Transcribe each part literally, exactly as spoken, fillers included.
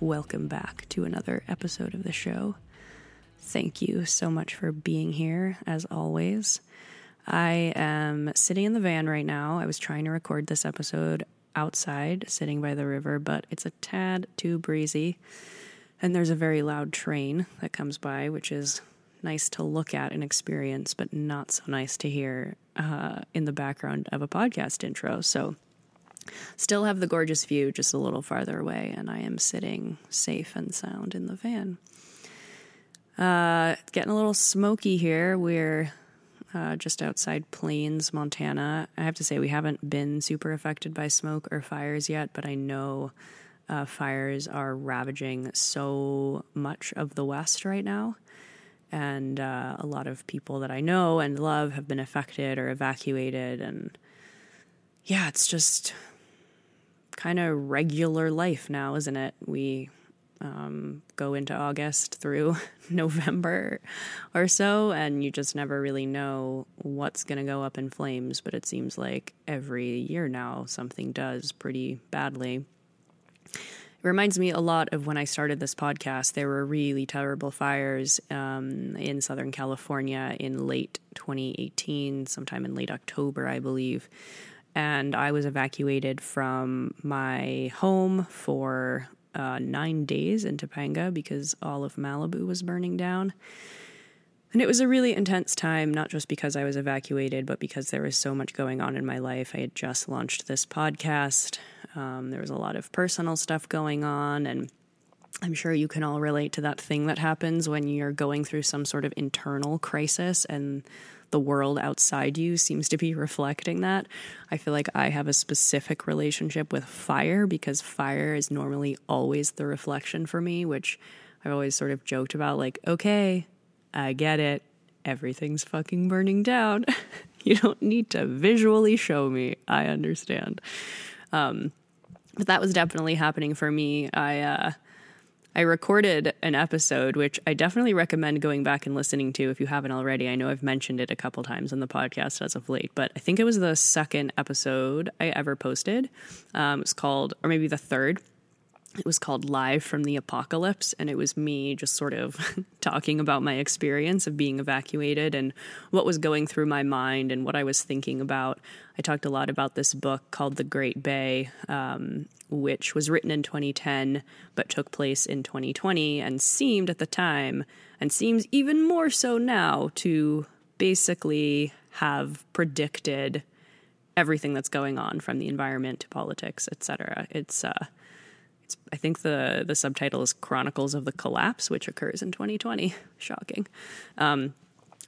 Welcome back to another episode of the show. Thank you so much for being here, as always. I am sitting in the van right now. I was trying to record this episode outside, sitting by the river, but it's a tad too breezy, and there's a very loud train that comes by, which is nice to look at and experience, but not so nice to hear uh, in the background of a podcast intro, so... Still have the gorgeous view, just a little farther away, and I am sitting safe and sound in the van. Uh, getting a little smoky here. We're uh, just outside Plains, Montana. I have to say we haven't been super affected by smoke or fires yet, but I know uh, fires are ravaging so much of the West right now. And uh, a lot of people that I know and love have been affected or evacuated, and yeah, it's just... kind of regular life now, isn't it? We um, go into August through November or so, and you just never really know what's going to go up in flames, but it seems like every year now something does pretty badly. It reminds me a lot of when I started this podcast. There were really terrible fires um, in Southern California in late twenty eighteen, sometime in late October, I believe. And I was evacuated from my home for uh, nine days in Topanga because all of Malibu was burning down. And it was a really intense time, not just because I was evacuated, but because there was so much going on in my life. I had just launched this podcast. Um, there was a lot of personal stuff going on, and I'm sure you can all relate to that thing that happens when you're going through some sort of internal crisis and the world outside you seems to be reflecting that. I feel like I have a specific relationship with fire because fire is normally always the reflection for me, which I've always sort of joked about, like, okay, I get it. Everything's fucking burning down. You don't need to visually show me. I understand. Um, but that was definitely happening for me. I, uh, I recorded an episode, which I definitely recommend going back and listening to if you haven't already. I know I've mentioned it a couple times on the podcast as of late, but I think it was the second episode I ever posted. Um, it was called, or maybe the third, it was called Live from the Apocalypse, and it was me just sort of talking about my experience of being evacuated and what was going through my mind and what I was thinking about. I talked a lot about this book called The Great Bay, um, which was written in twenty ten, but took place in twenty twenty and seemed at the time, and seems even more so now, to basically have predicted everything that's going on from the environment to politics, et cetera. It's, uh, it's I think the, the subtitle is Chronicles of the Collapse, which occurs in twenty twenty. Shocking. Um,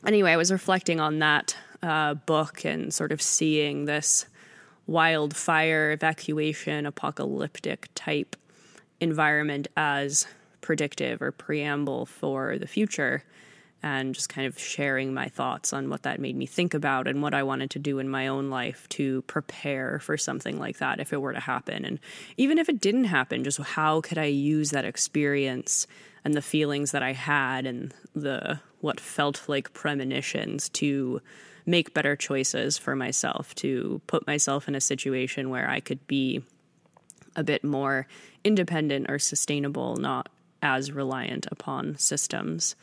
anyway, I was reflecting on that uh, book and sort of seeing this wildfire, evacuation, apocalyptic type environment as predictive or preamble for the future, and just kind of sharing my thoughts on what that made me think about and what I wanted to do in my own life to prepare for something like that if it were to happen. And even if it didn't happen, just how could I use that experience and the feelings that I had and the what felt like premonitions to make better choices for myself, to put myself in a situation where I could be a bit more independent or sustainable, not as reliant upon systems.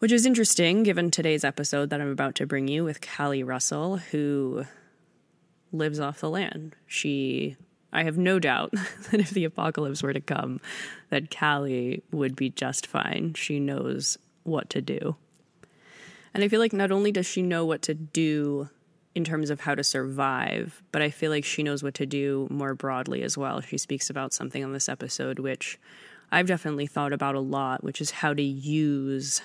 Which is interesting, given today's episode that I'm about to bring you with Callie Russell, who lives off the land. She I have no doubt that if the apocalypse were to come, that Callie would be just fine. She knows what to do. And I feel like not only does she know what to do in terms of how to survive, but I feel like she knows what to do more broadly as well. She speaks about something on this episode, which I've definitely thought about a lot, which is how to use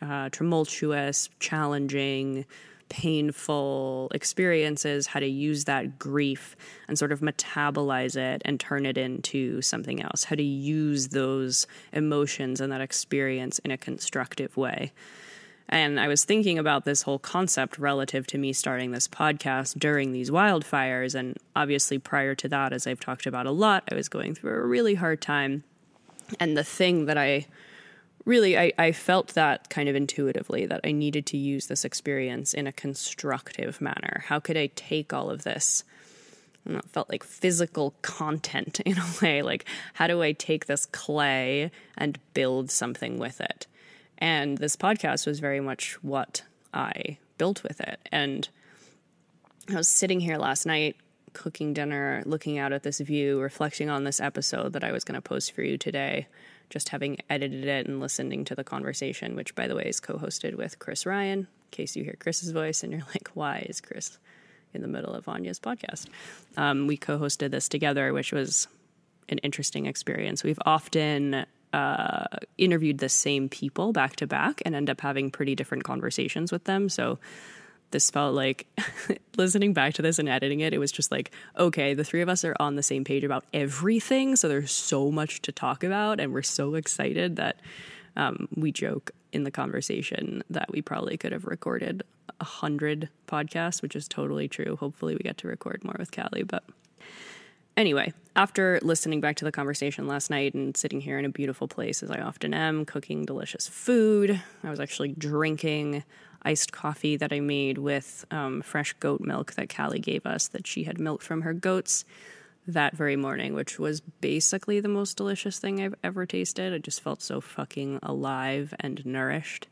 uh, tumultuous, challenging, painful experiences, how to use that grief and sort of metabolize it and turn it into something else, how to use those emotions and that experience in a constructive way. And I was thinking about this whole concept relative to me starting this podcast during these wildfires. And obviously prior to that, as I've talked about a lot, I was going through a really hard time. And the thing that I really, I, I felt that kind of intuitively, that I needed to use this experience in a constructive manner. How could I take all of this? And it felt like physical content in a way. Like, how do I take this clay and build something with it? And this podcast was very much what I built with it. And I was sitting here last night, cooking dinner, looking out at this view, reflecting on this episode that I was going to post for you today, just having edited it and listening to the conversation, which, by the way, is co-hosted with Chris Ryan, in case you hear Chris's voice and you're like, why is Chris in the middle of Anya's podcast? Um, we co-hosted this together, which was an interesting experience. We've often uh, interviewed the same people back to back and end up having pretty different conversations with them. So this felt like, listening back to this and editing it, it was just like, okay, the three of us are on the same page about everything. So there's so much to talk about. And we're so excited that um, we joke in the conversation that we probably could have recorded a hundred podcasts, which is totally true. Hopefully we get to record more with Callie. But anyway, after listening back to the conversation last night and sitting here in a beautiful place, as I often am, cooking delicious food, I was actually drinking iced coffee that I made with um, fresh goat milk that Callie gave us, that she had milked from her goats that very morning, which was basically the most delicious thing I've ever tasted. I just felt so fucking alive and nourished.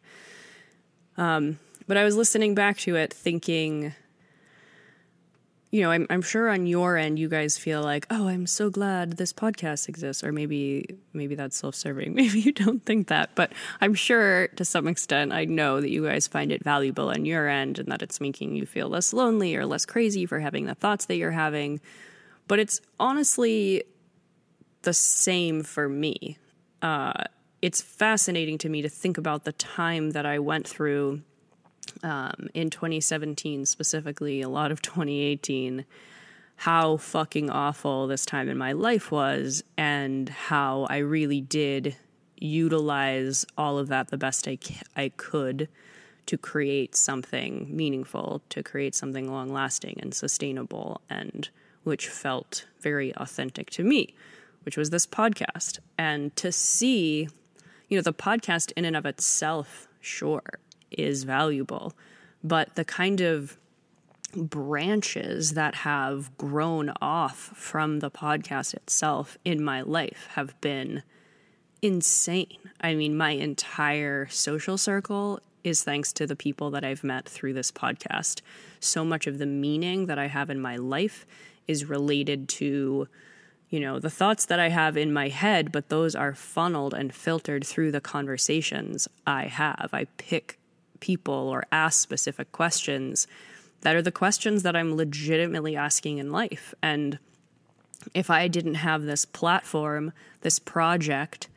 Um, but I was listening back to it thinking, you know, I'm, I'm sure on your end, you guys feel like, oh, I'm so glad this podcast exists. Or maybe, maybe that's self-serving. Maybe you don't think that, but I'm sure to some extent, I know that you guys find it valuable on your end and that it's making you feel less lonely or less crazy for having the thoughts that you're having. But it's honestly the same for me. Uh, it's fascinating to me to think about the time that I went through Um, in twenty seventeen, specifically a lot of twenty eighteen, how fucking awful this time in my life was, and how I really did utilize all of that the best I, c- I could to create something meaningful, to create something long-lasting and sustainable, and which felt very authentic to me, which was this podcast. And to see, you know, the podcast in and of itself, sure, is valuable, but the kind of branches that have grown off from the podcast itself in my life have been insane. I mean, my entire social circle is thanks to the people that I've met through this podcast. So much of the meaning that I have in my life is related to, you know, the thoughts that I have in my head, but those are funneled and filtered through the conversations I have. I pick people or ask specific questions that are the questions that I'm legitimately asking in life. And if I didn't have this platform, this project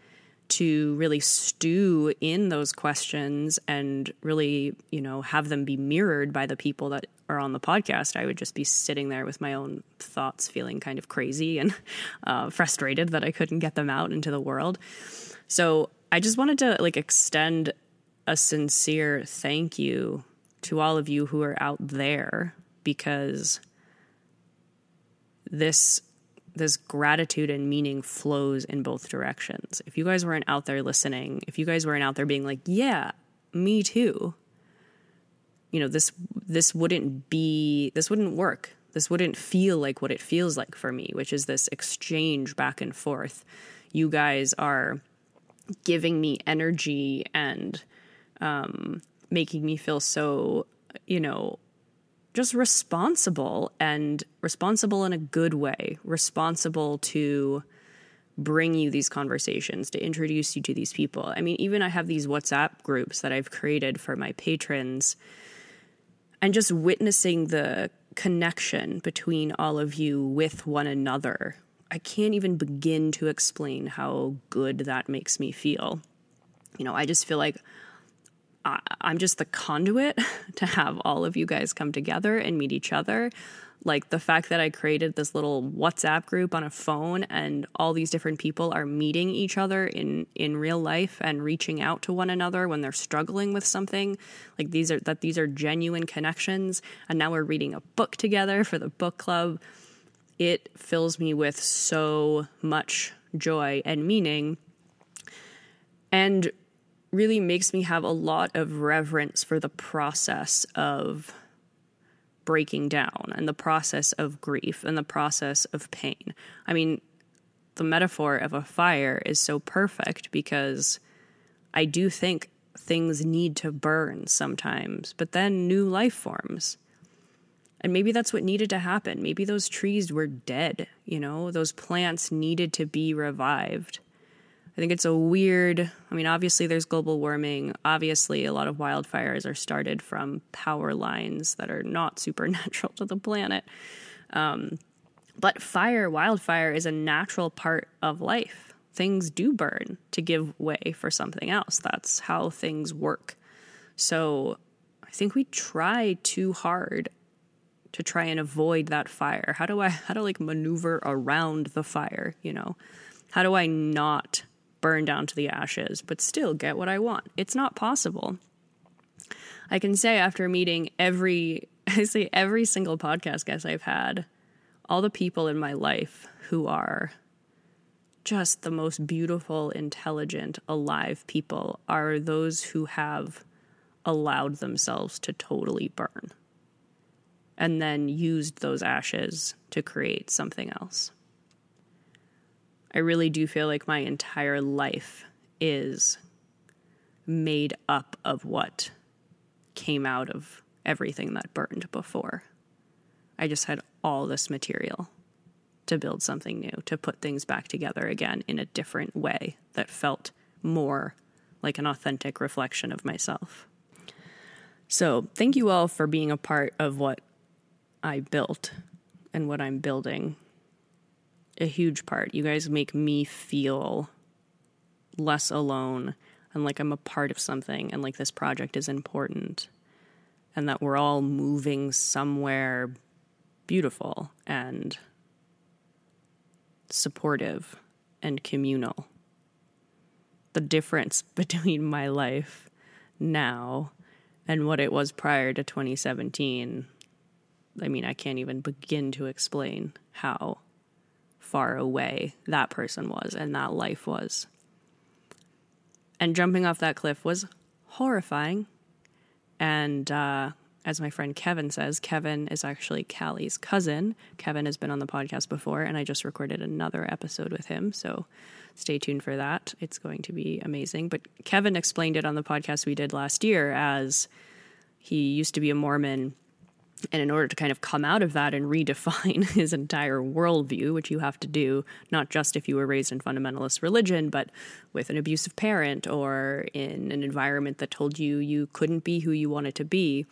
to really stew in those questions and really, you know, have them be mirrored by the people that are on the podcast, I would just be sitting there with my own thoughts feeling kind of crazy and uh, frustrated that I couldn't get them out into the world. So I just wanted to like extend a sincere thank you to all of you who are out there, because this this gratitude and meaning flows in both directions. If you guys weren't out there listening, if you guys weren't out there being like, yeah, me too, you know, this this wouldn't be, this wouldn't work. This wouldn't feel like what it feels like for me, which is this exchange back and forth. You guys are giving me energy and um, making me feel so, you know, just responsible, and responsible in a good way, responsible to bring you these conversations, to introduce you to these people. I mean, even I have these WhatsApp groups that I've created for my patrons, and just witnessing the connection between all of you with one another, I can't even begin to explain how good that makes me feel. You know, I just feel like I, I'm just the conduit to have all of you guys come together and meet each other. Like, the fact that I created this little WhatsApp group on a phone and all these different people are meeting each other in, in real life and reaching out to one another when they're struggling with something, like these are, that these are genuine connections. And now we're reading a book together for the book club. It fills me with so much joy and meaning, and really makes me have a lot of reverence for the process of breaking down and the process of grief and the process of pain. I mean, the metaphor of a fire is so perfect, because I do think things need to burn sometimes, but then new life forms. And maybe that's what needed to happen. Maybe those trees were dead, you know, those plants needed to be revived. I think it's a weird, I mean, obviously there's global warming. Obviously, a lot of wildfires are started from power lines that are not supernatural to the planet. Um, but fire, wildfire is a natural part of life. Things do burn to give way for something else. That's how things work. So I think we try too hard to try and avoid that fire. How do I, how to like maneuver around the fire, you know? How do I not burn down to the ashes, but still get what I want? It's not possible. I can say after meeting every, I say every single podcast guest I've had, all the people in my life who are just the most beautiful, intelligent, alive people are those who have allowed themselves to totally burn, and then used those ashes to create something else. I really do feel like my entire life is made up of what came out of everything that burned before. I just had all this material to build something new, to put things back together again in a different way that felt more like an authentic reflection of myself. So thank you all for being a part of what I built and what I'm building. A huge part. You guys make me feel less alone and like I'm a part of something, and like this project is important, and that we're all moving somewhere beautiful and supportive and communal. The difference between my life now and what it was prior to twenty seventeen, I mean, I can't even begin to explain how far away that person was and that life was. And jumping off that cliff was horrifying. And uh, as my friend Kevin says, Kevin is actually Callie's cousin. Kevin has been on the podcast before, and I just recorded another episode with him, so stay tuned for that. It's going to be amazing. But Kevin explained it on the podcast we did last year as he used to be a Mormon, and in order to kind of come out of that and redefine his entire worldview, which you have to do, not just if you were raised in fundamentalist religion, but with an abusive parent or in an environment that told you you couldn't be who you wanted to be,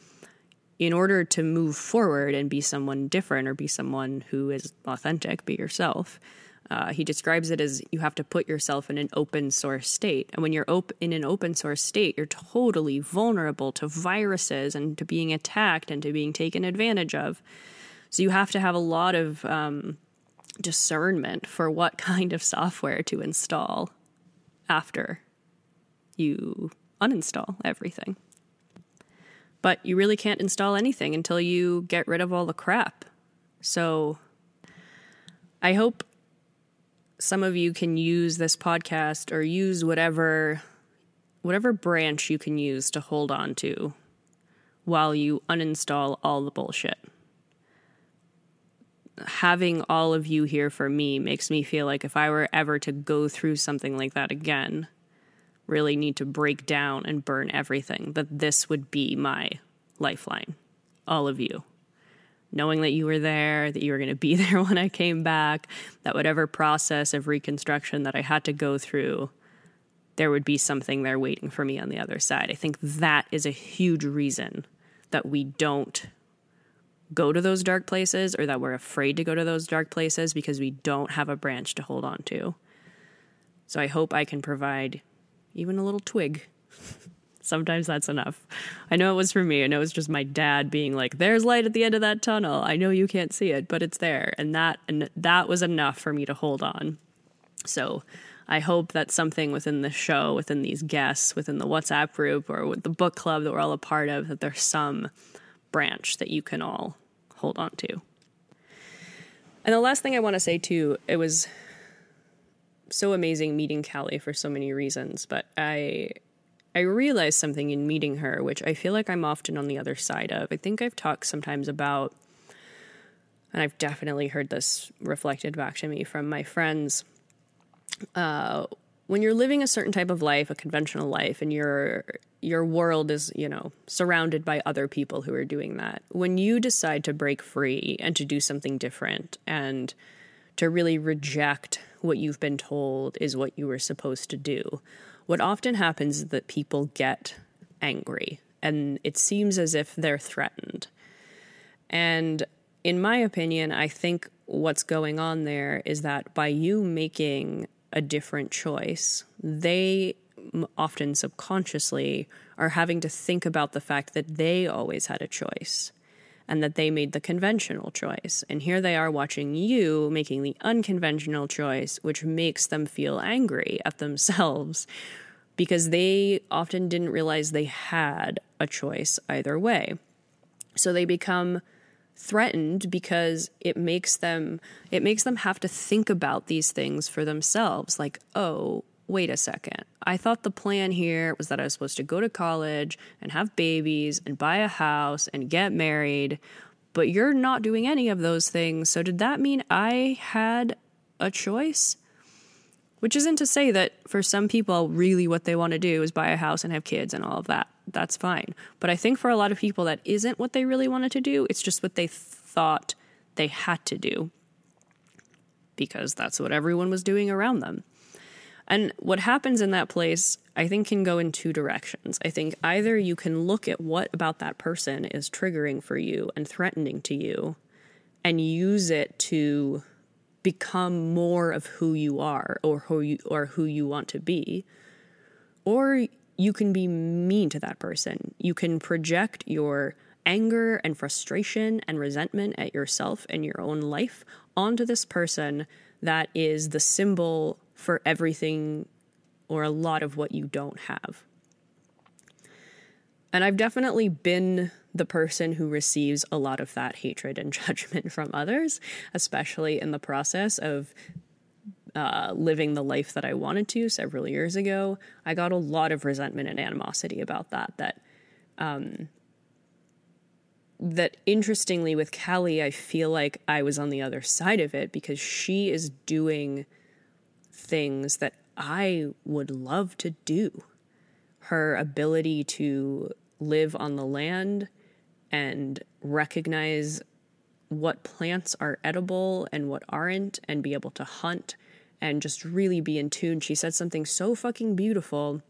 in order to move forward and be someone different or be someone who is authentic, be yourself, uh, he describes it as you have to put yourself in an open source state. And when you're op- in an open source state, you're totally vulnerable to viruses and to being attacked and to being taken advantage of. So you have to have a lot of um, discernment for what kind of software to install after you uninstall everything. But you really can't install anything until you get rid of all the crap. So I hope some of you can use this podcast or use whatever whatever branch you can use to hold on to while you uninstall all the bullshit. Having all of you here for me makes me feel like if I were ever to go through something like that again, really need to break down and burn everything, that this would be my lifeline. All of you. knowing that you were there, that you were going to be there when I came back, that whatever process of reconstruction that I had to go through, there would be something there waiting for me on the other side. I think that is a huge reason that we don't go to those dark places, or that we're afraid to go to those dark places, because we don't have a branch to hold on to. So I hope I can provide even a little twig. Sometimes that's enough. I know it was for me. I know it was just my dad being like, there's light at the end of that tunnel. I know you can't see it, but it's there. And that, and that was enough for me to hold on. So I hope that something within the show, within these guests, within the WhatsApp group, or with the book club that we're all a part of, that there's some branch that you can all hold on to. And the last thing I want to say too, it was so amazing meeting Callie for so many reasons, but I I realized something in meeting her, which I feel like I'm often on the other side of. I think I've talked sometimes about, and I've definitely heard this reflected back to me from my friends, uh, when you're living a certain type of life, a conventional life, and your your world is, you know, surrounded by other people who are doing that, when you decide to break free and to do something different and to really reject what you've been told is what you were supposed to do, what often happens is that people get angry, and it seems as if they're threatened. And in my opinion, I think what's going on there is that by you making a different choice, they often subconsciously are having to think about the fact that they always had a choice, and that they made the conventional choice. And here they are watching you making the unconventional choice, which makes them feel angry at themselves, because they often didn't realize they had a choice either way. So they become threatened because it makes them, it makes them have to think about these things for themselves. Like, oh, wait a second. I thought the plan here was that I was supposed to go to college and have babies and buy a house and get married, but you're not doing any of those things. So did that mean I had a choice? Which isn't to say that for some people, really what they want to do is buy a house and have kids and all of that. That's fine. But I think for a lot of people, that isn't what they really wanted to do. It's just what they thought they had to do, because that's what everyone was doing around them. And what happens in that place, I think, can go in two directions. I think either you can look at what about that person is triggering for you and threatening to you, and use it to become more of who you are, or who you, or who you want to be. Or you can be mean to that person. You can project your anger and frustration and resentment at yourself and your own life onto this person that is the symbol for everything, or a lot of what you don't have. And I've definitely been the person who receives a lot of that hatred and judgment from others, especially in the process of uh, living the life that I wanted to several years ago. I got a lot of resentment and animosity about that. That, um, that interestingly with Callie, I feel like I was on the other side of it, because she is doing things that I would love to do. Her ability to live on the land and recognize what plants are edible and what aren't, and be able to hunt and just really be in tune. She said something so fucking beautiful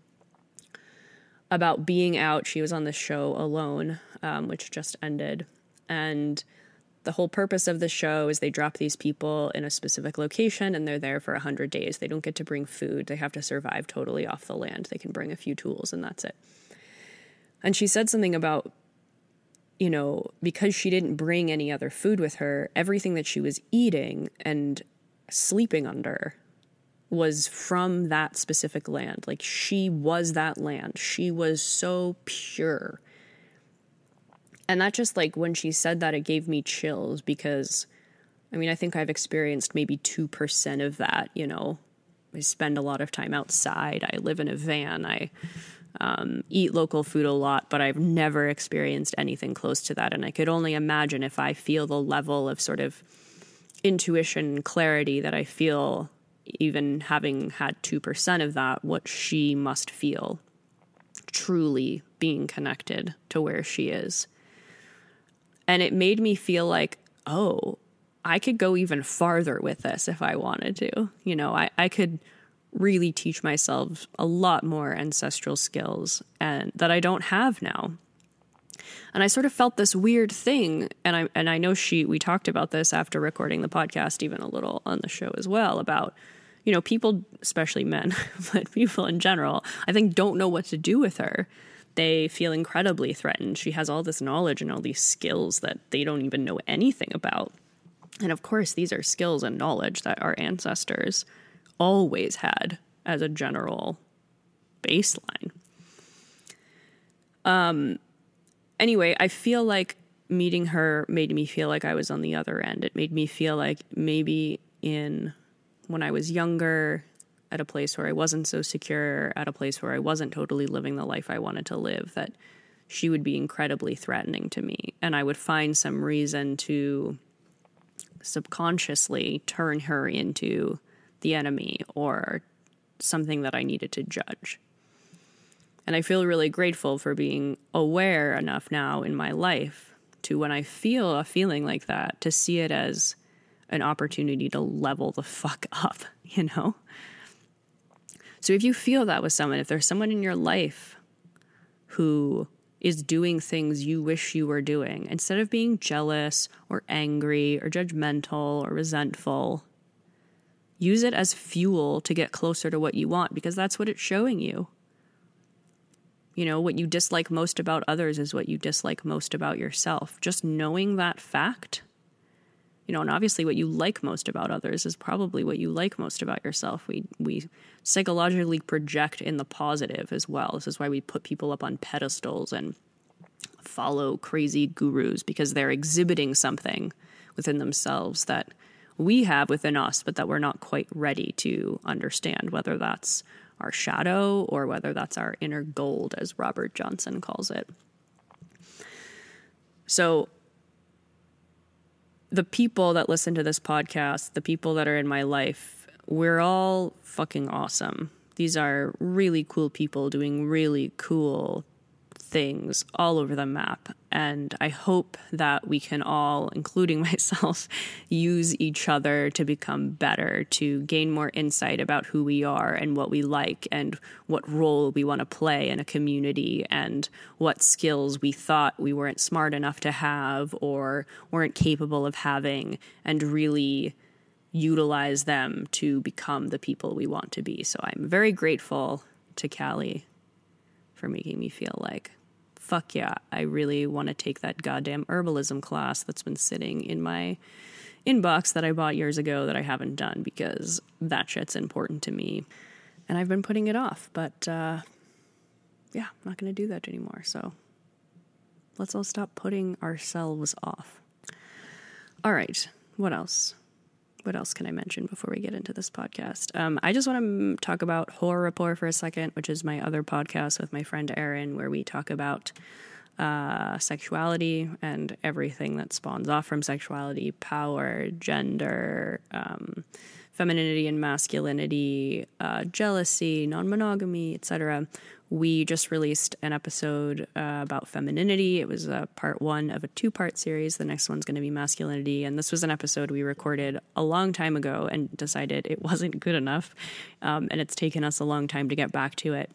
about being out. She was on the show Alone, um, which just ended, and the whole purpose of the show is they drop these people in a specific location, and they're there for one hundred days. They don't get to bring food. They have to survive totally off the land. They can bring a few tools, and that's it. And she said something about, you know, because she didn't bring any other food with her, everything that she was eating and sleeping under was from that specific land. Like, she was that land. She was so pure. And that just, like, when she said that, it gave me chills, because, I mean, I think I've experienced maybe two percent of that, you know. I spend a lot of time outside. I live in a van. I um, eat local food a lot, but I've never experienced anything close to that. And I could only imagine if I feel the level of sort of intuition and clarity that I feel, even having had two percent of that, what she must feel truly being connected to where she is. And it made me feel like, oh, I could go even farther with this if I wanted to. You know, I, I could really teach myself a lot more ancestral skills and that I don't have now. And I sort of felt this weird thing. And I, and I know she, we talked about this after recording the podcast, even a little on the show as well, about, you know, people, especially men, but people in general, I think don't know what to do with her. They feel incredibly threatened. She has all this knowledge and all these skills that they don't even know anything about. And of course, these are skills and knowledge that our ancestors always had as a general baseline. Um, anyway, I feel like meeting her made me feel like I was on the other end. It made me feel like maybe in when I was younger, at a place where I wasn't so secure, at a place where I wasn't totally living the life I wanted to live, that she would be incredibly threatening to me. And I would find some reason to subconsciously turn her into the enemy or something that I needed to judge. And I feel really grateful for being aware enough now in my life to, when I feel a feeling like that, to see it as an opportunity to level the fuck up, you know? So if you feel that with someone, if there's someone in your life who is doing things you wish you were doing, instead of being jealous or angry or judgmental or resentful, use it as fuel to get closer to what you want, because that's what it's showing you. You know, what you dislike most about others is what you dislike most about yourself. Just knowing that fact, you know, and obviously what you like most about others is probably what you like most about yourself. We we psychologically project in the positive as well. This is why we put people up on pedestals and follow crazy gurus, because they're exhibiting something within themselves that we have within us, but that we're not quite ready to understand, whether that's our shadow or whether that's our inner gold, as Robert Johnson calls it. So the people that listen to this podcast, the people that are in my life, we're all fucking awesome. These are really cool people doing really cool things all over the map. And I hope that we can all, including myself, use each other to become better, to gain more insight about who we are and what we like and what role we want to play in a community and what skills we thought we weren't smart enough to have or weren't capable of having, and really utilize them to become the people we want to be. So I'm very grateful to Callie for making me feel like, fuck yeah, I really want to take that goddamn herbalism class that's been sitting in my inbox that I bought years ago that I haven't done, because that shit's important to me. And I've been putting it off, but uh, yeah, I'm not going to do that anymore. So let's all stop putting ourselves off. All right, what else? What else can I mention before we get into this podcast? Um, I just want to m- talk about Whore Rapport for a second, which is my other podcast with my friend Erin, where we talk about uh, sexuality and everything that spawns off from sexuality, power, gender, um, femininity and masculinity, uh, jealousy, non-monogamy, et cetera. We just released an episode uh, about femininity. It was uh, part one of a two-part series. The next one's going to be masculinity. And this was an episode we recorded a long time ago and decided it wasn't good enough. Um, and it's taken us a long time to get back to it,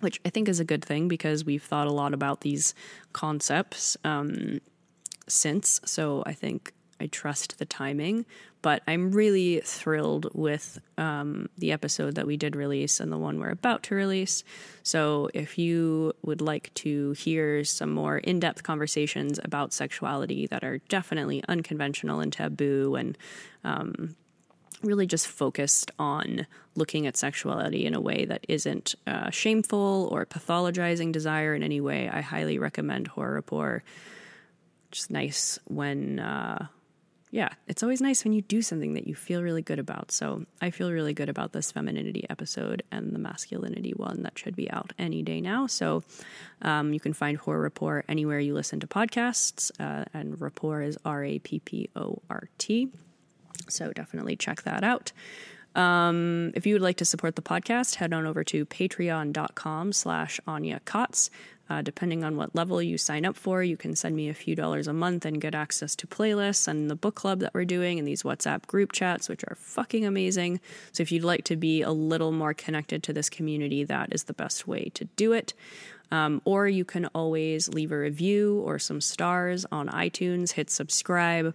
which I think is a good thing because we've thought a lot about these concepts um, since. So I think I trust the timing, but I'm really thrilled with um, the episode that we did release and the one we're about to release. So if you would like to hear some more in-depth conversations about sexuality that are definitely unconventional and taboo and um, really just focused on looking at sexuality in a way that isn't uh, shameful or pathologizing desire in any way, I highly recommend Whore Rapport. Just nice when... Uh, Yeah, it's always nice when you do something that you feel really good about. So I feel really good about this femininity episode and the masculinity one that should be out any day now. So um, you can find Whore Rapport anywhere you listen to podcasts, uh, and rapport is R A P P O R T. So definitely check that out. Um, if you would like to support the podcast, head on over to patreon dot com slash Anya Kaats. Uh, depending on what level you sign up for, you can send me a few dollars a month and get access to playlists and the book club that we're doing and these WhatsApp group chats, which are fucking amazing. So if you'd like to be a little more connected to this community, that is the best way to do it. Um, or you can always leave a review or some stars on iTunes, hit subscribe.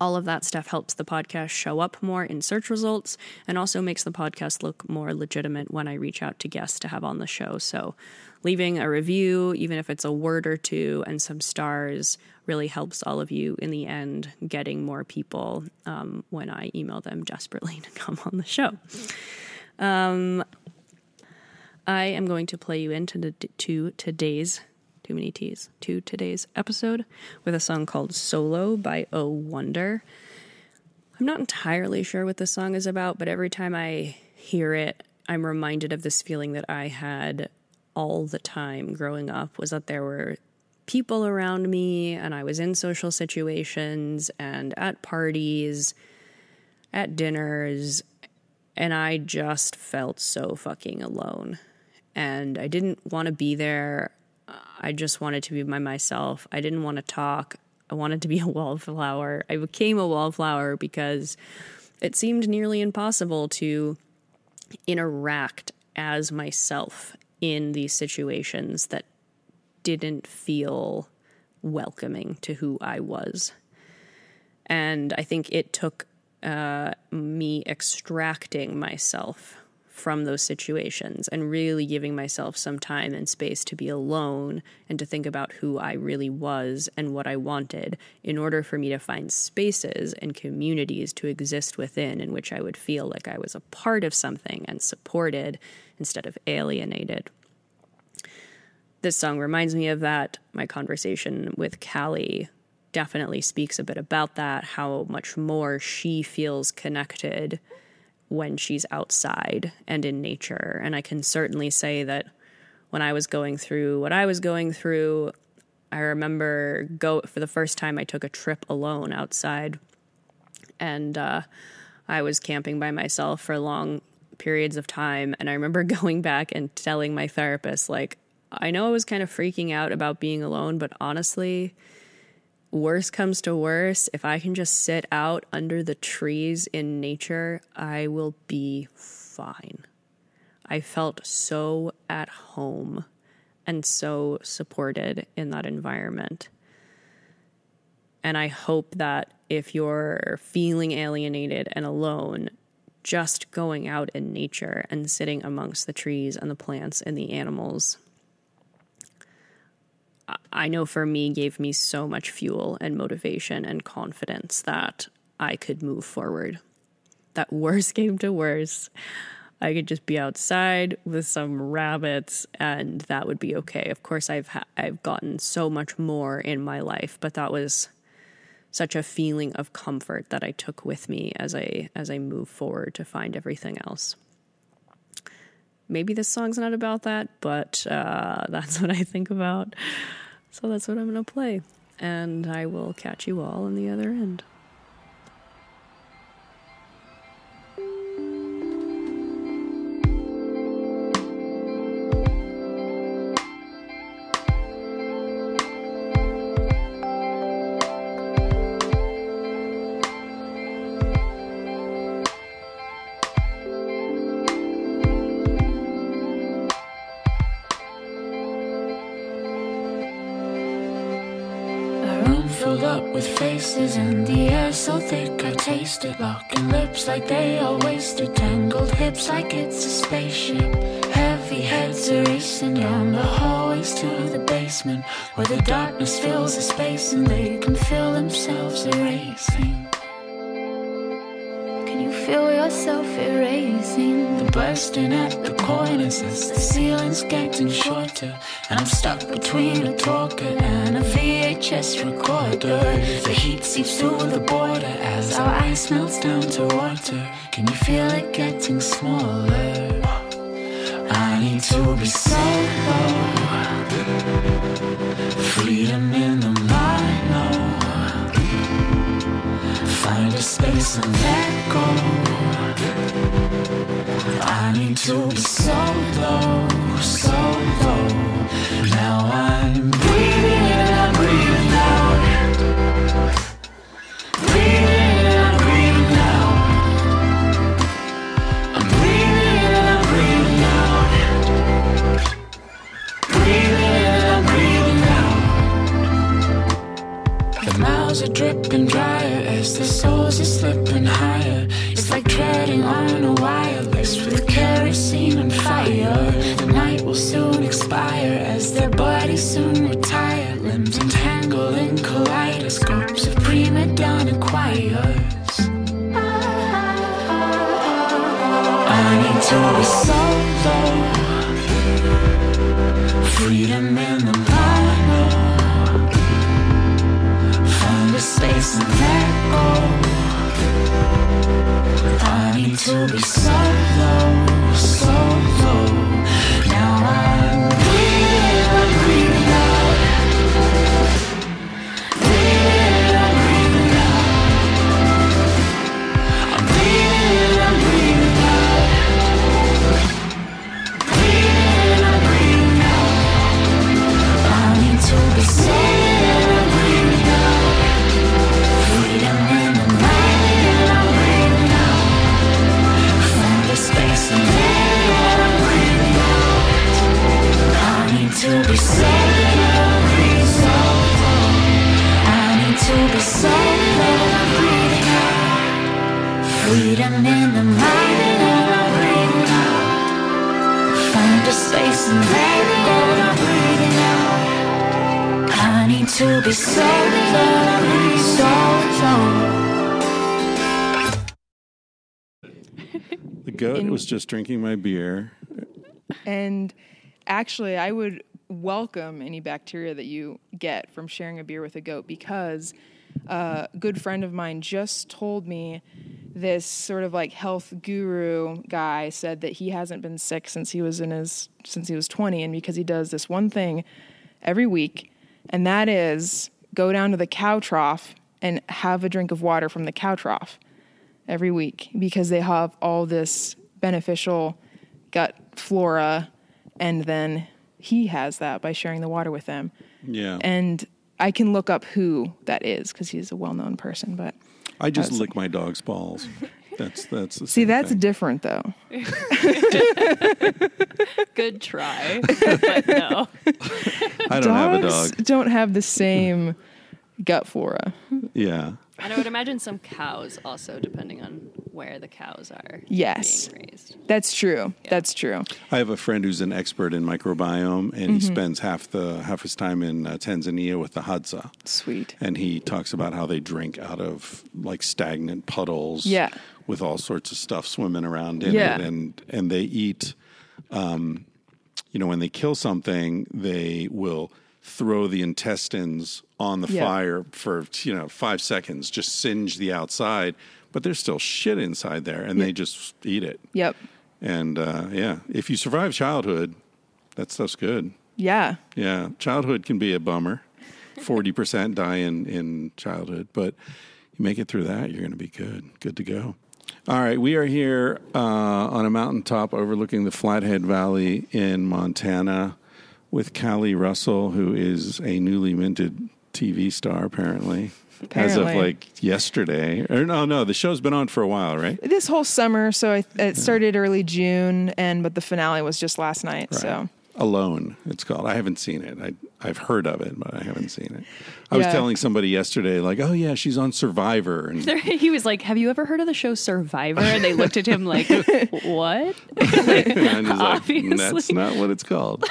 All of that stuff helps the podcast show up more in search results and also makes the podcast look more legitimate when I reach out to guests to have on the show. So leaving a review, even if it's a word or two, and some stars really helps all of you in the end getting more people um, when I email them desperately to come on the show. Um, I am going to play you into the, to today's Too many T's to today's episode with a song called Solo by Oh Wonder. I'm not entirely sure what this song is about, but every time I hear it, I'm reminded of this feeling that I had all the time growing up, was that there were people around me and I was in social situations and at parties, at dinners, and I just felt so fucking alone. And I didn't want to be there. I just wanted to be by myself. I didn't want to talk. I wanted to be a wallflower. I became a wallflower because it seemed nearly impossible to interact as myself in these situations that didn't feel welcoming to who I was. And I think it took uh, me extracting myself from those situations and really giving myself some time and space to be alone and to think about who I really was and what I wanted in order for me to find spaces and communities to exist within in which I would feel like I was a part of something and supported instead of alienated. This song reminds me of that. My conversation with Callie definitely speaks a bit about that, how much more she feels connected when she's outside and in nature. And I can certainly say that when I was going through what I was going through, I remember go for the first time I took a trip alone outside, and uh, I was camping by myself for long periods of time. And I remember going back and telling my therapist, like, I know I was kind of freaking out about being alone, but honestly, worse comes to worse, if I can just sit out under the trees in nature, I will be fine. I felt so at home and so supported in that environment. And I hope that if you're feeling alienated and alone, just going out in nature and sitting amongst the trees and the plants and the animals, I know for me, gave me so much fuel and motivation and confidence that I could move forward. That worse came to worse, I could just be outside with some rabbits and that would be okay. Of course, I've ha- I've gotten so much more in my life, but that was such a feeling of comfort that I took with me as I as I move forward to find everything else. Maybe this song's not about that, but uh, that's what I think about. So that's what I'm going to play. And I will catch you all on the other end. In the air so thick I tasted locking lips like they are wasted, tangled hips like it's a spaceship, heavy heads are racing down the hallways to the basement where the darkness fills the space and they can feel themselves erasing. Can you feel yourself erasing? The bursting at the corners as the ceiling's getting shorter, and I'm stuck between a talker and a V H S recorder. The heat seeps through the border as our ice melts down to water. Can you feel it getting smaller? I need to be solo. Freedom in the mono. Find a space and let go. I I need to be so low, so low. Now I'm breathing in and I'm breathing out. Breathing in and I'm breathing out. I'm breathing in and I'm breathing out. Breathing in and I'm breathing out. The mouths are dripping drier as the souls are slipping higher. It's like treading on a wire, laced with kerosene and fire. The night will soon expire as their bodies soon retire. Limbs entangle in kaleidoscopes of prima donna choirs. I need to be solo. Freedom in the mono. Find a space and let go. I need to be so low, so low. Now I'm breathing, I'm breathing out. Breathing, I'm breathing out. I'm breathing, I'm breathing out. Breathing, I'm breathing out. I need to be so. To be so low, I need to be so low. Freedom in the mind and I'm breathing out. Find a space and let it go, I'm breathing out. I need to be so low, so low. The goat In- was just drinking my beer. And actually, I would welcome any bacteria that you get from sharing a beer with a goat, because uh, a good friend of mine just told me this sort of like health guru guy said that he hasn't been sick since he was in his since he was twenty, and because he does this one thing every week, and that is go down to the cow trough and have a drink of water from the cow trough every week, because they have all this beneficial gut flora. And then he has that by sharing the water with them. Yeah. And I can look up who that is because he's a well-known person. But I just I lick like, my dog's balls. That's that's the See, same that's thing. Different, though. Good try, but no. I don't Dogs have a dog. Don't have the same gut flora. Yeah. And I would imagine some cows also, depending on where the cows are yes. being raised. That's true. Yeah. That's true. I have a friend who's an expert in microbiome, and mm-hmm. he spends half the half his time in uh, Tanzania with the Hadza. Sweet. And he talks about how they drink out of like stagnant puddles yeah. with all sorts of stuff swimming around in yeah. it. And, and they eat, um, you know, when they kill something, they will throw the intestines on the yeah. fire for, you know, five seconds, just singe the outside, but there's still shit inside there, and yep. they just eat it. Yep. And, uh, yeah, if you survive childhood, that stuff's good. Yeah. Yeah. Childhood can be a bummer. forty percent die in, in childhood, but you make it through that, you're going to be good. Good to go. All right. We are here uh, on a mountaintop overlooking the Flathead Valley in Montana with Callie Russell, who is a newly minted T V star, apparently. Apparently. As of like yesterday. Or no, no, the show's been on for a while, right? This whole summer. So I, it started early June, and but the finale was just last night. Right. So Alone, it's called. I haven't seen it. I, I've heard of it, but I haven't seen it. I yeah. was telling somebody yesterday, like, oh, yeah, she's on Survivor. And he was like, have you ever heard of the show Survivor? And they looked at him like, what? Like, and he's obviously. Like, that's not what it's called.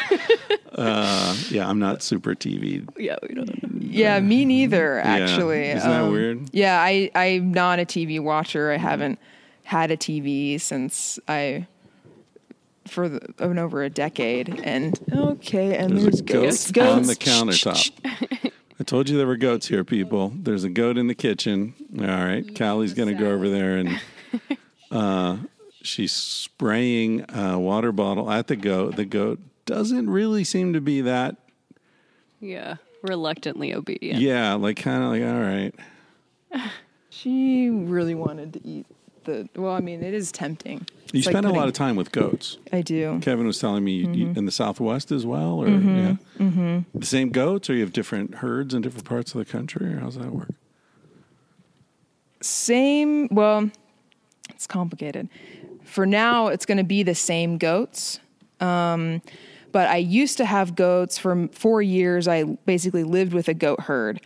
Uh, yeah, I'm not super T V. Yeah, we don't. Yeah, me neither, actually. Yeah. Isn't um, that weird? Yeah, I, I'm not a T V watcher. I haven't had a T V since I... for the, over a decade, and okay, and there's, there's a goat goats. on the countertop. I told you there were goats here, people. There's a goat in the kitchen. All right, yeah, Callie's going to go over there, and uh, she's spraying a water bottle at the goat. The goat doesn't really seem to be that... Yeah, reluctantly obedient. Yeah, like kind of like, all right. She really wanted to eat the... Well, I mean, it is tempting. You it's spend like putting, a lot of time with goats. I do. Kevin was telling me mm-hmm. you, in the Southwest as well, or mm-hmm. yeah, mm-hmm. the same goats, or you have different herds in different parts of the country, or how's that work? Same. Well, it's complicated. For now, it's going to be the same goats. Um, but I used to have goats for four years. I basically lived with a goat herd.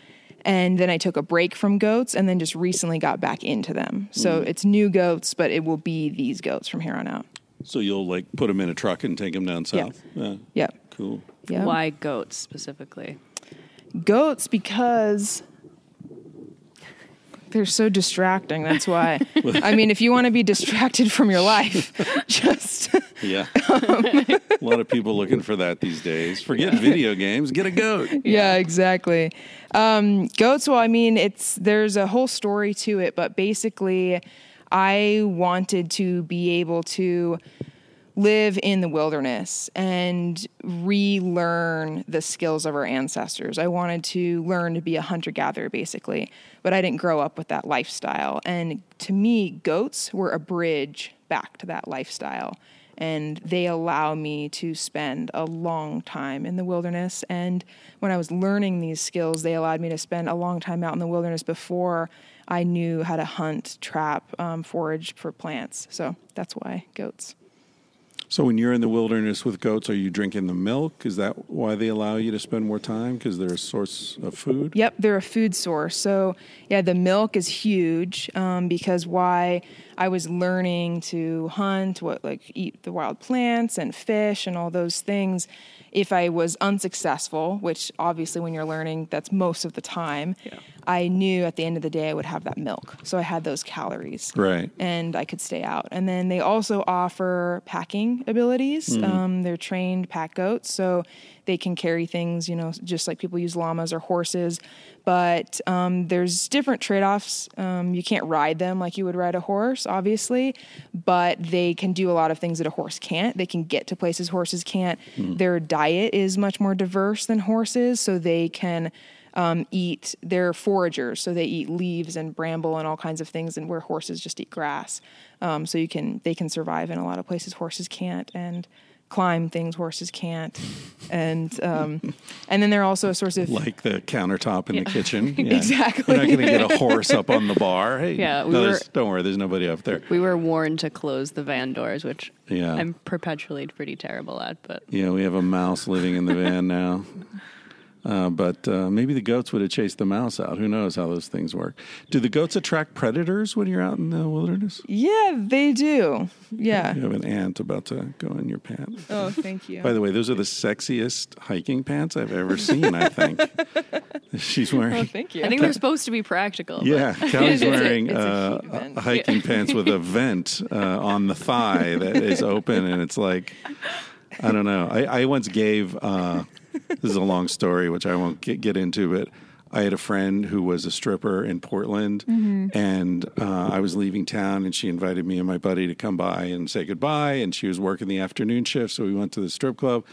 And then I took a break from goats and then just recently got back into them. So mm. it's new goats, but it will be these goats from here on out. So you'll like put them in a truck and take them down south? Yeah. yeah. yeah. Cool. Yeah. Why goats specifically? Goats because they're so distracting. That's why. I mean, if you want to be distracted from your life, just... Yeah. um, a lot of people looking for that these days. Forget yeah. video games. Get a goat. Yeah, yeah exactly. Um, goats, well, I mean, it's there's a whole story to it, but basically I wanted to be able to live in the wilderness and relearn the skills of our ancestors. I wanted to learn to be a hunter-gatherer, basically, but I didn't grow up with that lifestyle. And to me, goats were a bridge back to that lifestyle. And they allow me to spend a long time in the wilderness. And when I was learning these skills, they allowed me to spend a long time out in the wilderness before I knew how to hunt, trap, um, forage for plants. So that's why goats. So when you're in the wilderness with goats, are you drinking the milk? Is that why they allow you to spend more time? Because they're a source of food? Yep, they're a food source. So, yeah, the milk is huge um, because why I was learning to hunt, what like eat the wild plants and fish and all those things. If I was unsuccessful, which obviously when you're learning, that's most of the time, yeah. I knew at the end of the day I would have that milk. So I had those calories. Right. And I could stay out. And then they also offer packing abilities. Mm-hmm. Um, they're trained pack goats, so they can carry things, you know, just like people use llamas or horses. But um, there's different trade-offs. Um, you can't ride them like you would ride a horse, obviously, but they can do a lot of things that a horse can't. They can get to places horses can't. Mm-hmm. Their diet is much more diverse than horses, so they can um, eat. They're foragers, so they eat leaves and bramble and all kinds of things, and where horses just eat grass. Um, so you can they can survive in a lot of places horses can't, and climb things horses can't, and um, and then they're also a source of like the countertop in yeah. the kitchen. Yeah. Exactly, you're not going to get a horse up on the bar. Hey, yeah, we no, were, don't worry, there's nobody up there. We were warned to close the van doors, which yeah. I'm perpetually pretty terrible at. But yeah, we have a mouse living in the van now. Uh, but uh, maybe the goats would have chased the mouse out. Who knows how those things work? Do the goats attract predators when you're out in the wilderness? Yeah, they do. Yeah. You have an ant about to go in your pants. Oh, thank you. By the way, those are the sexiest hiking pants I've ever seen, I think. She's wearing... Oh, thank you. I think they're supposed to be practical. Yeah, Callie's wearing uh, a, a hiking yeah. pants with a vent uh, on the thigh that is open, and it's like... I don't know. I, I once gave... Uh, this is a long story, which I won't get, get into, but I had a friend who was a stripper in Portland, mm-hmm. and uh, I was leaving town, and she invited me and my buddy to come by and say goodbye, and she was working the afternoon shift, so we went to the strip club.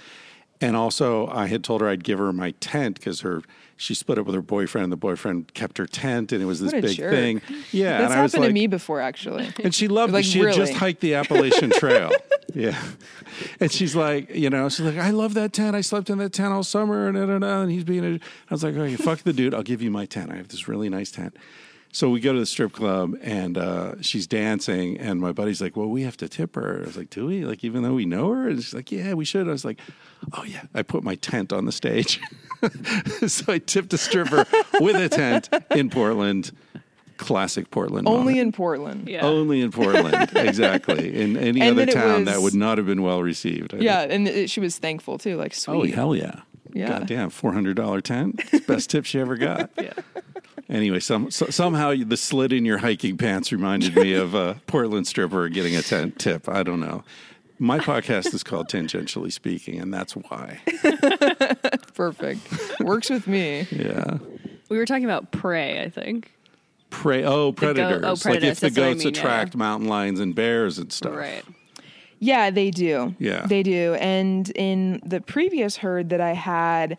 And also, I had told her I'd give her my tent because her she split up with her boyfriend, and the boyfriend kept her tent, and it was this big jerk. thing. Yeah, that's and happened I was like, to me before, actually. And she loved like, it. She really? had just hiked the Appalachian Trail. Yeah, and she's like, you know, she's like, I love that tent. I slept in that tent all summer, and da, da, da. And he's being. A... I was like, okay, fuck the dude. I'll give you my tent. I have this really nice tent. So we go to the strip club, and uh, she's dancing, and my buddy's like, well, we have to tip her. I was like, do we? Like, even though we know her? And she's like, yeah, we should. I was like, oh, yeah. I put my tent on the stage. So I tipped a stripper with a tent in Portland. Classic Portland. Only moment. in Portland. Yeah. Only in Portland. Exactly. In any and other town, was... that would not have been well received. I yeah, think. and it, she was thankful, too. Like, sweet. Oh, hell yeah. Yeah. Goddamn, four hundred dollars tent. Best tip she ever got. Yeah. Anyway, some, so, somehow the slit in your hiking pants reminded me of a Portland stripper getting a tent tip. I don't know. My podcast is called Tangentially Speaking, and that's why. Perfect. Works with me. Yeah. We were talking about prey, I think. Prey. Oh, predators. Go- oh, predators. Like if the goats I mean, attract yeah. mountain lions and bears and stuff. Right. Yeah, they do. Yeah. They do. And in the previous herd that I had...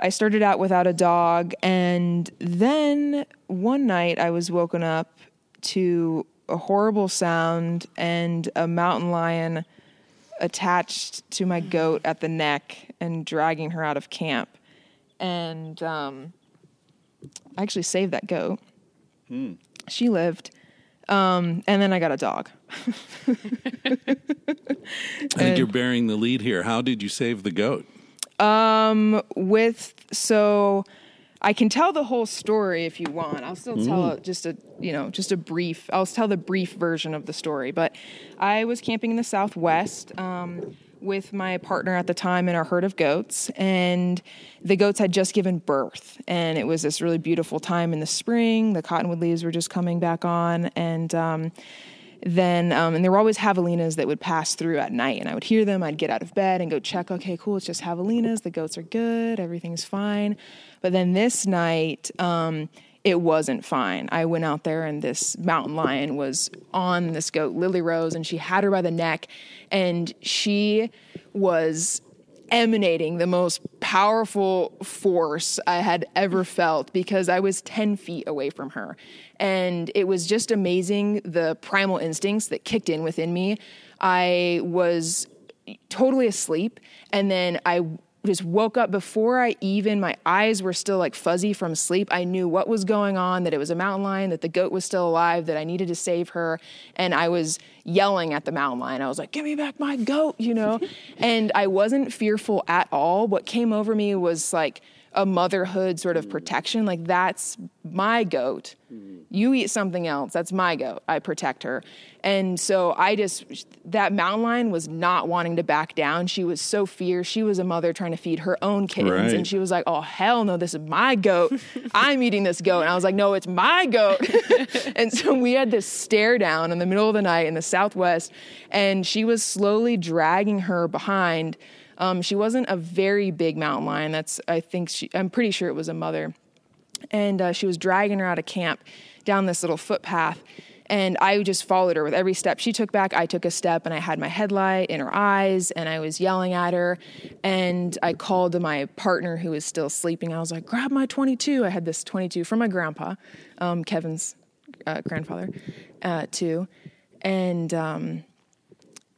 I started out without a dog, and then one night I was woken up to a horrible sound and a mountain lion attached to my goat at the neck and dragging her out of camp. And um, I actually saved that goat. Mm. She lived. Um, and then I got a dog. I think you're bearing the lead here. How did you save the goat? Um, with, so I can tell the whole story if you want. I'll still tell mm. just a, you know, just a brief, I'll tell the brief version of the story. But I was camping in the Southwest, um, with my partner at the time and our herd of goats, and the goats had just given birth, and it was this really beautiful time in the spring. The cottonwood leaves were just coming back on, and um, then um, and there were always javelinas that would pass through at night, and I would hear them. I'd get out of bed and go check. Okay, cool, it's just javelinas. The goats are good. Everything's fine. But then this night, um, it wasn't fine. I went out there, and this mountain lion was on this goat, Lily Rose, and she had her by the neck, and she was emanating the most powerful force I had ever felt, because I was ten feet away from her. And it was just amazing, the primal instincts that kicked in within me. I was totally asleep, and then I just woke up before I even, my eyes were still like fuzzy from sleep. I knew what was going on, that it was a mountain lion, that the goat was still alive, that I needed to save her. And I was yelling at the mountain lion. I was like, give me back my goat, you know? And I wasn't fearful at all. What came over me was like a motherhood sort of protection. Like, that's my goat. You eat something else. That's my goat. I protect her. And so I just, that mountain lion was not wanting to back down. She was so fierce. She was a mother trying to feed her own kittens. Right. And she was like, oh, hell no, this is my goat. I'm eating this goat. And I was like, no, it's my goat. And so we had this stare down in the middle of the night in the Southwest. And she was slowly dragging her behind. Um, she wasn't a very big mountain lion. That's, I think she, I'm pretty sure it was a mother. And uh, she was dragging her out of camp down this little footpath, and I just followed her with every step she took back. I took a step, and I had my headlight in her eyes, and I was yelling at her, and I called to my partner who was still sleeping. I was like, grab my twenty-two. I had this twenty-two from my grandpa, um, Kevin's uh, grandfather, uh, too. And, um,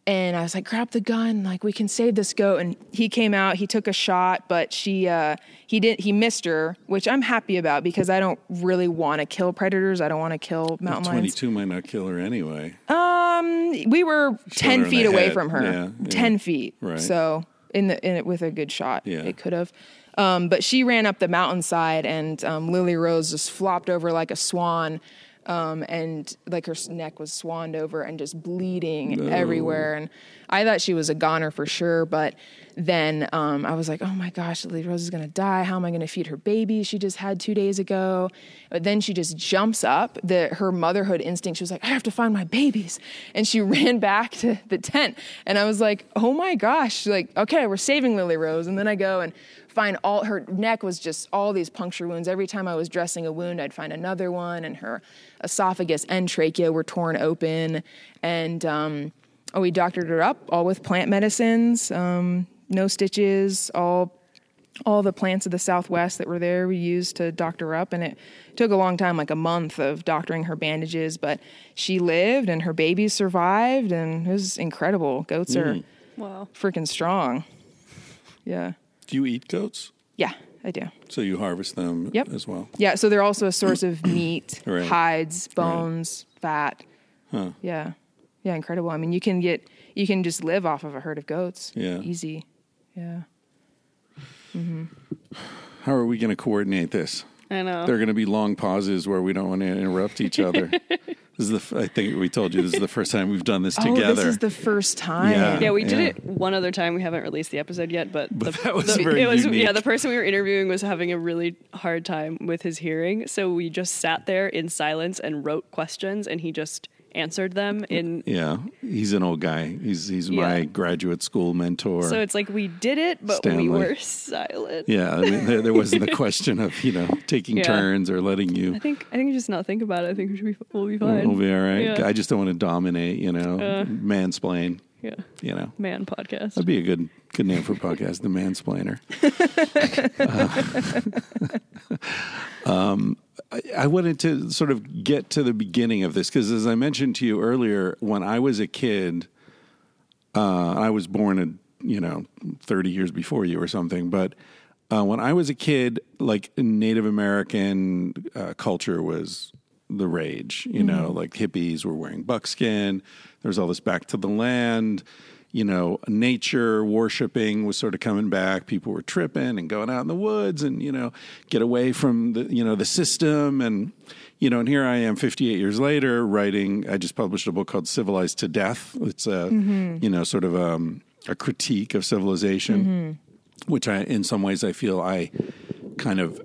and I was like, grab the gun, like, we can save this goat. And he came out, he took a shot, but she, uh, he didn't, he missed her, which I'm happy about, because I don't really want to kill predators. I don't want to kill mountain lions. twenty-two might not kill her anyway. Um, we were ten feet away from her, yeah, yeah. ten feet. Right. So in the, in it with a good shot, yeah. It could have. Um, but she ran up the mountainside, and, um, Lily Rose just flopped over like a swan. Um, and like her neck was swanned over and just bleeding no. everywhere. And I thought she was a goner for sure. But then, um, I was like, oh my gosh, Lily Rose is going to die. How am I going to feed her baby? She just had two days ago. But then she just jumps up, the, her motherhood instinct. She was like, I have to find my babies. And she ran back to the tent. And I was like, oh my gosh, like, okay, we're saving Lily Rose. And then I go and find all, her neck was just all these puncture wounds. Every time I was dressing a wound, I'd find another one, and her esophagus and trachea were torn open. And um, oh, we doctored her up, all with plant medicines, um, no stitches, all all the plants of the Southwest that were there we used to doctor her up. And it took a long time, like a month of doctoring her bandages, but she lived and her baby survived, and it was incredible. Goats mm. are wow. freaking strong. Yeah. Do you eat goats? Yeah, I do. So you harvest them yep. as well? Yeah, so they're also a source of meat, right. hides, bones, right. fat. Huh. Yeah. Yeah, incredible. I mean, you can get, you can just live off of a herd of goats. Yeah. Easy. Yeah. Mm-hmm. How are we going to coordinate this? I know. There are going to be long pauses where we don't want to interrupt each other. This is the, I think we told you this is the first time we've done this together. Oh, this is the first time. Yeah, yeah we did yeah. it one other time. We haven't released the episode yet, but, but the, that was the, very it was, yeah, the person we were interviewing was having a really hard time with his hearing. So we just sat there in silence and wrote questions, and he just answered them. In Yeah, he's an old guy. He's he's yeah. my graduate school mentor. So it's like we did it, but Stanley. We were silent. Yeah, I mean, there, there wasn't the question of, you know, taking yeah. turns or letting you. I think I think just not think about it. I think we should be, we'll be fine. We'll be all right. Yeah. I just don't want to dominate, you know, uh, mansplain. Yeah. You know. Man podcast. That'd be a good good name for a podcast, The Mansplainer. uh, um, I wanted to sort of get to the beginning of this, because as I mentioned to you earlier, when I was a kid, uh, I was born, in, you know, thirty years before you or something. But uh, when I was a kid, like Native American uh, culture was the rage, you mm-hmm. know, like hippies were wearing buckskin. There was all this back to the land, you know, nature worshiping was sort of coming back. People were tripping and going out in the woods and, you know, get away from the, you know, the system. And, you know, and here I am fifty-eight years later writing, I just published a book called Civilized to Death. It's a, mm-hmm. you know, sort of um, a critique of civilization, mm-hmm. which I, in some ways I feel I kind of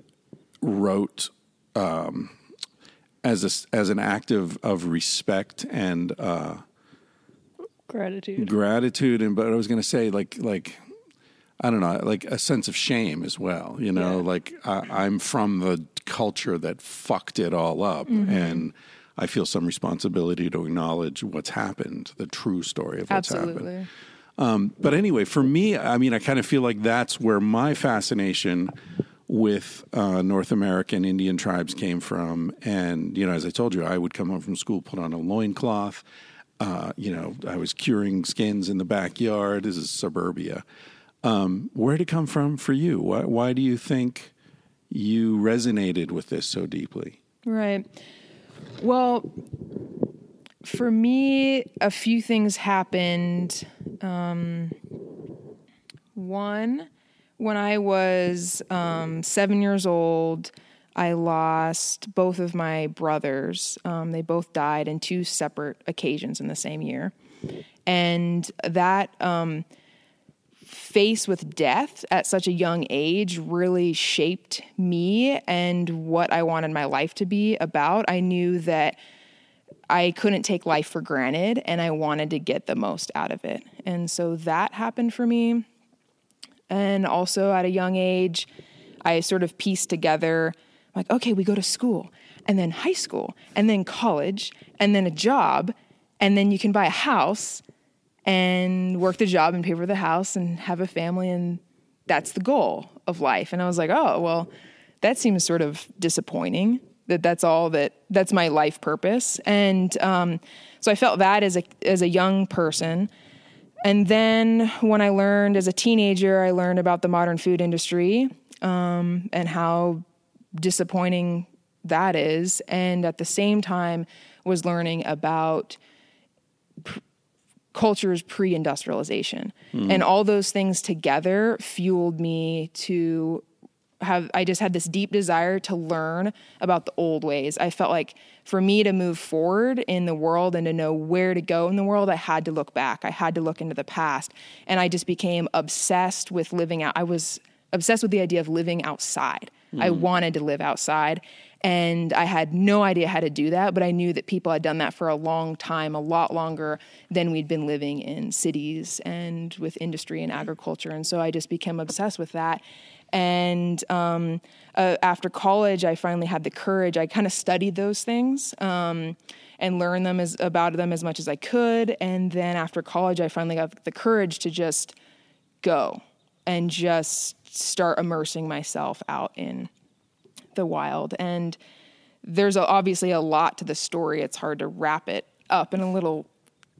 wrote um, as a, as an act of, of respect and, uh, Gratitude. Gratitude. And, but I was going to say, like, like, I don't know, like a sense of shame as well. You know, yeah. like I, I'm from the culture that fucked it all up. Mm-hmm. And I feel some responsibility to acknowledge what's happened, the true story of what's Absolutely. happened. Um, but anyway, for me, I mean, I kind of feel like that's where my fascination with uh, North American Indian tribes came from. And, you know, as I told you, I would come home from school, put on a loincloth. Uh, you know, I was curing skins in the backyard. This is suburbia. Um, where did it come from for you? Why, why do you think you resonated with this so deeply? Right. Well, for me, a few things happened. Um, one, when I was um, seven years old, I lost both of my brothers. Um, they both died in two separate occasions in the same year. And that um, face with death at such a young age really shaped me and what I wanted my life to be about. I knew that I couldn't take life for granted, and I wanted to get the most out of it. And so that happened for me. And also at a young age, I sort of pieced together, like, okay, we go to school and then high school and then college and then a job and then you can buy a house and work the job and pay for the house and have a family, and that's the goal of life. And I was like, oh, well, that seems sort of disappointing that that's all that, that's my life purpose. And um, so I felt that as a as a young person. And then when I learned as a teenager, I learned about the modern food industry um, and how disappointing that is, and at the same time was learning about p- culture's pre-industrialization. Mm. And all those things together fueled me to have, I just had this deep desire to learn about the old ways. I felt like for me to move forward in the world and to know where to go in the world, I had to look back. I had to look into the past. And I just became obsessed with living out. I was obsessed with the idea of living outside. Mm. I wanted to live outside, and I had no idea how to do that, but I knew that people had done that for a long time, a lot longer than we'd been living in cities and with industry and agriculture. And so I just became obsessed with that. And um, uh, after college, I finally had the courage. I kind of studied those things um, and learned them as about them as much as I could. And then after college, I finally got the courage to just go and just start immersing myself out in the wild. And there's a, obviously a lot to the story. It's hard to wrap it up in a little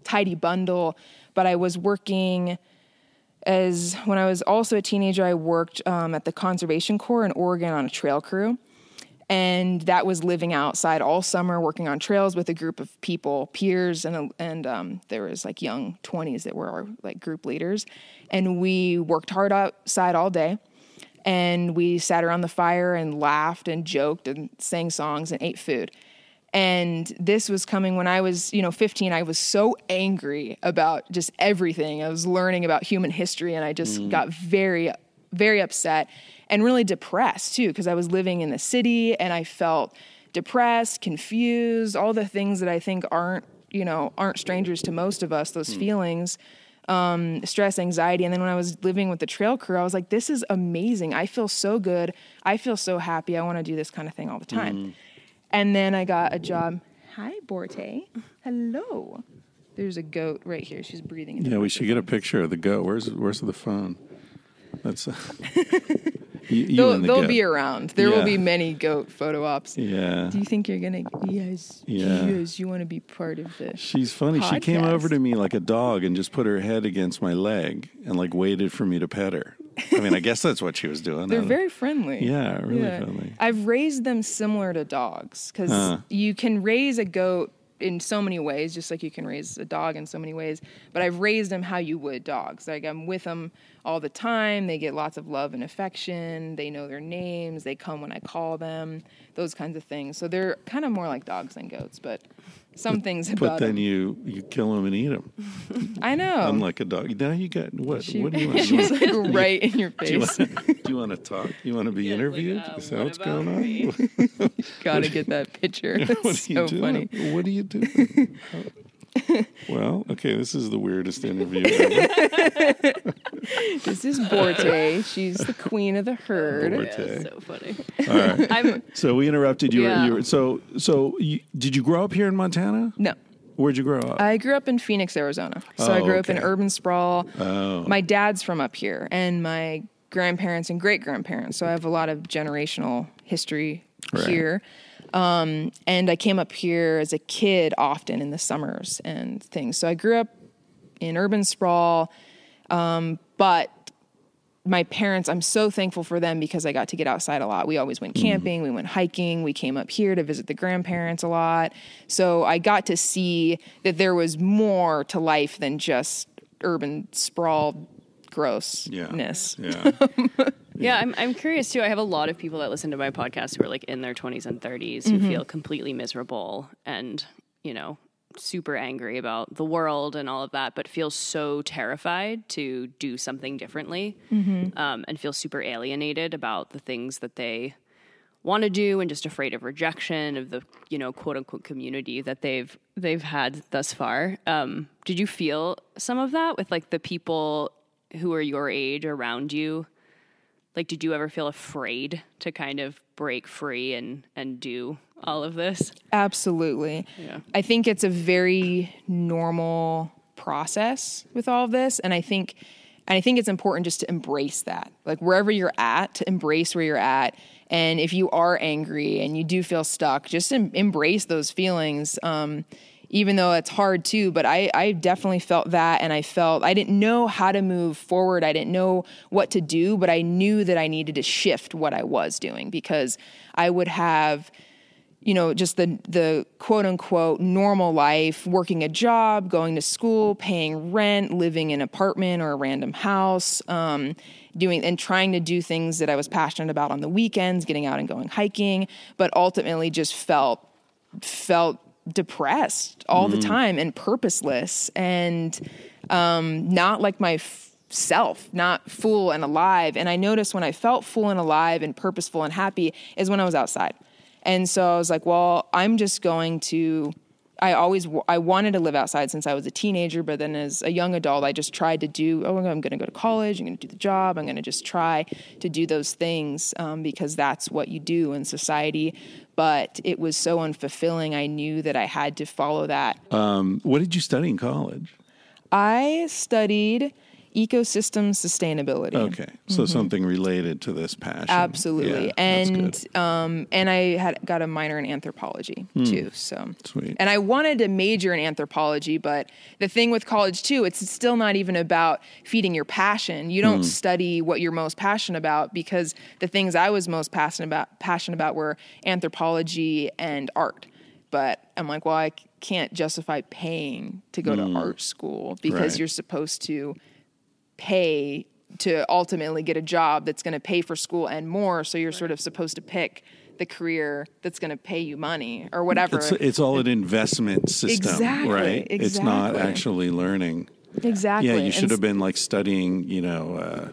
tidy bundle, but I was working as, when I was also a teenager, I worked um, at the Conservation Corps in Oregon on a trail crew. And that was living outside all summer, working on trails with a group of people, peers, and and um, there was like young twenties that were our like group leaders. And we worked hard outside all day, and we sat around the fire and laughed and joked and sang songs and ate food. And this was coming when I was, you know, fifteen. I was so angry about just everything. I was learning about human history, and I just mm. got very, very upset. And really depressed too, because I was living in the city and I felt depressed, confused, all the things that I think aren't, you know, aren't strangers to most of us, those mm. feelings, um, stress, anxiety. And then when I was living with the trail crew, I was like, this is amazing. I feel so good. I feel so happy. I want to do this kind of thing all the time. Mm. And then I got a job. Hi, Borte. Hello. There's a goat right here. She's breathing. In the yeah, we should get a picture of the goat. Where's, where's the phone? That's... Uh... You, you they'll and the they'll goat. be around. There yeah. will be many goat photo ops. Yeah. Do you think you're gonna? Yes. Yeah. You guys, you want to be part of this? She's funny. Podcast. She came over to me like a dog and just put her head against my leg and like waited for me to pet her. I mean, I guess that's what she was doing. They're very friendly. Yeah, really yeah. friendly. I've raised them similar to dogs because uh. you can raise a goat in so many ways, just like you can raise a dog in so many ways. But I've raised them how you would dogs. Like I'm with them all the time. They get lots of love and affection. They know their names. They come when I call them. Those kinds of things. So they're kind of more like dogs than goats, but some but, things about. But then them. you you kill them and eat them. I know. I'm like a dog. Now you got what? She, what do you want? She's like right in your face. Do you, do you want to talk? You want to be yeah, interviewed? Like, uh, Is that what's going on? You gotta get that picture. That's what so funny. What do you do? Well, okay, this is the weirdest interview ever. This is Borte. She's the queen of the herd. Borte. Yeah, that's so funny. All right. I'm, so we interrupted you. Yeah. you were, so so you, did you grow up here in Montana? No. Where'd you grow up? I grew up in Phoenix, Arizona. So oh, I grew okay. up in urban sprawl. Oh. My dad's from up here, and my grandparents and great-grandparents. So I have a lot of generational history right. here. Um, and I came up here as a kid often in the summers and things. So I grew up in urban sprawl, um, but my parents, I'm so thankful for them because I got to get outside a lot. We always went camping, mm. we went hiking, we came up here to visit the grandparents a lot. So I got to see that there was more to life than just urban sprawl grossness. Yeah. yeah. Yeah, I'm I'm curious, too. I have a lot of people that listen to my podcast who are, like, in their twenties and thirties who mm-hmm. feel completely miserable and, you know, super angry about the world and all of that, but feel so terrified to do something differently mm-hmm. um, and feel super alienated about the things that they want to do and just afraid of rejection of the, you know, quote-unquote community that they've they've had thus far. Um, did you feel some of that with, like, the people who are your age around you? Like, did you ever feel afraid to kind of break free and, and do all of this? Absolutely. Yeah. I think it's a very normal process with all of this. And I think, and I think it's important just to embrace that, like wherever you're at, to embrace where you're at. And if you are angry and you do feel stuck, just em- embrace those feelings. Um, even though it's hard too, but I, I definitely felt that. And I felt, I didn't know how to move forward. I didn't know what to do, but I knew that I needed to shift what I was doing because I would have, you know, just the, the quote unquote normal life, working a job, going to school, paying rent, living in an apartment or a random house, um, doing and trying to do things that I was passionate about on the weekends, getting out and going hiking, but ultimately just felt, felt, depressed all mm-hmm. the time and purposeless and um, not like my f- self, not full and alive. And I noticed when I felt full and alive and purposeful and happy is when I was outside. And so I was like, well, I'm just going to, I always, w- I wanted to live outside since I was a teenager, but then as a young adult, I just tried to do, oh, I'm going to go to college, I'm going to do the job, I'm going to just try to do those things um, because that's what you do in society. But it was so unfulfilling. I knew that I had to follow that. Um, what did you study in college? I studied ecosystem sustainability. Okay. So mm-hmm. something related to this passion. Absolutely. Yeah, and um, and I had got a minor in anthropology mm. too. So sweet. And I wanted to major in anthropology, but the thing with college too, it's still not even about feeding your passion. You don't mm. study what you're most passionate about because the things I was most passionate about passionate about were anthropology and art. But I'm like, well, I can't justify paying to go mm. to art school because right. you're supposed to pay to ultimately get a job that's going to pay for school and more. So you're sort of supposed to pick the career that's going to pay you money or whatever. It's, it's all an investment system, exactly, right? Exactly. It's not actually learning. Exactly. Yeah, you should and have been like studying, you know, uh,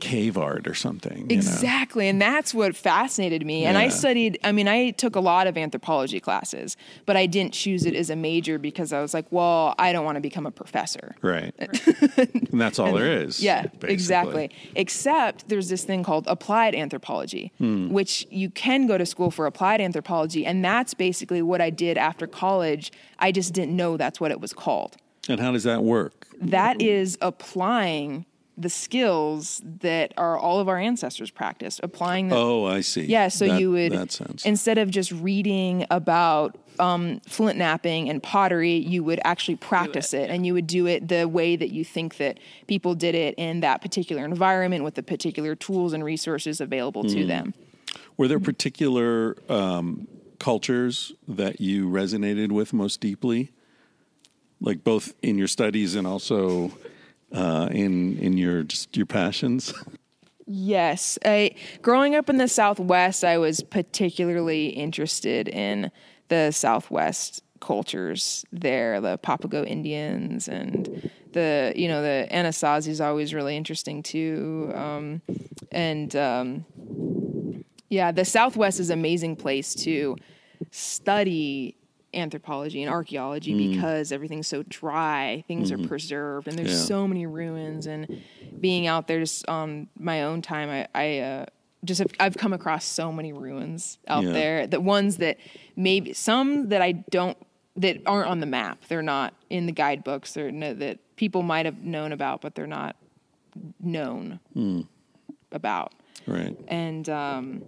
cave art or something. You exactly. know? And that's what fascinated me. And yeah. I studied, I mean, I took a lot of anthropology classes, but I didn't choose it as a major because I was like, well, I don't want to become a professor. Right. And that's all and, there is. Yeah, basically. Exactly. Except there's this thing called applied anthropology, hmm. which you can go to school for applied anthropology. And that's basically what I did after college. I just didn't know that's what it was called. And how does that work? That is applying the skills that are all of our ancestors practiced, applying them. Oh, I see. Yeah, so that, you would, that sense. Instead of just reading about um, flint knapping and pottery, you would actually practice it, it, and you would do it the way that you think that people did it in that particular environment with the particular tools and resources available mm. to them. Were there particular um, cultures that you resonated with most deeply? Like both in your studies and also... Uh, in in your just your passions? Yes. I, growing up in the Southwest, I was particularly interested in the Southwest cultures there, the Papago Indians and the, you know, the Anasazi is always really interesting too. Um, and um, yeah, the Southwest is an amazing place to study anthropology and archaeology mm. because everything's so dry, things mm-hmm. are preserved, and there's yeah. so many ruins. And being out there just on my own time, I, I uh, just have, I've come across so many ruins out yeah. there. The ones that maybe some that I don't, that aren't on the map, they're not in the guidebooks, they're no, that people might have known about, but they're not known mm. about. Right. And um,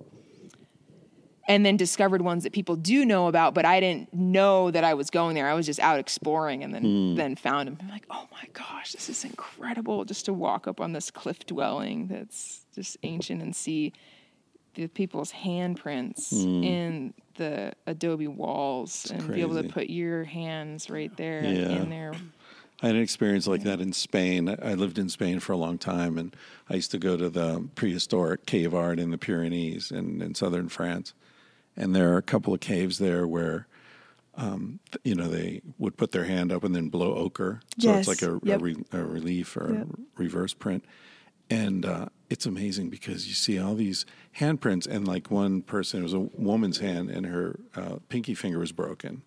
and then discovered ones that people do know about, but I didn't know that I was going there. I was just out exploring and then mm. then found them. I'm like, oh my gosh, this is incredible just to walk up on this cliff dwelling that's just ancient and see the people's handprints mm. in the adobe walls. That's and crazy. Be able to put your hands right there yeah. in there. I had an experience like that in Spain. I lived in Spain for a long time, and I used to go to the prehistoric cave art in the Pyrenees and in southern France. And there are a couple of caves there where, um, you know, they would put their hand up and then blow ochre. So yes. it's like a, yep. a, re, a relief or yep. a reverse print. And uh, it's amazing because you see all these handprints. And like one person, it was a woman's hand and her uh, pinky finger was broken.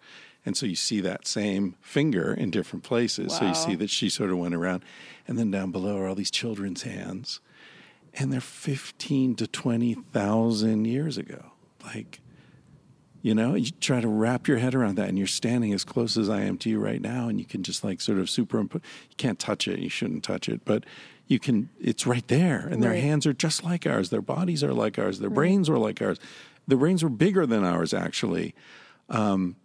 And so you see that same finger in different places. Wow. So you see that she sort of went around. And then down below are all these children's hands. And they're fifteen to twenty thousand years ago. Like... You know, you try to wrap your head around that, and you're standing as close as I am to you right now, and you can just like sort of superimpose. You can't touch it. You shouldn't touch it. But you can, it's right there. And right. their hands are just like ours. Their bodies are like ours. Their right. brains were like ours. Their brains were bigger than ours, actually. Um,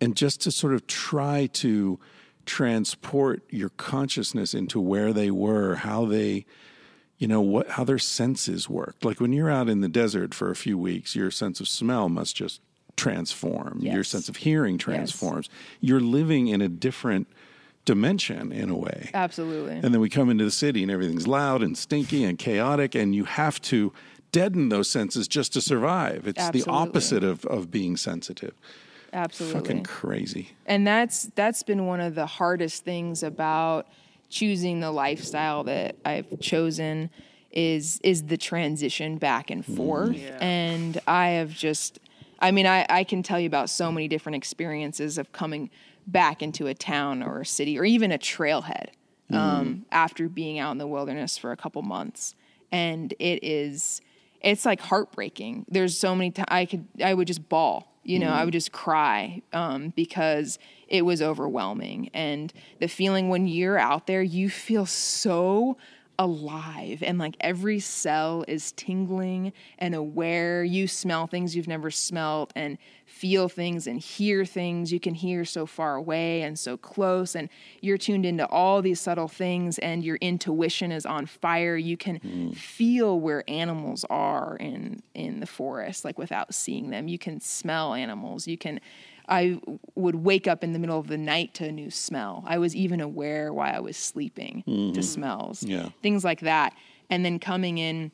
and just to sort of try to transport your consciousness into where they were, how they... You know, what? how their senses worked. Like when you're out in the desert for a few weeks, your sense of smell must just transform. Yes. Your sense of hearing transforms. Yes. You're living in a different dimension in a way. Absolutely. And then we come into the city and everything's loud and stinky and chaotic, and you have to deaden those senses just to survive. It's Absolutely. The opposite of, of being sensitive. Absolutely. Fucking crazy. And that's that's been one of the hardest things about... choosing the lifestyle that I've chosen is is the transition back and forth. Yeah. And I have just, I mean, I, I can tell you about so many different experiences of coming back into a town or a city or even a trailhead um, mm. after being out in the wilderness for a couple months. And it is, it's like heartbreaking. There's so many times I could, I would just bawl. You know, mm. I would just cry um, because it was overwhelming. And the feeling when you're out there, you feel so alive and like every cell is tingling and aware. You smell things you've never smelled and feel things and hear things you can hear so far away and so close. And you're tuned into all these subtle things and your intuition is on fire. You can mm. feel where animals are in, in the forest, like without seeing them. You can smell animals. You can, I would wake up in the middle of the night to a new smell. I was even aware while I was sleeping mm-hmm. to smells, yeah. things like that. And then coming in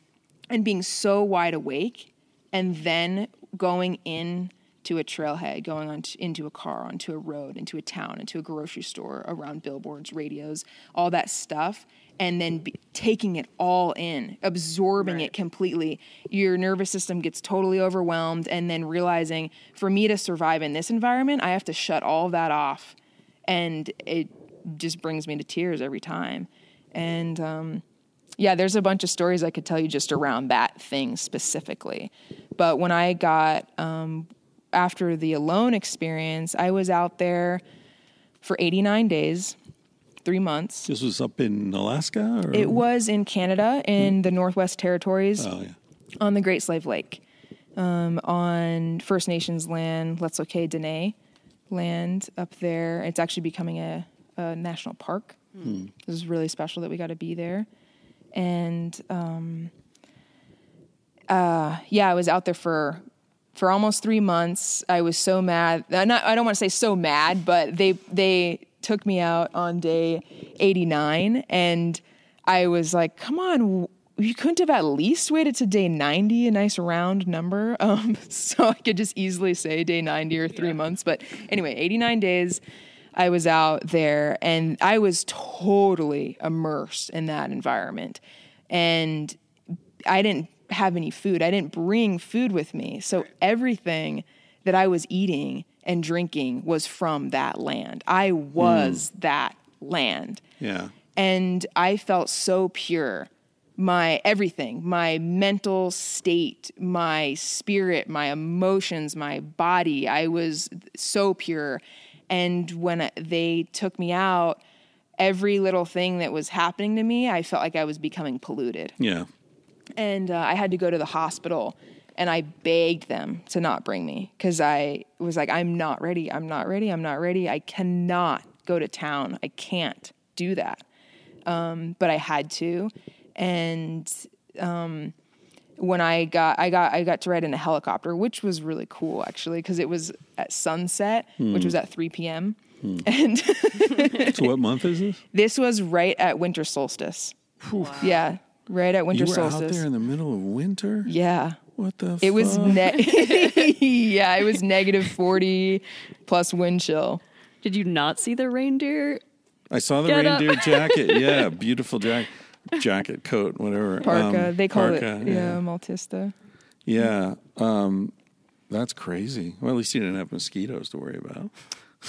and being so wide awake and then going in to a trailhead, going on to, into a car, onto a road, into a town, into a grocery store, around billboards, radios, all that stuff. And then be, taking it all in, absorbing right. it completely. Your nervous system gets totally overwhelmed. And then realizing for me to survive in this environment, I have to shut all that off. And it just brings me to tears every time. And, um, yeah, there's a bunch of stories I could tell you just around that thing specifically. But when I got, um, after the Alone experience, I was out there for eighty-nine days. three months. This was up in Alaska? Or? It was in Canada, in hmm. the Northwest Territories, oh, yeah. on the Great Slave Lake, um, on First Nations land, let's okay, Dene land up there. It's actually becoming a, a national park. Hmm. This is really special that we got to be there. And, um, uh, yeah, I was out there for... For almost three months, I was so mad. Not, I don't want to say so mad, but they they took me out on day eighty-nine, and I was like, "Come on, you couldn't have at least waited to day ninety, a nice round number, um, so I could just easily say day ninety or three yeah. months." But anyway, eighty-nine days, I was out there, and I was totally immersed in that environment, and I didn't. have any food. I didn't bring food with me. So everything that I was eating and drinking was from that land. I was mm. that land. Yeah. And I felt so pure. My everything, my mental state, my spirit, my emotions, my body, I was so pure. And when they took me out, every little thing that was happening to me, I felt like I was becoming polluted. Yeah. And uh, I had to go to the hospital, and I begged them to not bring me because I was like, I'm not ready. I'm not ready. I'm not ready. I cannot go to town. I can't do that. Um, but I had to. And um, when I got, I got, I got to ride in a helicopter, which was really cool actually, because it was at sunset, mm. which was at three p.m. Mm. And so what month is this? This was right at winter solstice. Wow. Yeah. Right at winter solstice. You were solstice. Out there in the middle of winter? Yeah. What the fuck? It was ne- Yeah, it was negative forty plus wind chill. Did you not see the reindeer? I saw the Get reindeer jacket. Yeah, beautiful jacket, jacket, coat, whatever. Parka. Um, they call parka, it yeah, yeah. Maltista. Yeah. Um, that's crazy. Well, at least you didn't have mosquitoes to worry about.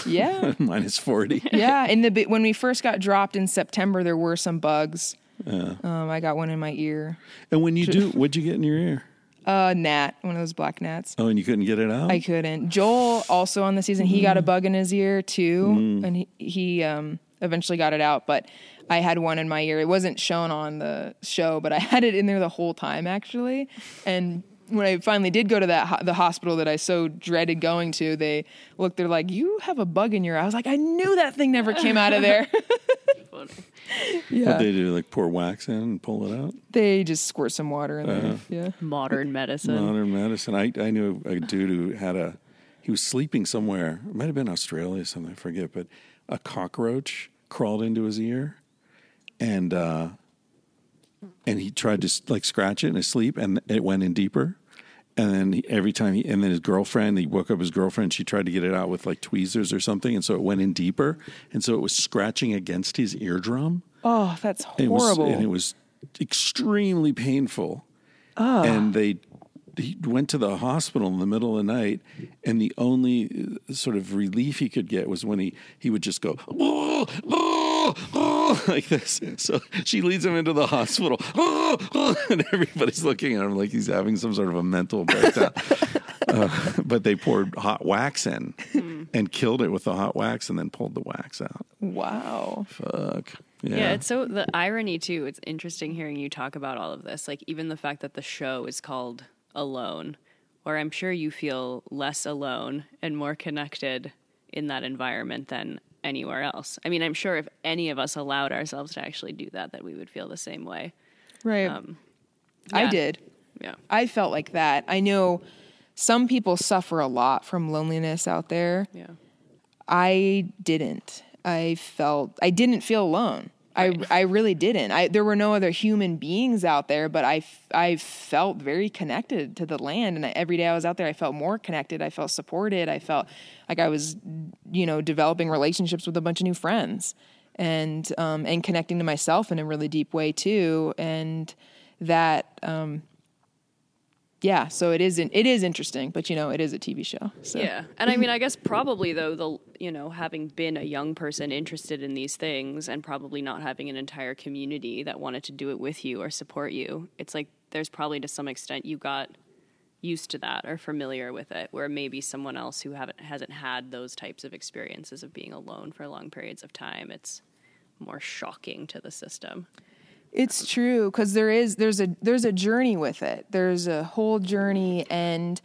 Yeah. Minus forty. Yeah, in the when we first got dropped in September, there were some bugs. Yeah. Um, I got one in my ear. And when you do, what'd you get in your ear? Uh, gnat, one of those black gnats. Oh, and you couldn't get it out? I couldn't. Joel, also on the season, he mm. got a bug in his ear too, mm. and he, he um, eventually got it out, but I had one in my ear. It wasn't shown on the show, but I had it in there the whole time, actually, and... When I finally did go to that ho- the hospital that I so dreaded going to, they looked. They're like, "You have a bug in your eye." I was like, "I knew that thing never came out of there." Funny. Yeah. What did they do? Like pour wax in and pull it out? They just squirt some water in uh, there. Yeah. Modern medicine. Modern medicine. I I knew a dude who had a. He was sleeping somewhere. It might have been Australia or something. I forget. But a cockroach crawled into his ear, and. uh And he tried to like scratch it in his sleep, and it went in deeper. And then he, every time he, and then his girlfriend, he woke up his girlfriend. She tried to get it out with like tweezers or something, and so it went in deeper. And so it was scratching against his eardrum. Oh, that's horrible! And it was, and it was extremely painful. Oh. And they he went to the hospital in the middle of the night, and the only sort of relief he could get was when he he would just go. Oh, oh. Oh, like this. So she leads him into the hospital. Oh, oh, and everybody's looking at him like he's having some sort of a mental breakdown. uh, but they poured hot wax in mm. and killed it with the hot wax and then pulled the wax out. Wow. Fuck. Yeah. yeah, it's so the irony too. It's interesting hearing you talk about all of this. Like even the fact that the show is called Alone, where I'm sure you feel less alone and more connected in that environment than anywhere else. I mean, I'm sure if any of us allowed ourselves to actually do that, that we would feel the same way. Right. Um, yeah. I did. Yeah. I felt like that. I know some people suffer a lot from loneliness out there. Yeah. I didn't. I felt, I didn't feel alone. Right. I, I really didn't. I, there were no other human beings out there, but I, I felt very connected to the land. And I, every day I was out there, I felt more connected. I felt supported. I felt like I was, you know, developing relationships with a bunch of new friends and, um, and connecting to myself in a really deep way too. And that, um, yeah, so it is, it is interesting, but you know, it is a T V show. So. Yeah. And I mean, I guess probably though, the, you know, having been a young person interested in these things and probably not having an entire community that wanted to do it with you or support you, it's like, there's probably to some extent you got used to that or familiar with it, where maybe someone else who haven't, hasn't had those types of experiences of being alone for long periods of time, it's more shocking to the system. It's true, because there is there's a there's a journey with it. There's a whole journey, and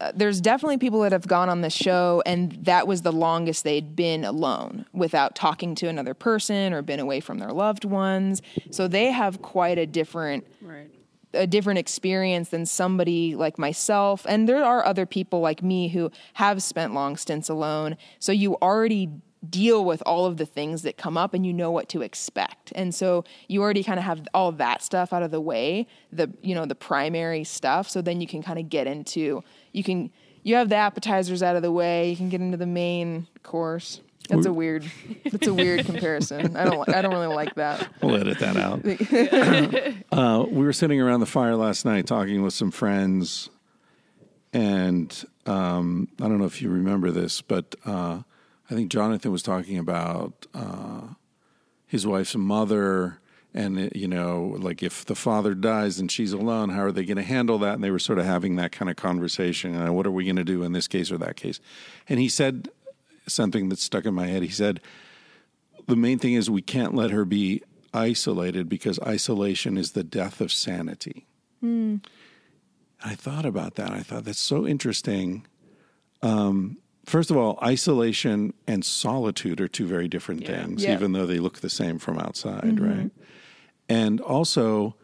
uh, there's definitely people that have gone on the show, and that was the longest they'd been alone without talking to another person or been away from their loved ones. So they have quite a different right. a different experience than somebody like myself. And there are other people like me who have spent long stints alone. So you already deal with all of the things that come up, and you know what to expect. And so you already kind of have all that stuff out of the way, the, you know, the primary stuff. So then you can kind of get into, you can, you have the appetizers out of the way. You can get into the main course. That's a weird, that's a weird comparison. I don't, I don't really like that. We'll edit that out. uh, we were sitting around the fire last night talking with some friends, and um, I don't know if you remember this, but, uh, I think Jonathan was talking about uh, his wife's mother, and, you know, like if the father dies and she's alone, how are they going to handle that? And they were sort of having that kind of conversation. And what are we going to do in this case or that case? And he said something that stuck in my head. He said, the main thing is we can't let her be isolated, because isolation is the death of sanity. Mm. I thought about that. I thought that's so interesting. Um First of all, isolation and solitude are two very different yeah. things, yeah. even though they look the same from outside, mm-hmm. right? And also,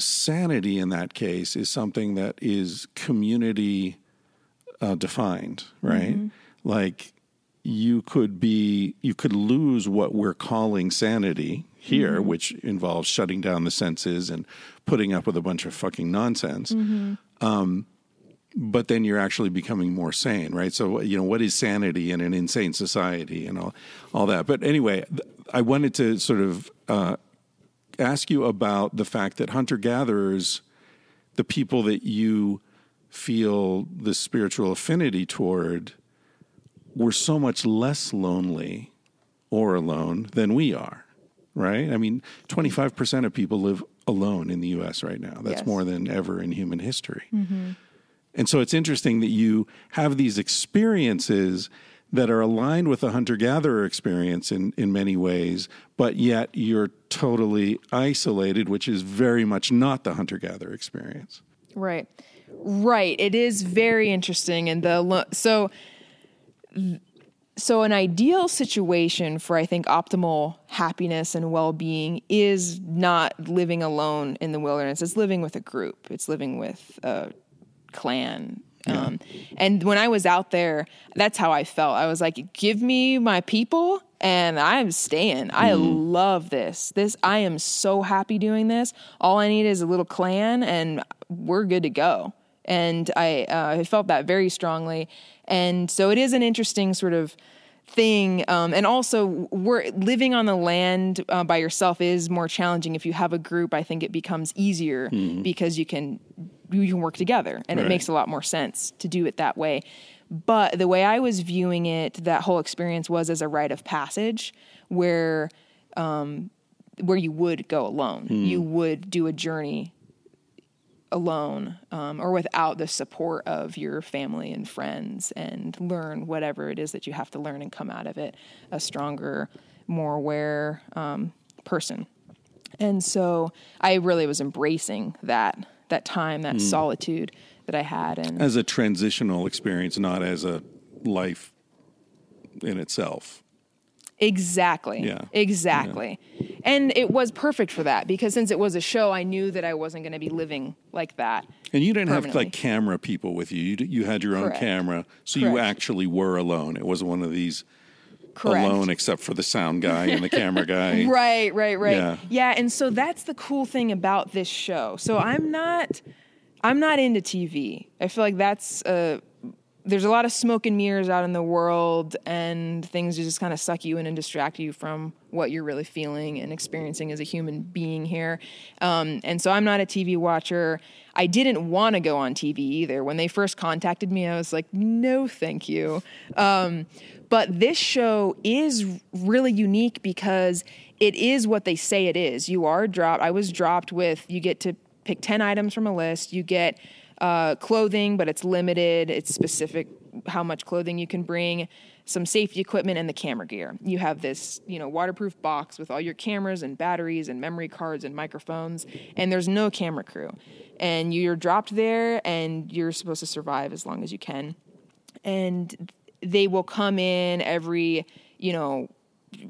sanity in that case is something that is community uh, defined, right? Mm-hmm. Like you could be, you could lose what we're calling sanity here, mm-hmm. which involves shutting down the senses and putting up with a bunch of fucking nonsense. Mm-hmm. Um, But then you're actually becoming more sane, right? So, you know, what is sanity in an insane society and all, all that? But anyway, th- I wanted to sort of uh, ask you about the fact that hunter-gatherers, the people that you feel the spiritual affinity toward, were so much less lonely or alone than we are, right? I mean, twenty-five percent of people live alone in the U S right now. That's yes. more than ever in human history. Mm-hmm. And so it's interesting that you have these experiences that are aligned with the hunter-gatherer experience in, in many ways, but yet you're totally isolated, which is very much not the hunter-gatherer experience. Right. Right. It is very interesting. And the so so an ideal situation for, I think, optimal happiness and well-being is not living alone in the wilderness. It's living with a group. It's living with a clan. Um, yeah. And when I was out there, that's how I felt. I was like, give me my people and I'm staying. I mm. love this. This, I am so happy doing this. All I need is a little clan and we're good to go. And I, uh, I felt that very strongly. And so it is an interesting sort of thing. Um, and also we're living on the land uh, by yourself is more challenging. If you have a group, I think it becomes easier mm. because you can, you can work together, and right. it makes a lot more sense to do it that way. But the way I was viewing it, that whole experience was as a rite of passage where, um, where you would go alone, mm. you would do a journey alone, um, or without the support of your family and friends, and learn whatever it is that you have to learn and come out of it a stronger, more aware, um, person. And so I really was embracing that, that time, that mm. solitude that I had. And as a transitional experience, not as a life in itself. Exactly. Yeah. Exactly. Yeah. And it was perfect for that, because since it was a show, I knew that I wasn't going to be living like that. And you didn't have like camera people with you. You, d- you had your own Correct. camera. So Correct. you actually were alone. It wasn't one of these Correct. alone except for the sound guy and the camera guy. Right, right, right. Yeah. yeah. And so that's the cool thing about this show. So I'm not, I'm not into T V. I feel like that's a, there's a lot of smoke and mirrors out in the world, and things just kind of suck you in and distract you from what you're really feeling and experiencing as a human being here. Um, and so I'm not a T V watcher. I didn't want to go on T V either. When they first contacted me, I was like, no, thank you. Um, but this show is really unique because it is what they say it is. You are dropped. I was dropped with, you get to pick ten items from a list. You get Uh, clothing, but it's limited. It's specific how much clothing you can bring. some safety equipment, and the camera gear. You have this, you know, waterproof box with all your cameras and batteries and memory cards and microphones, and there's no camera crew. And you're dropped there, and you're supposed to survive as long as you can. And they will come in every, you know,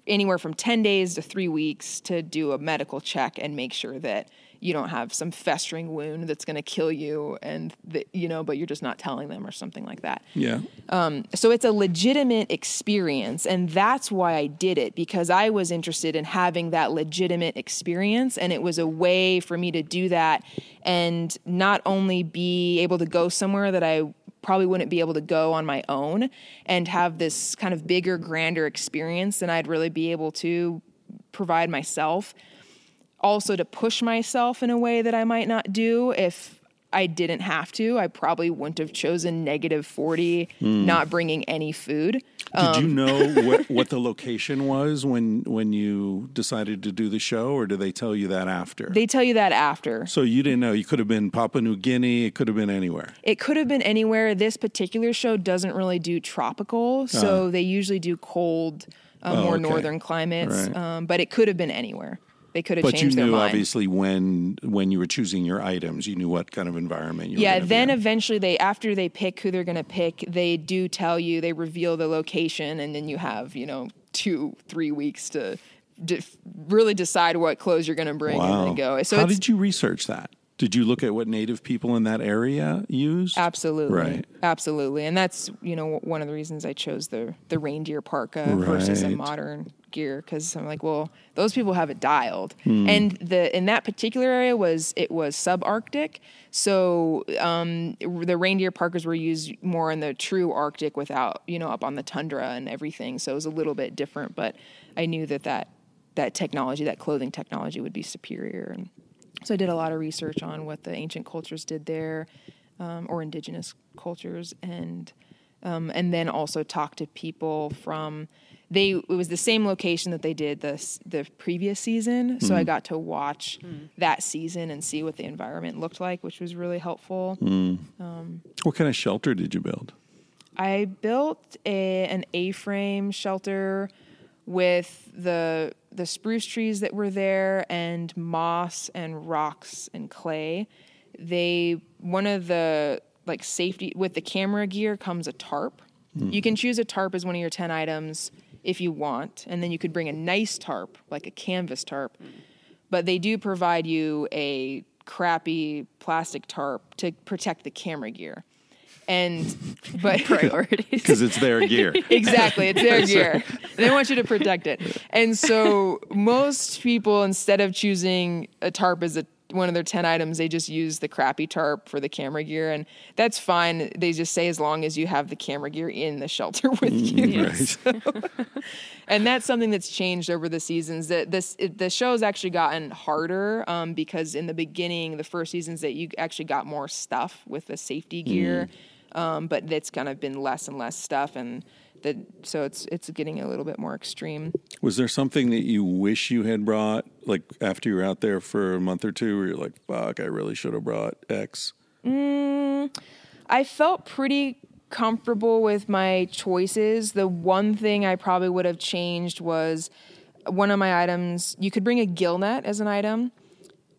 anywhere from ten days to three weeks to do a medical check and make sure that you don't have some festering wound that's going to kill you, and the, you know, but you're just not telling them or something like that. Yeah. Um, so it's a legitimate experience, and that's why I did it, because I was interested in having that legitimate experience, and it was a way for me to do that and not only be able to go somewhere that I probably wouldn't be able to go on my own, and have this kind of bigger, grander experience than I'd really be able to provide myself. Also to push myself in a way that I might not do if I didn't have to. I probably wouldn't have chosen negative forty, mm. not bringing any food. Did um, you know what, what the location was when when you decided to do the show, or did they tell you that after? They tell you that after. So you didn't know. You could have been Papua New Guinea. It could have been anywhere. It could have been anywhere. This particular show doesn't really do tropical, so uh, they usually do cold, uh, oh, more okay. northern climates. Right. Um, but it could have been anywhere. They could have but changed their mind. But you knew, obviously, when when you were choosing your items, you knew what kind of environment you yeah, were going to be in. Yeah, then eventually, they after they pick who they're going to pick, they do tell you, they reveal the location, and then you have, you know, two, three weeks to de- really decide what clothes you're going to bring wow. and then go. So how did you research that? Did you look at what Native people in that area used? Absolutely. Right. Absolutely. And that's, you know, one of the reasons I chose the the reindeer parka right. versus a modern gear, because I'm like, well, those people have it dialed. Mm. And the in that particular area was it was subarctic, so um, the reindeer parkas were used more in the true Arctic, without, you know, up on the tundra and everything. So it was a little bit different, but I knew that that, that technology, that clothing technology, would be superior. And so I did a lot of research on what the ancient cultures did there, um, or indigenous cultures, and um, and then also talked to people from. They it was the same location that they did the the previous season, so mm. I got to watch mm. that season and see what the environment looked like, which was really helpful. Mm. Um, what kind of shelter did you build? I built a, an A-frame shelter with the the spruce trees that were there, and moss and rocks and clay. They one of the like safety with the camera gear comes a tarp. Mm. You can choose a tarp as one of your ten items. If you want, and then you could bring a nice tarp, like a canvas tarp, but they do provide you a crappy plastic tarp to protect the camera gear. And but priorities, because it's their gear. Exactly, it's their gear. They want you to protect it. And so most people, instead of choosing a tarp as a one of their ten items, they just use the crappy tarp for the camera gear, and that's fine. They just say as long as you have the camera gear in the shelter with you. Right. So, and that's something that's changed over the seasons. That this it, the show's actually gotten harder um, because in the beginning, the first seasons, that you actually got more stuff with the safety gear, mm. um, but that's kind of been less and less stuff, and the, so it's it's getting a little bit more extreme. Was there something that you wish you had brought, like after you were out there for a month or two, where you're like, fuck, I really should have brought X? Mm, I felt pretty comfortable with my choices. The one thing I probably would have changed was one of my items. You could bring a gill net as an item.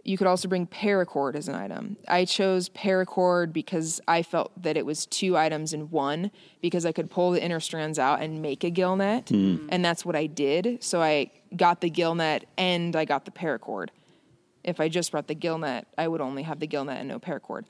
You could also bring paracord as an item. I chose paracord because I felt that it was two items in one, because I could pull the inner strands out and make a gill net, mm. and that's what I did. So I got the gill net and I got the paracord. If I just brought the gill net, I would only have the gill net and no paracord.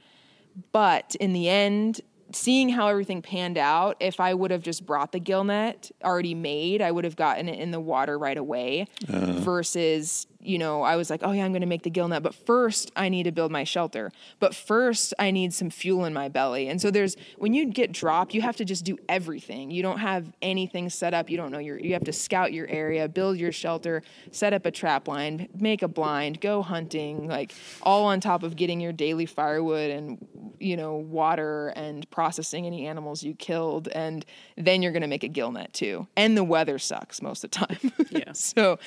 But in the end, seeing how everything panned out, if I would have just brought the gill net already made, I would have gotten it in the water right away uh. versus, you know, I was like, oh, yeah, I'm going to make the gill net, but first I need to build my shelter. But first I need some fuel in my belly. And so there's, when you get dropped, you have to just do everything. You don't have anything set up. You don't know your, you have to scout your area, build your shelter, set up a trap line, make a blind, go hunting, like all on top of getting your daily firewood and, you know, water and processing any animals you killed. And then you're going to make a gill net too. And the weather sucks most of the time. Yeah. so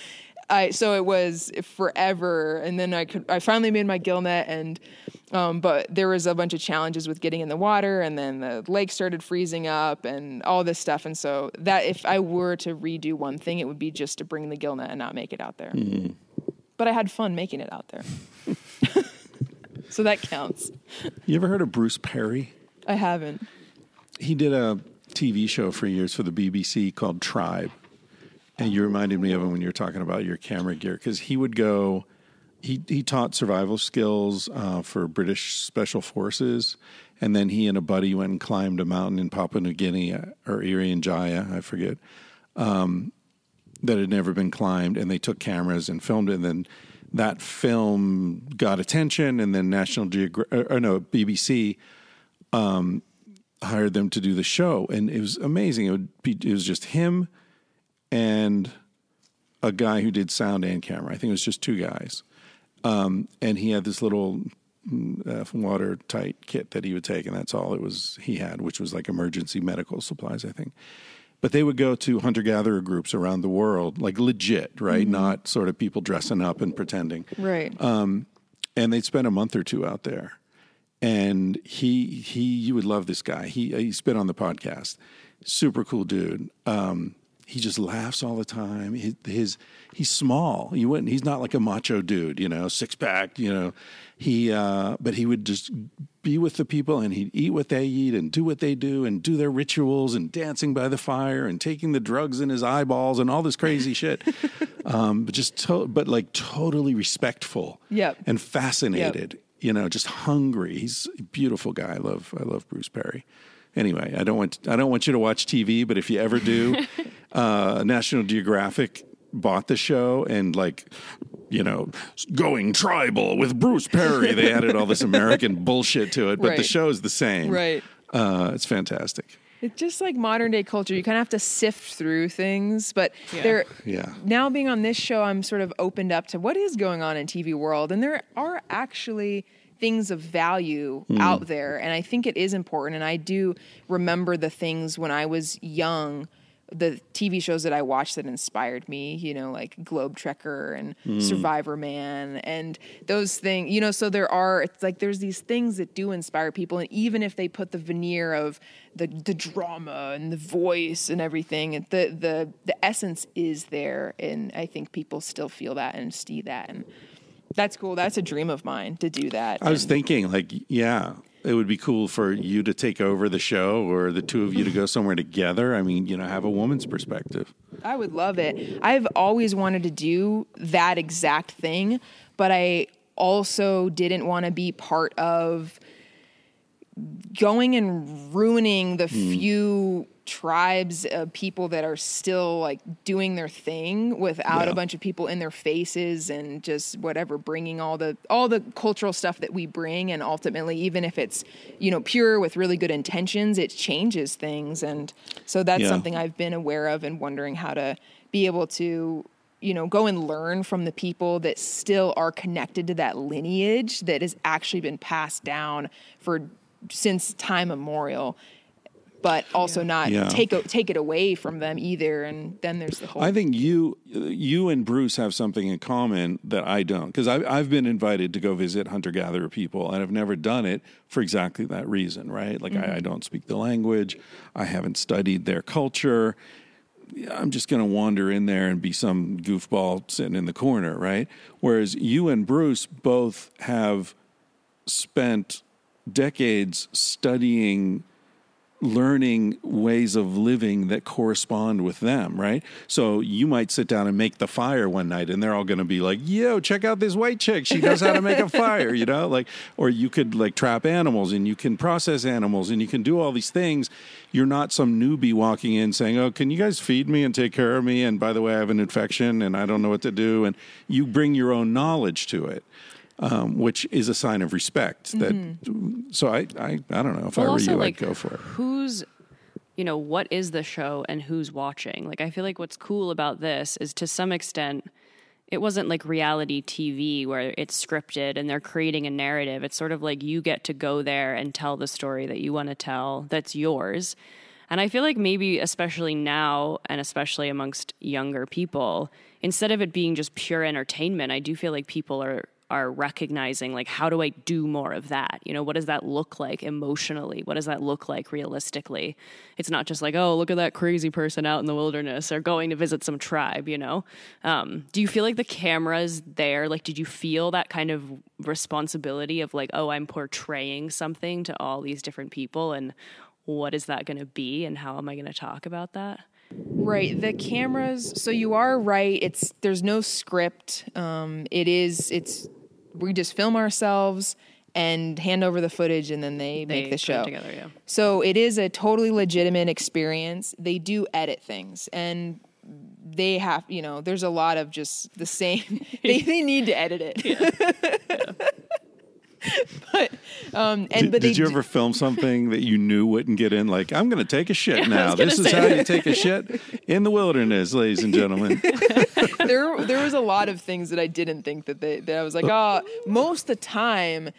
I, so it was forever. And then I could, I finally made my gill net, and Um, but there was a bunch of challenges with getting in the water, and then the lake started freezing up and all this stuff. And so that if I were to redo one thing, it would be just to bring the gill net and not make it out there. Mm. But I had fun making it out there. So that counts. You ever heard of Bruce Perry? I haven't. He did a T V show for years for the B B C called Tribe. And you reminded me of him when you were talking about your camera gear, because he would go... He he taught survival skills uh, for British Special Forces, and then he and a buddy went and climbed a mountain in Papua New Guinea or Irian and Jaya, I forget, um, that had never been climbed, and they took cameras and filmed it, and then that film got attention, and then National Geographic, or no, B B C um, hired them to do the show, and it was amazing. It would be, it was just him and a guy who did sound and camera. I think it was just two guys. Um, and he had this little uh, watertight kit that he would take, and that's all it was he had, which was like emergency medical supplies, I think. But they would go to hunter-gatherer groups around the world, like legit, right? Mm-hmm. Not sort of people dressing up and pretending. Right. Um, and they'd spend a month or two out there. And he, he, you would love this guy. He, he's been on the podcast. Super cool dude. Um, He just laughs all the time. His, his he's small. He wouldn't. He's not like a macho dude, you know, six pack, you know. He, uh, but he would just be with the people, and he'd eat what they eat, and do what they do, and do their rituals, and dancing by the fire, and taking the drugs in his eyeballs, and all this crazy shit. Um, but just, to, but like totally respectful, yep. and fascinated, yep. you know, just hungry. He's a beautiful guy. I love, I love Bruce Perry. Anyway, I don't want I don't want you to watch T V, but if you ever do, uh, National Geographic bought the show and, like, you know, going tribal with Bruce Perry. They added all this American bullshit to it, but right. the show is the same. Right. Uh, it's fantastic. It's just like modern day culture. You kind of have to sift through things, but yeah. there yeah. now being on this show, I'm sort of opened up to what is going on in T V world, and there are actually things of value mm. out there. And I think it is important. And I do remember the things when I was young, the T V shows that I watched that inspired me, you know, like Globetrotter and mm. Survivor Man and those things, you know, so there are, it's like, there's these things that do inspire people. And even if they put the veneer of the, the drama and the voice and everything, the, the, the essence is there. And I think people still feel that and see that. And that's cool. That's a dream of mine to do that. I was and, thinking like, yeah, it would be cool for you to take over the show or the two of you to go somewhere together. I mean, you know, have a woman's perspective. I would love it. I've always wanted to do that exact thing, but I also didn't want to be part of going and ruining the mm. few tribes of people that are still like doing their thing without yeah. a bunch of people in their faces and just whatever, bringing all the all the cultural stuff that we bring. And ultimately, even if it's, you know, pure with really good intentions, it changes things. And so that's yeah. something I've been aware of and wondering how to be able to, you know, go and learn from the people that still are connected to that lineage that has actually been passed down for since time immemorial, but also yeah. not yeah. take a, take it away from them either. And then there's the whole... I think you you and Bruce have something in common that I don't, because I've, I've been invited to go visit hunter-gatherer people, and I've never done it for exactly that reason, right? Like, mm-hmm. I, I don't speak the language. I haven't studied their culture. I'm just going to wander in there and be some goofball sitting in the corner, right? Whereas you and Bruce both have spent decades studying, learning ways of living that correspond with them, right? So you might sit down and make the fire one night, and they're all going to be like, yo, check out this white chick. She knows how to make a fire, you know? Like, or you could like trap animals, and you can process animals, and you can do all these things. You're not some newbie walking in saying, oh, can you guys feed me and take care of me? And by the way, I have an infection and I don't know what to do. And you bring your own knowledge to it. Um, which is a sign of respect. That mm-hmm. so I, I I don't know if well, I were you like, I'd go for it. Who's, you know, what is the show and who's watching? Like, I feel like what's cool about this is, to some extent, it wasn't like reality T V where it's scripted and they're creating a narrative. It's sort of like you get to go there and tell the story that you want to tell, that's yours. And I feel like maybe especially now, and especially amongst younger people, instead of it being just pure entertainment, I do feel like people are are recognizing, like, how do I do more of that? You know, what does that look like emotionally? What does that look like realistically? It's not just like, oh, look at that crazy person out in the wilderness or going to visit some tribe, you know? Um, do you feel like the camera's there? Like, did you feel that kind of responsibility of like, oh, I'm portraying something to all these different people, and what is that going to be, and how am I going to talk about that? Right. The cameras. So you are right. It's, there's no script. Um, it is, it's, we just film ourselves and hand over the footage, and then they, they make the show together. Yeah. So it is a totally legitimate experience. They do edit things, and they have, you know, there's a lot of just the same, they, they need to edit it. Yeah. Yeah. But um, and did, but did you do- ever film something that you knew wouldn't get in? Like, I'm going to take a shit yeah, now. This is how you take a shit in the wilderness, ladies and gentlemen. there, there was a lot of things that I didn't think that they that I was like, oh. Most of the time,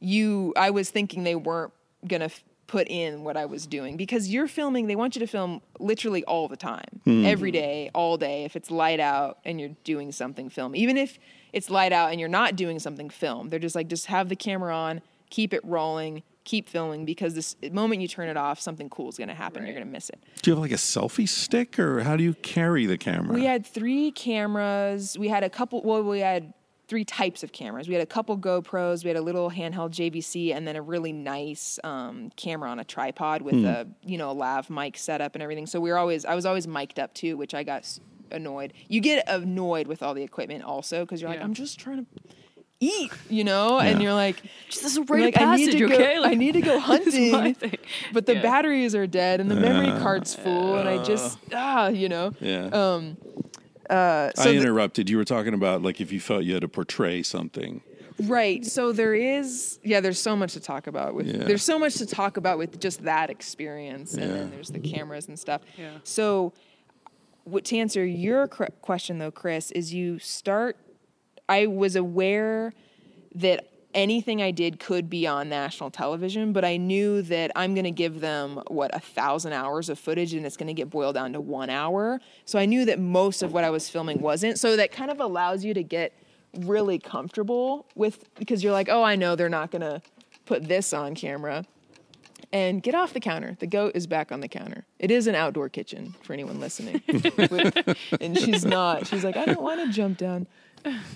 you, I was thinking they weren't going to f- put in what I was doing, because you're filming. They want you to film literally all the time, mm. every day, all day. If it's light out and you're doing something, film. Even if it's light out and you're not doing something, film. They're just like, just have the camera on, keep it rolling, keep filming, because this moment you turn it off, something cool is going to happen. Right. You're going to miss it. Do you have like a selfie stick, or how do you carry the camera? We had three cameras. We had a couple, well, we had three types of cameras. We had a couple GoPros, we had a little handheld J V C, and then a really nice um, camera on a tripod with mm. a, you know, a lav mic setup and everything. So we were always, I was always mic'd up too, which I got annoyed. You get annoyed with all the equipment also, because you're yeah. like, I'm just trying to eat, you know? Yeah. And you're like, just this rite like, passage, I need to go, okay? Like, I need to go hunting, but the yeah. batteries are dead and the memory uh, card's full, uh, and I just, ah, you know? Yeah. Um, uh, so I interrupted. The, you were talking about, like, if you felt you had to portray something. Right. So there is, yeah, there's so much to talk about with, yeah. there's so much to talk about with just that experience. And yeah. then there's the cameras and stuff. Yeah. So, What, to answer your cr- question, though, Chris, is you start, I was aware that anything I did could be on national television, but I knew that I'm going to give them, what, a thousand hours of footage, and it's going to get boiled down to one hour. So I knew that most of what I was filming wasn't. So that kind of allows you to get really comfortable with, because you're like, oh, I know they're not going to put this on camera. And get off the counter. The goat is back on the counter. It is an outdoor kitchen for anyone listening. With, and she's not. She's like, I don't want to jump down.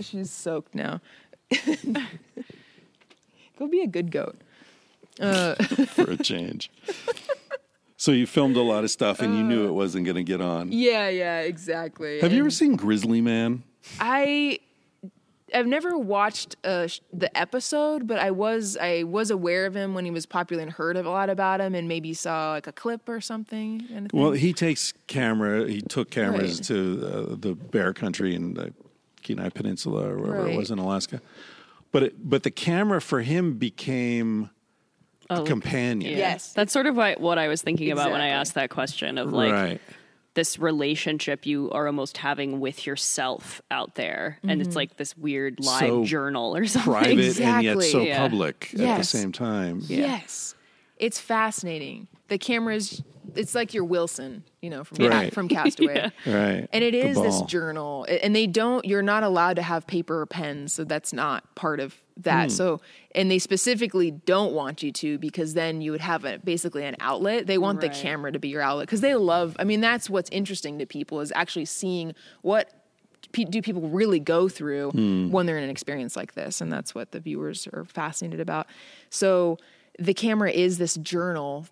She's soaked now. Go be a good goat. Uh, for a change. So you filmed a lot of stuff, and you knew it wasn't going to get on. Yeah, yeah, exactly. Have and you ever seen Grizzly Man? I... I've never watched uh, the episode, but I was I was aware of him when he was popular and heard a lot about him, and maybe saw like a clip or something. Kind of well, he takes camera. He took cameras right. to uh, the bear country in the Kenai Peninsula or wherever right. it was in Alaska. But it, but the camera for him became a oh, companion. Yeah. Yes, that's sort of what I was thinking exactly. about when I asked that question of like. Right. This relationship you are almost having with yourself out there. And mm-hmm. it's like this weird live so journal or something. Private exactly. and yet so yeah. public yes. at the same time. Yeah. Yes. It's fascinating. The camera's, it's like your Wilson, you know, from, right. from Castaway. yeah. Right. And it is this journal. And they don't, you're not allowed to have paper or pens. So that's not part of that. Mm. So, and they specifically don't want you to, because then you would have a, basically an outlet. They want right. the camera to be your outlet, because they love, I mean, that's what's interesting to people is actually seeing what p- do people really go through mm. when they're in an experience like this. And that's what the viewers are fascinated about. So the camera is this journal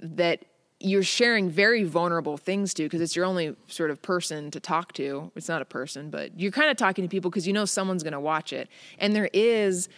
that you're sharing very vulnerable things to, because it's your only sort of person to talk to. It's not a person, but you're kind of talking to people because you know someone's going to watch it. And there is,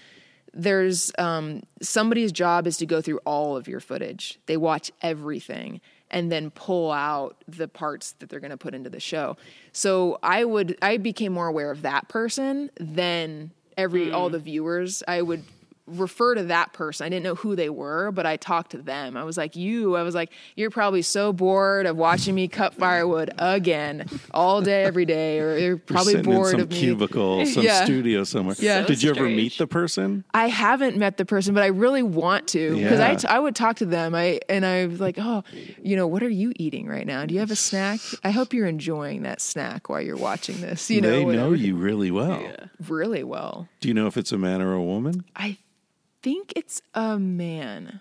there's um, somebody's job is to go through all of your footage. They watch everything and then pull out the parts that they're going to put into the show. So I would, I became more aware of that person than every, mm. all the viewers. I would refer to that person. I didn't know who they were, but I talked to them. I was like, you, I was like, you're probably so bored of watching me cut firewood again all day, every day, or you're probably you're bored in some of me. Cubicle, some yeah. studio somewhere. Yeah. So Did you strange. ever meet the person? I haven't met the person, but I really want to, because yeah. I, t- I would talk to them. I, and I was like, oh, you know, what are you eating right now? Do you have a snack? I hope you're enjoying that snack while you're watching this. You know, they whatever. know you really well. Yeah. really well. Do you know if it's a man or a woman? I think it's a man.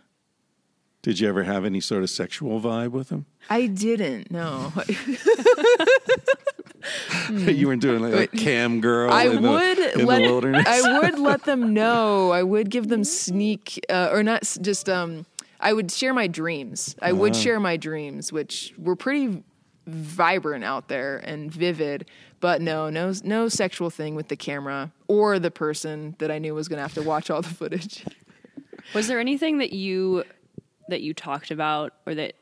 Did you ever have any sort of sexual vibe with him? I didn't, no. You weren't doing like a like cam girl I in, would the, in let, the wilderness? I would let them know. I would give them sneak, uh, or not just, um, I would share my dreams. I wow. would share my dreams, which were pretty vibrant out there and vivid. But no, no, no sexual thing with the camera or the person that I knew was going to have to watch all the footage. Was there anything that you that you talked about, or that,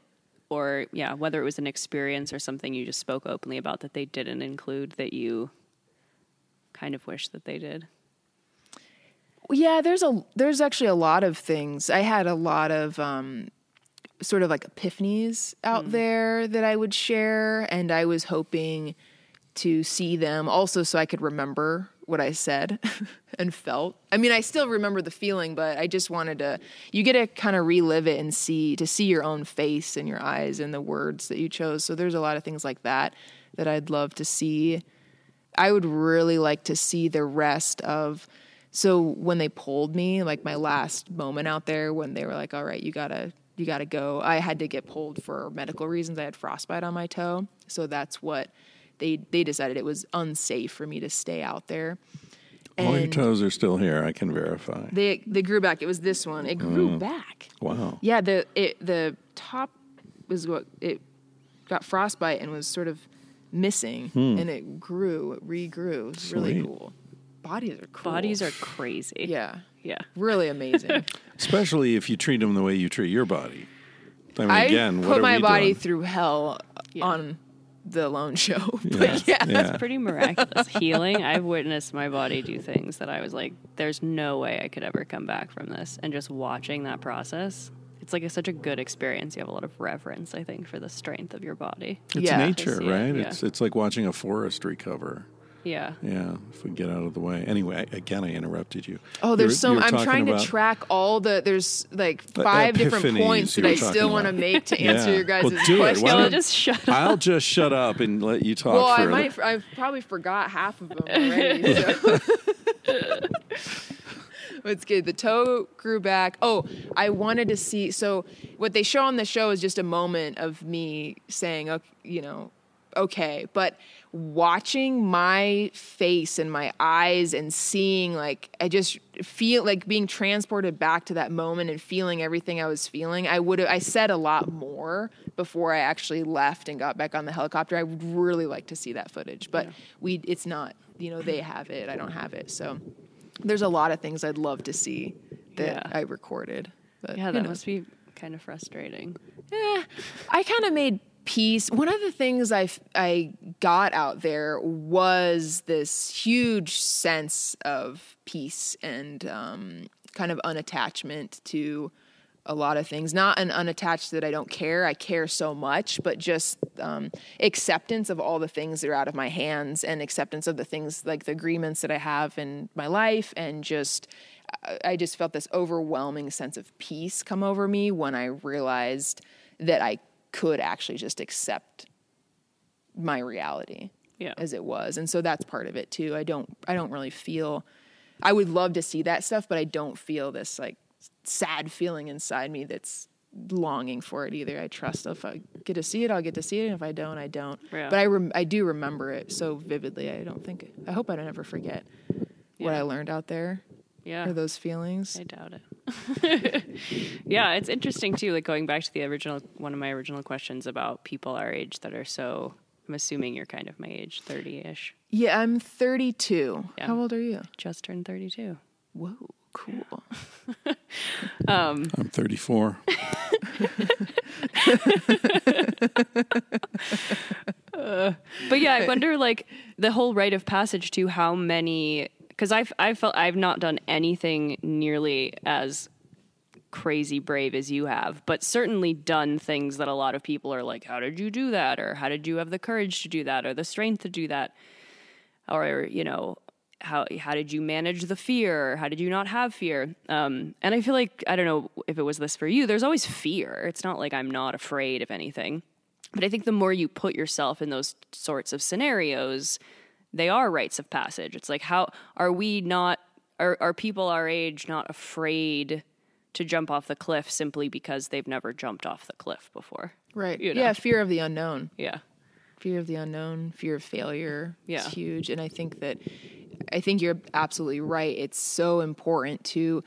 or yeah, whether it was an experience or something you just spoke openly about that they didn't include that you kind of wish that they did? Yeah, there's a there's actually a lot of things. I had a lot of um, sort of like epiphanies out mm. there that I would share, and I was hoping to see them also so I could remember what I said and felt. I mean, I still remember the feeling, but I just wanted to, you get to kind of relive it and see, to see your own face and your eyes and the words that you chose. So there's a lot of things like that that I'd love to see. I would really like to see the rest of, so when they pulled me, like my last moment out there, when they were like, all right, you gotta, you gotta go. I had to get pulled for medical reasons. I had frostbite on my toe. So that's what, They they decided it was unsafe for me to stay out there. And all your toes are still here. I can verify. They they grew back. It was this one. It grew mm. back. Wow. Yeah. The it, the top was what it got frostbite and was sort of missing, hmm. and it grew. It regrew. It was Sweet. Really cool. Bodies are cool. Bodies are crazy. Yeah. Yeah. Really amazing. Especially if you treat them the way you treat your body. I mean, I again, put what are my we body doing? Through hell yeah. on. The Alone show. But yes. yeah. yeah. That's pretty miraculous. Healing. I've witnessed my body do things that I was like, there's no way I could ever come back from this. And just watching that process, it's like a, such a good experience. You have a lot of reverence, I think, for the strength of your body. It's yeah. nature, it's, right? Yeah. It's it's like watching a forest recover. Yeah. Yeah. If we get out of the way. Anyway, I, again, I interrupted you. Oh, there's so I'm trying to track all the, there's like five different points that I still want to make to answer yeah. your guys' well, questions. I'll just shut up. I'll just shut up and let you talk. Well, I might, I've probably forgot half of them already. So. It's good. The toe grew back. Oh, I wanted to see. So what they show on the show is just a moment of me saying, okay, you know, okay, but watching my face and my eyes and seeing, like, I just feel like being transported back to that moment and feeling everything I was feeling. I would have, I said a lot more before I actually left and got back on the helicopter. I would really like to see that footage, but yeah. we, it's not, you know, they have it, I don't have it. So there's a lot of things I'd love to see that yeah. I recorded. But, yeah, that you know. Must be kind of frustrating. Yeah, I kind of made peace. One of the things I, I got out there was this huge sense of peace and um, kind of unattachment to a lot of things. Not an unattached that I don't care. I care so much, but just um, acceptance of all the things that are out of my hands and acceptance of the things like the agreements that I have in my life. And just, I just felt this overwhelming sense of peace come over me when I realized that I could actually just accept my reality yeah. as it was. And so that's part of it too. I don't, I don't really feel, I would love to see that stuff, but I don't feel this like sad feeling inside me that's longing for it either. I trust if I get to see it, I'll get to see it. And if I don't, I don't. Yeah. But I, rem- I do remember it so vividly. I don't think, I hope I don't ever forget yeah. what I learned out there. Yeah. Or those feelings. I doubt it. Yeah, it's interesting too, like going back to the original, one of my original questions about people our age that are so, I'm assuming you're kind of my age, thirty-ish. Yeah, I'm thirty-two. Yeah. How old are you? Just turned thirty-two. Whoa, cool. Yeah. um, I'm thirty-four. uh, but yeah, I wonder like the whole rite of passage to how many... Because I've, I've felt I've not done anything nearly as crazy brave as you have, but certainly done things that a lot of people are like, how did you do that? Or how did you have the courage to do that? Or the strength to do that? Or, you know, how how did you manage the fear? How did you not have fear? Um, and I feel like, I don't know if it was this for you, there's always fear. It's not like I'm not afraid of anything. But I think the more you put yourself in those sorts of scenarios, they are rites of passage. It's like, how are we not, are, are people our age not afraid to jump off the cliff simply because they've never jumped off the cliff before? Right. You know? Yeah. Fear of the unknown. Yeah. Fear of the unknown, fear of failure. Yeah. It's huge. And I think that, I think you're absolutely right. It's so important to,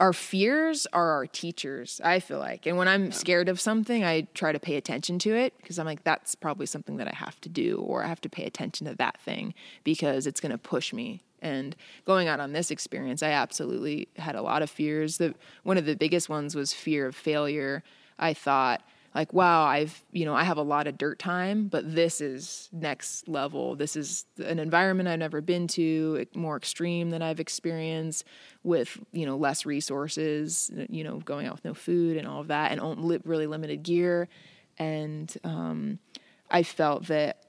our fears are our teachers, I feel like. And when I'm yeah. scared of something, I try to pay attention to it, because I'm like, that's probably something that I have to do, or I have to pay attention to that thing because it's going to push me. And going out on this experience, I absolutely had a lot of fears. The, one of the biggest ones was fear of failure. I thought, like, wow, I've, you know, I have a lot of dirt time, but this is next level. This is an environment I've never been to, more extreme than I've experienced, with, you know, less resources, you know, going out with no food and all of that, and really limited gear. And um, I felt that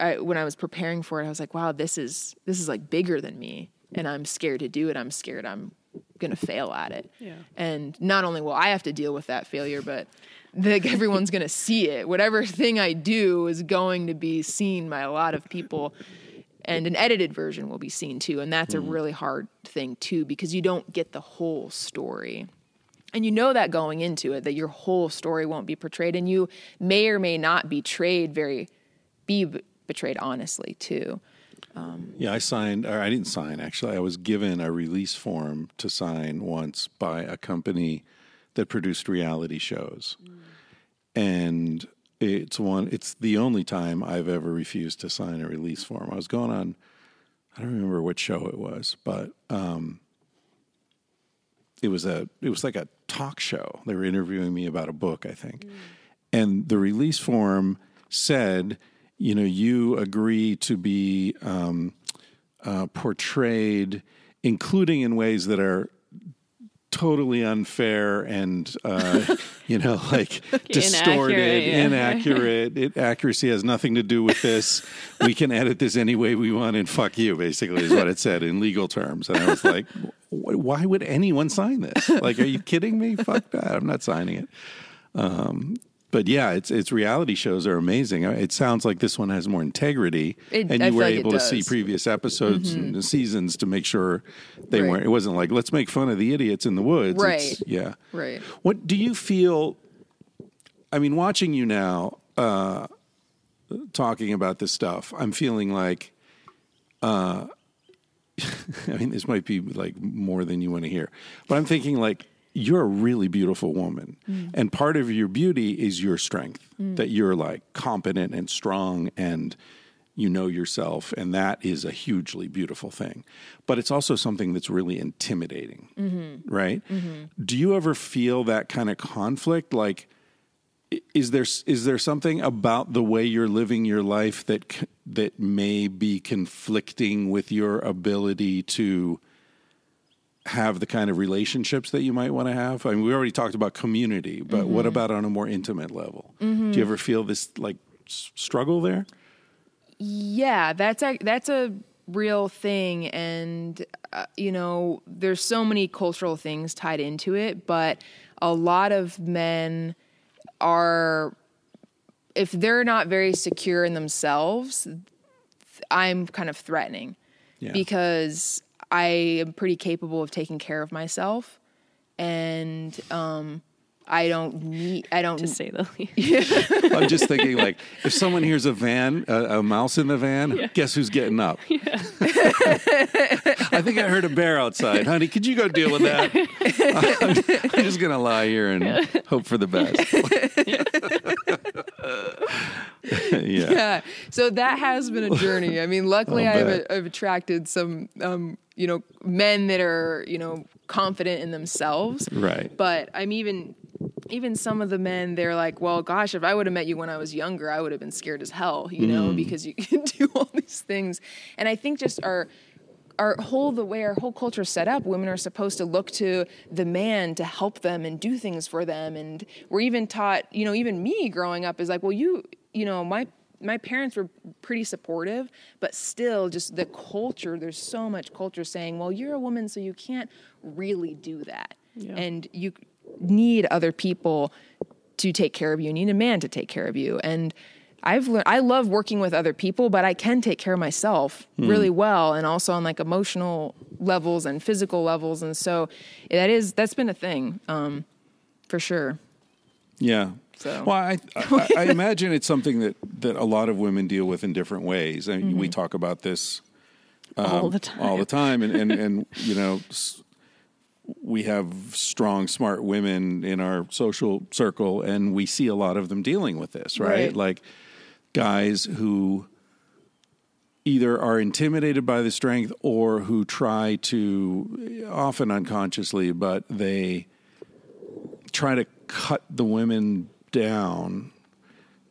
I, when I was preparing for it, I was like, wow, this is, this is like bigger than me, and I'm scared to do it. I'm scared I'm going to fail at it. Yeah. And not only will I have to deal with that failure, but like everyone's going to see it. Whatever thing I do is going to be seen by a lot of people, and an edited version will be seen too. And that's mm-hmm. a really hard thing too, because you don't get the whole story. And you know that going into it, that your whole story won't be portrayed, and you may or may not be betrayed very, be betrayed honestly too. Um, yeah, I signed, or I didn't sign, actually. I was given a release form to sign once by a company that produced reality shows. Mm. And it's one, it's the only time I've ever refused to sign a release form. I was going on, I don't remember which show it was, but um, it was a, it was like a talk show. They were interviewing me about a book, I think. Mm. And the release form said, you know, you agree to be um, uh, portrayed, including in ways that are totally unfair and, uh, you know, like distorted, inaccurate. Yeah. inaccurate. It, accuracy has nothing to do with this. We can edit this any way we want, and fuck you, basically, is what it said in legal terms. And I was like, why would anyone sign this? Like, are you kidding me? Fuck that. I'm not signing it. Um But yeah, it's it's reality shows are amazing. It sounds like this one has more integrity, it, and you I were like able to see previous episodes mm-hmm. and seasons to make sure they right. weren't. It wasn't like, let's make fun of the idiots in the woods. Right. It's, yeah. Right. What do you feel? I mean, watching you now, uh, talking about this stuff, I'm feeling like, uh, I mean, this might be like more than you want to hear, but I'm thinking like, you're a really beautiful woman. Mm. And part of your beauty is your strength, mm. that you're like competent and strong and you know yourself. And that is a hugely beautiful thing. But it's also something that's really intimidating, mm-hmm. right? Mm-hmm. Do you ever feel that kind of conflict? Like, is there is there something about the way you're living your life that that may be conflicting with your ability to have the kind of relationships that you might want to have? I mean, we already talked about community, but mm-hmm. what about on a more intimate level? Mm-hmm. Do you ever feel this like struggle there? Yeah, that's a, that's a real thing. And, uh, you know, there's so many cultural things tied into it, but a lot of men are, if they're not very secure in themselves, I'm kind of threatening yeah. because I am pretty capable of taking care of myself, and um, I don't need, I don't... to say the least. I'm just thinking, like, if someone hears a van, a, a mouse in the van, yeah. guess who's getting up? Yeah. I think I heard a bear outside. Honey, could you go deal with that? I'm, I'm just going to lie here and hope for the best. yeah. yeah. So that has been a journey. I mean, luckily I've, a, I've attracted some, um, you know, men that are, you know, confident in themselves. Right. But I'm even, even some of the men, they're like, well, gosh, if I would have met you when I was younger, I would have been scared as hell, you know, mm. because you can do all these things. And I think just our, our whole, the way our whole culture is set up, women are supposed to look to the man to help them and do things for them. And we're even taught, you know, even me growing up is like, well, you, you know, my, my parents were pretty supportive, but still just the culture, there's so much culture saying, well, you're a woman, so you can't really do that. Yeah. And you need other people to take care of you. You need a man to take care of you. And I've learned, I love working with other people, but I can take care of myself mm. really well. And also on like emotional levels and physical levels. And so that is, that's been a thing, um, for sure. Yeah. So. Well, I, I, I imagine it's something that, that a lot of women deal with in different ways. I mean, mm-hmm. we talk about this um, all the time, all the time. And, and, and, you know, we have strong, smart women in our social circle, and we see a lot of them dealing with this, right? right? Like guys who either are intimidated by the strength or who try to, often unconsciously, but they try to cut the women down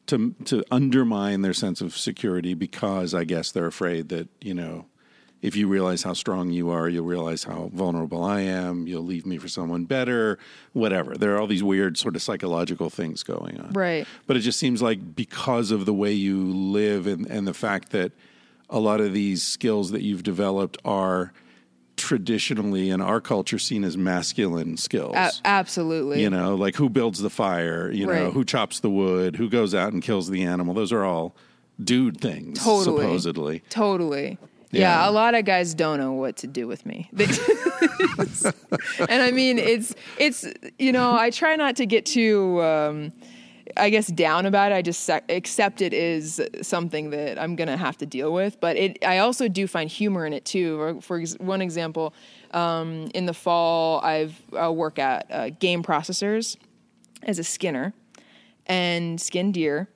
to to undermine their sense of security, because I guess they're afraid that, you know, if you realize how strong you are, you'll realize how vulnerable I am, you'll leave me for someone better, whatever. There are all these weird sort of psychological things going on. Right. But it just seems like because of the way you live and, and the fact that a lot of these skills that you've developed are traditionally in our culture seen as masculine skills. A- absolutely. You know, like who builds the fire, you right. know, who chops the wood, who goes out and kills the animal. Those are all dude things, totally. supposedly. Totally. Yeah. yeah, a lot of guys don't know what to do with me. And I mean, it's, it's you know, I try not to get too, um, I guess, down about it. I just accept it is something that I'm going to have to deal with. But it, I also do find humor in it, too. For, for one example, um, in the fall, I've, I work at uh, game processors as a skinner and skin deer.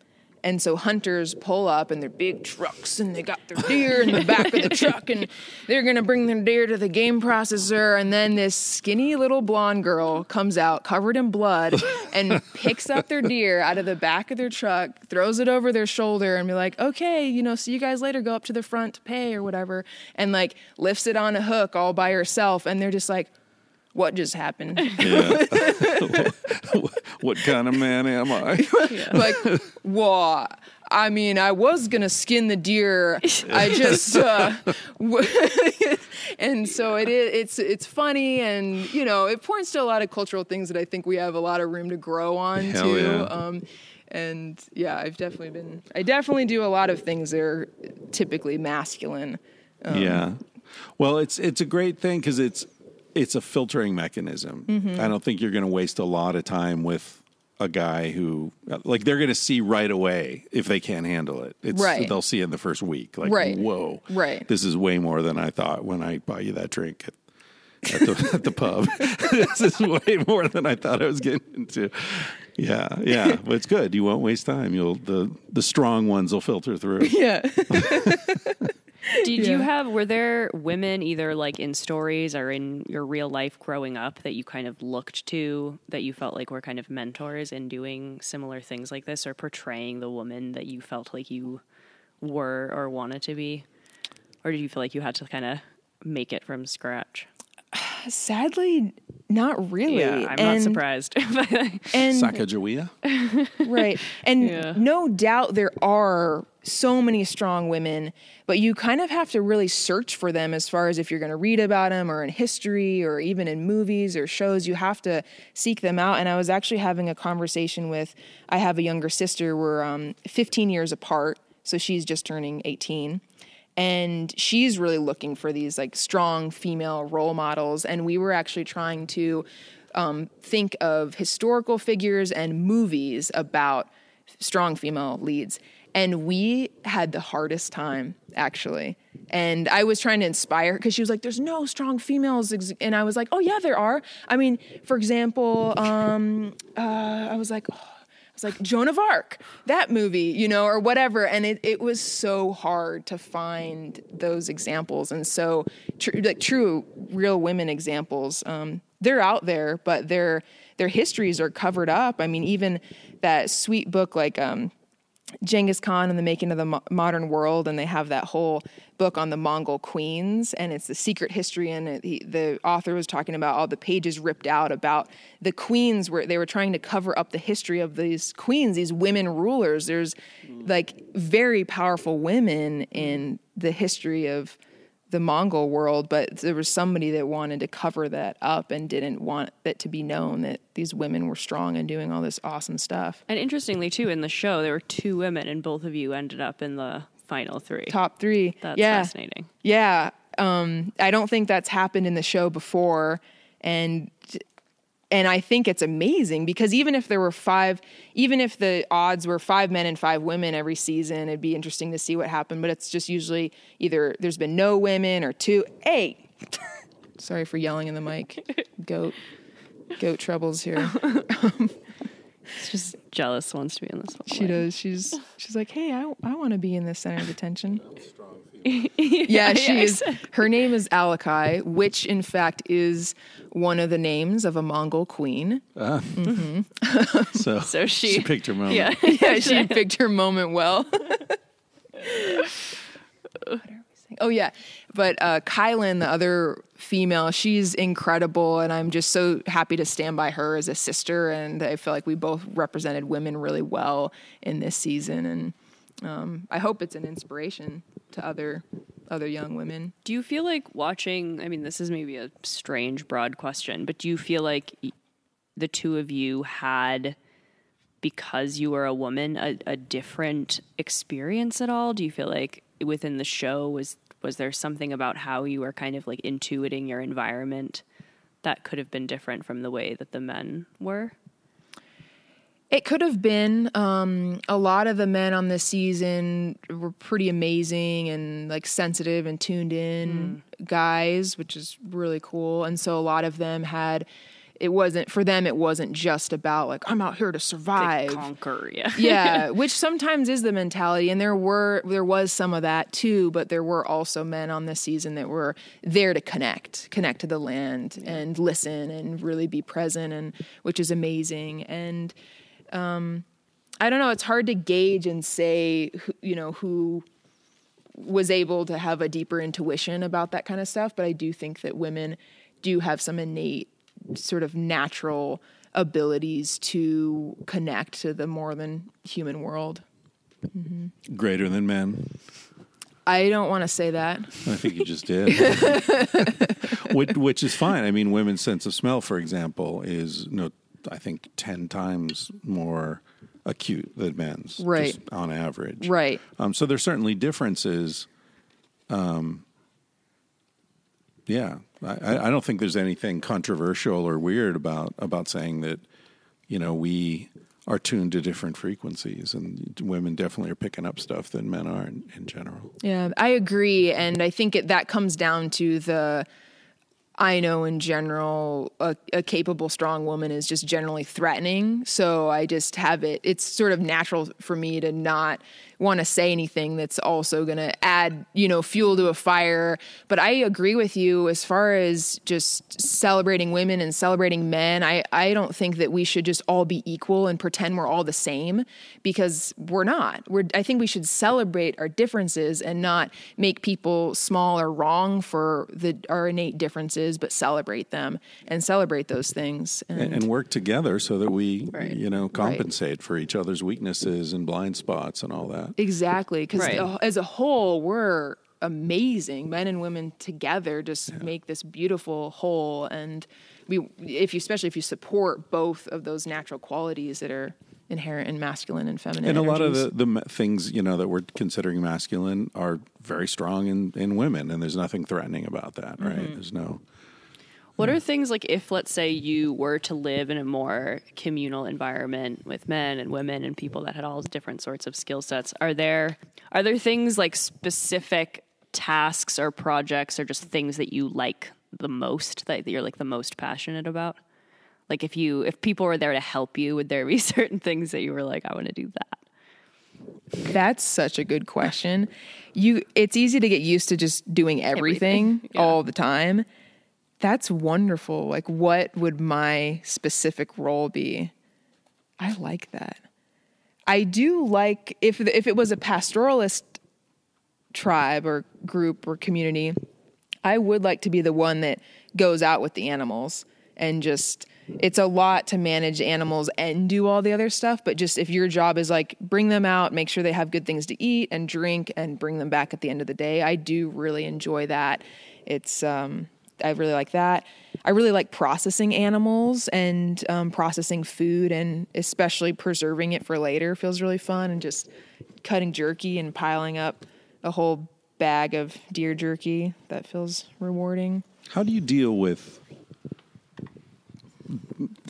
And so hunters pull up in their big trucks, and they got their deer in the back of the truck, and they're going to bring their deer to the game processor. And then this skinny little blonde girl comes out covered in blood and picks up their deer out of the back of their truck, throws it over their shoulder, and be like, okay, you know, see you guys later, go up to the front to pay or whatever. And like lifts it on a hook all by herself. And they're just like, what just happened? Yeah. What kind of man am I? Yeah. Like, whoa. I mean, I was going to skin the deer. I just, uh, and so it is, it's, it's funny. And, you know, it points to a lot of cultural things that I think we have a lot of room to grow on Hell too. Yeah. Um, and yeah, I've definitely been, I definitely do a lot of things that are typically masculine. Um, yeah. Well, it's, it's a great thing, 'cause it's, It's a filtering mechanism. Mm-hmm. I don't think you're going to waste a lot of time with a guy who, like, they're going to see right away if they can't handle it. It's, right. They'll see it in the first week. Like, right. whoa, right. this is way more than I thought when I buy you that drink at, at, the, at the pub. This is way more than I thought I was getting into. Yeah, yeah. But it's good. You won't waste time. You'll the, the strong ones will filter through. Yeah. Did yeah. you have, were there women either like in stories or in your real life growing up that you kind of looked to, that you felt like were kind of mentors in doing similar things like this, or portraying the woman that you felt like you were or wanted to be? Or did you feel like you had to kind of make it from scratch? Sadly, not really. Yeah, I'm and, not surprised. And Sacagawea. Right. And yeah. no doubt there are so many strong women, but you kind of have to really search for them, as far as if you're going to read about them or in history or even in movies or shows. You have to seek them out. And I was actually having a conversation with, I have a younger sister. We're um, fifteen years apart. So she's just turning eighteen. And she's really looking for these like strong female role models. And we were actually trying to um, think of historical figures and movies about strong female leads. And we had the hardest time, actually. And I was trying to inspire her, because she was like, there's no strong females. And I was like, oh, yeah, there are. I mean, for example, um, uh, I was like, oh. It's like Joan of Arc, that movie, you know, or whatever. And it, it was so hard to find those examples. And so tr- like true real women examples, um, they're out there, but their their histories are covered up. I mean, even that sweet book like um, Genghis Khan and the Making of the Mo- Modern World. And they have that whole book on the Mongol queens, and it's the secret history. And it, he, the author was talking about all the pages ripped out about the queens, where they were trying to cover up the history of these queens, these women rulers. There's like very powerful women in the history of the Mongol world, but there was somebody that wanted to cover that up and didn't want it to be known that these women were strong and doing all this awesome stuff. And interestingly, too, in the show, there were two women, and both of you ended up in the final three. Top three. That's yeah. fascinating. Yeah. Um, I don't think that's happened in the show before, and... And I think it's amazing because even if there were five, even if the odds were five men and five women every season, it'd be interesting to see what happened. But it's just usually either there's been no women or two. Hey, sorry for yelling in the mic. Goat, goat troubles here. um, it's just jealous wants to be in this. She way. does. She's she's like, hey, I, I want to be in the center of attention. yeah, yeah, she is. Her name is Alakai, which in fact is one of the names of a Mongol queen. Ah. Mm-hmm. so, so she, she picked her moment. Yeah, yeah she picked her moment well. Oh, yeah. But uh, Kylan, the other female, she's incredible. And I'm just so happy to stand by her as a sister. And I feel like we both represented women really well in this season. And um, I hope it's an inspiration to other other young women. Do you feel like watching, I mean, this is maybe a strange, broad question, but do you feel like the two of you had, because you were a woman, a, a different experience at all? Do you feel like within the show was was there something about how you were kind of like intuiting your environment that could have been different from the way that the men were? It could have been. Um, a lot of the men on this season were pretty amazing and like sensitive and tuned in mm. guys, which is really cool. And so a lot of them had, it wasn't, for them, it wasn't just about like, I'm out here to survive. To conquer, yeah. Yeah, which sometimes is the mentality. And there were, there was some of that too, but there were also men on this season that were there to connect, connect to the land yeah. and listen and really be present, and which is amazing. And Um, I don't know. It's hard to gauge and say, who, you know, who was able to have a deeper intuition about that kind of stuff. But I do think that women do have some innate sort of natural abilities to connect to the more than human world. Mm-hmm. Greater than men. I don't want to say that. I think you just did. which, which is fine. I mean, women's sense of smell, for example, is no. I think ten times more acute than men's, right? Just on average, right? Um, so there's certainly differences. Um, yeah, I, I don't think there's anything controversial or weird about about saying that, you know, we are tuned to different frequencies, and women definitely are picking up stuff that men aren't in general. Yeah, I agree, and I think it, that comes down to the. I know in general, a, a capable, strong woman is just generally threatening. So I just have it. It's sort of natural for me to not want to say anything that's also going to add, you know, fuel to a fire. But I agree with you as far as just celebrating women and celebrating men. I, I don't think that we should just all be equal and pretend we're all the same, because we're not. We're, I think we should celebrate our differences and not make people small or wrong for the, our innate differences, but celebrate them and celebrate those things. And, and, and work together so that we, right. you know, compensate right. for each other's weaknesses and blind spots and all that. Exactly, because right. as a whole, we're amazing. Men and women together just yeah. make this beautiful whole, and we, if you, especially if you support both of those natural qualities that are inherent in masculine and feminine. And energies. A lot of the, the things, you know, that we're considering masculine are very strong in, in women, and there's nothing threatening about that, right? Mm-hmm. There's no. What are things like if, let's say, you were to live in a more communal environment with men and women and people that had all different sorts of skill sets? Are there are there things like specific tasks or projects or just things that you like the most, that you're like the most passionate about? Like if you if people were there to help you, would there be certain things that you were like, I want to do that? That's such a good question. You, it's easy to get used to just doing everything, everything. Yeah. all the time. That's wonderful. Like, what would my specific role be? I like that. I do like, if if it was a pastoralist tribe or group or community, I would like to be the one that goes out with the animals and just it's a lot to manage animals and do all the other stuff. But just if your job is like bring them out, make sure they have good things to eat and drink and bring them back at the end of the day, I do really enjoy that. It's, um, I really like that. I really like processing animals and um, processing food, and especially preserving it for later feels really fun. And just cutting jerky and piling up a whole bag of deer jerky, that feels rewarding. How do you deal with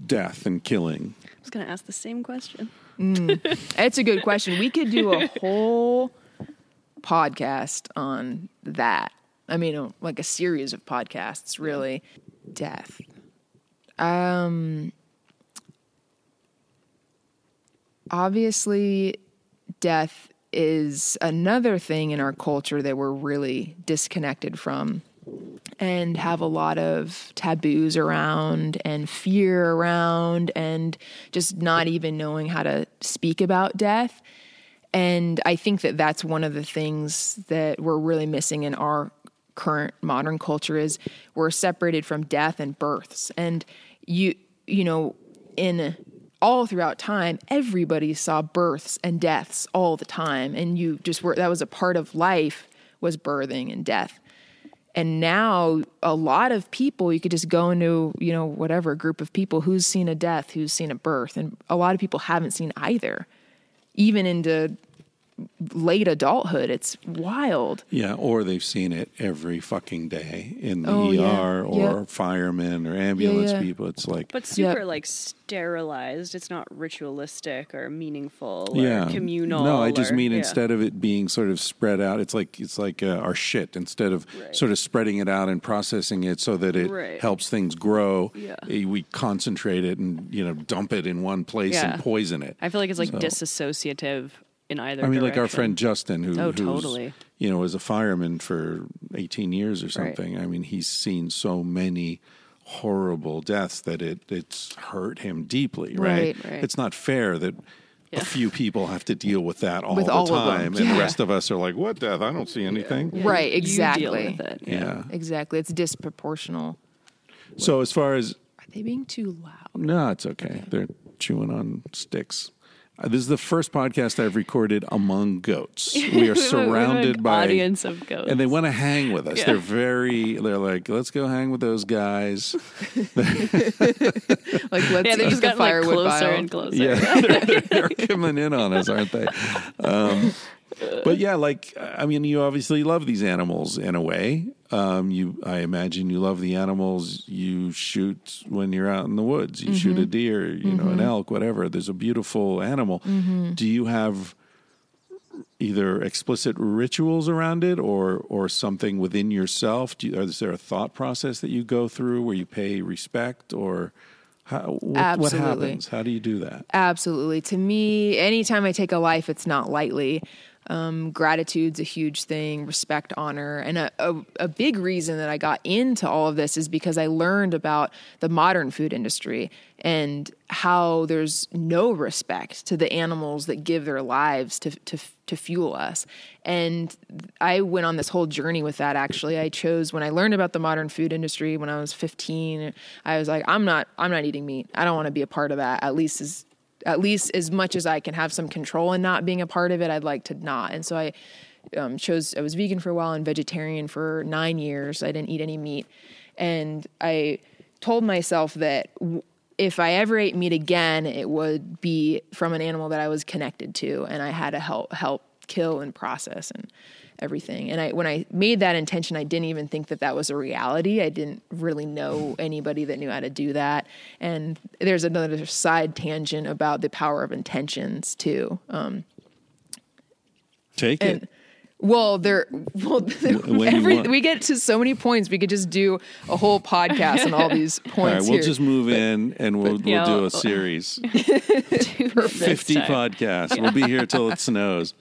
death and killing? I was going to ask the same question. Mm. It's a good question. We could do a whole podcast on that. I mean, like a series of podcasts, really. Death. Um, obviously, death is another thing in our culture that we're really disconnected from and have a lot of taboos around and fear around, and just not even knowing how to speak about death. And I think that that's one of the things that we're really missing in our current modern culture is we're separated from death and births. And you, you know, in all throughout time, everybody saw births and deaths all the time. And you just were, that was a part of life, was birthing and death. And now a lot of people, you could just go into, you know, whatever group of people who's seen a death, who's seen a birth. And a lot of people haven't seen either, even into late adulthood. It's wild. Yeah, or they've seen it every fucking day in the oh, E R yeah. or yep. firemen or ambulance yeah, yeah. people. It's like, but super yep. like sterilized. It's not ritualistic or meaningful yeah. or communal. No, I just or, mean yeah. instead of it being sort of spread out, it's like it's like uh, our shit. Instead of right. sort of spreading it out and processing it so that it right. helps things grow, yeah. we concentrate it and, you know, dump it in one place yeah. and poison it. I feel like it's like so. disassociative. In either I mean, direction. Like our friend Justin, who oh, totally. you know, was a fireman for eighteen years or something. Right. I mean, he's seen so many horrible deaths that it it's hurt him deeply, right? right, right. It's not fair that yeah. a few people have to deal with that all with the all time, yeah. and the rest of us are like, what death? I don't see anything. Yeah. Yeah. Right, exactly. You deal with it. Yeah. yeah, exactly. It's disproportional. So as far as... Are they being too loud? No, it's okay. okay. They're chewing on sticks. This is the first podcast I've recorded among goats. We are surrounded by an audience of goats. And they want to hang with us. Yeah. They're very, they're like, let's go hang with those guys. like, let's yeah, they just got like closer bio. and closer. Yeah, they're, they're, they're coming in on us, aren't they? Um, but yeah, like, I mean, you obviously love these animals in a way. Um, you, I imagine you love the animals you shoot when you're out in the woods. You mm-hmm. shoot a deer, you mm-hmm. know, an elk, whatever. There's a beautiful animal. Mm-hmm. Do you have either explicit rituals around it or or something within yourself? Do you, is there a thought process that you go through where you pay respect or... How, what, what happens? How do you do that? Absolutely. To me, anytime I take a life, it's not lightly. Um, gratitude's a huge thing, respect, honor. And a, a, a big reason that I got into all of this is because I learned about the modern food industry and how there's no respect to the animals that give their lives to, to, to fuel us. And I went on this whole journey with that. Actually, I chose, when I learned about the modern food industry, when I was fifteen, I was like, I'm not, I'm not eating meat. I don't want to be a part of that. At least as, at least as much as I can have some control in not being a part of it, I'd like to not. And so I um, chose, I was vegan for a while and vegetarian for nine years. I didn't eat any meat. And I told myself that w- if I ever ate meat again, it would be from an animal that I was connected to and I had to help help kill and process and everything. And I, when I made that intention, I didn't even think that that was a reality. I didn't really know anybody that knew how to do that. And there's another side tangent about the power of intentions too. Um, Take and, it. Well, there. Well, every, we get to so many points. We could just do a whole podcast on all these points. All right, we'll here. just move but, in and we'll, but, we'll yeah, do I'll, a series. Fifty podcasts. Yeah. We'll be here till it snows.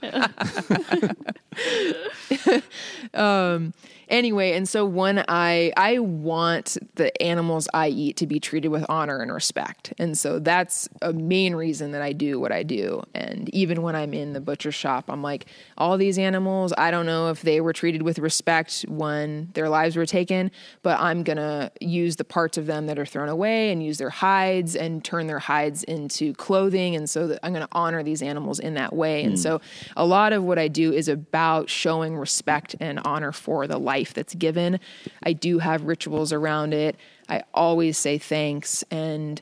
um, Anyway, and so one, I I want the animals I eat to be treated with honor and respect. And so that's a main reason that I do what I do. And even when I'm in the butcher shop, I'm like, all these animals, I don't know if they were treated with respect when their lives were taken, but I'm going to use the parts of them that are thrown away and use their hides and turn their hides into clothing. And so that I'm going to honor these animals in that way. Mm. And so a lot of what I do is about showing respect and honor for the life that's given. I do have rituals around it. I always say thanks, and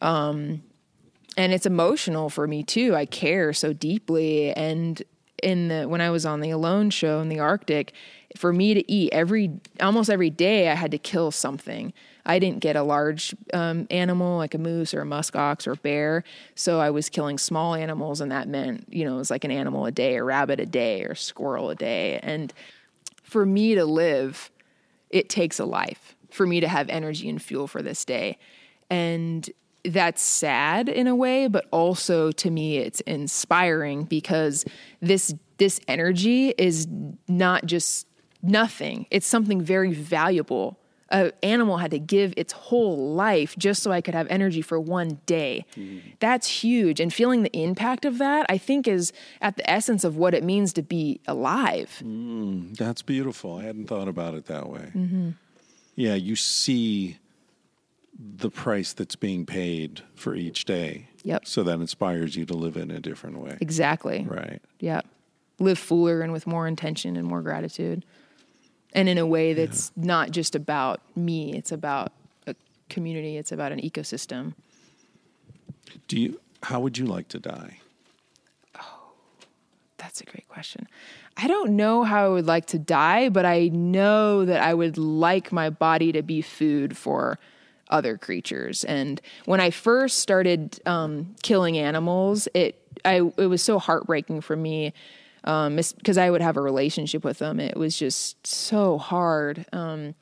um, and it's emotional for me too. I care so deeply. And in the when I was on the Alone show in the Arctic, for me to eat every almost every day, I had to kill something. I didn't get a large um, animal like a moose or a musk ox or a bear. So I was killing small animals, and that meant, you know, it was like an animal a day, a rabbit a day, or a squirrel a day. And for me to live, it takes a life for me to have energy and fuel for this day. And that's sad in a way, but also to me it's inspiring, because this this energy is not just nothing. It's something very valuable. An animal had to give its whole life just so I could have energy for one day. Mm-hmm. That's huge. And feeling the impact of that, I think, is at the essence of what it means to be alive. Mm, that's beautiful. I hadn't thought about it that way. Mm-hmm. Yeah, you see the price that's being paid for each day. Yep. So that inspires you to live in a different way. Exactly. Right. Yep. Live fuller and with more intention and more gratitude. And in a way that's yeah. not just about me, it's about a community, it's about an ecosystem. Do you, how would you like to die? Oh, that's a great question. I don't know how I would like to die, but I know that I would like my body to be food for other creatures. And when I first started um, killing animals, it I it was so heartbreaking for me. Um, because I would have a relationship with them. It was just so hard. Um,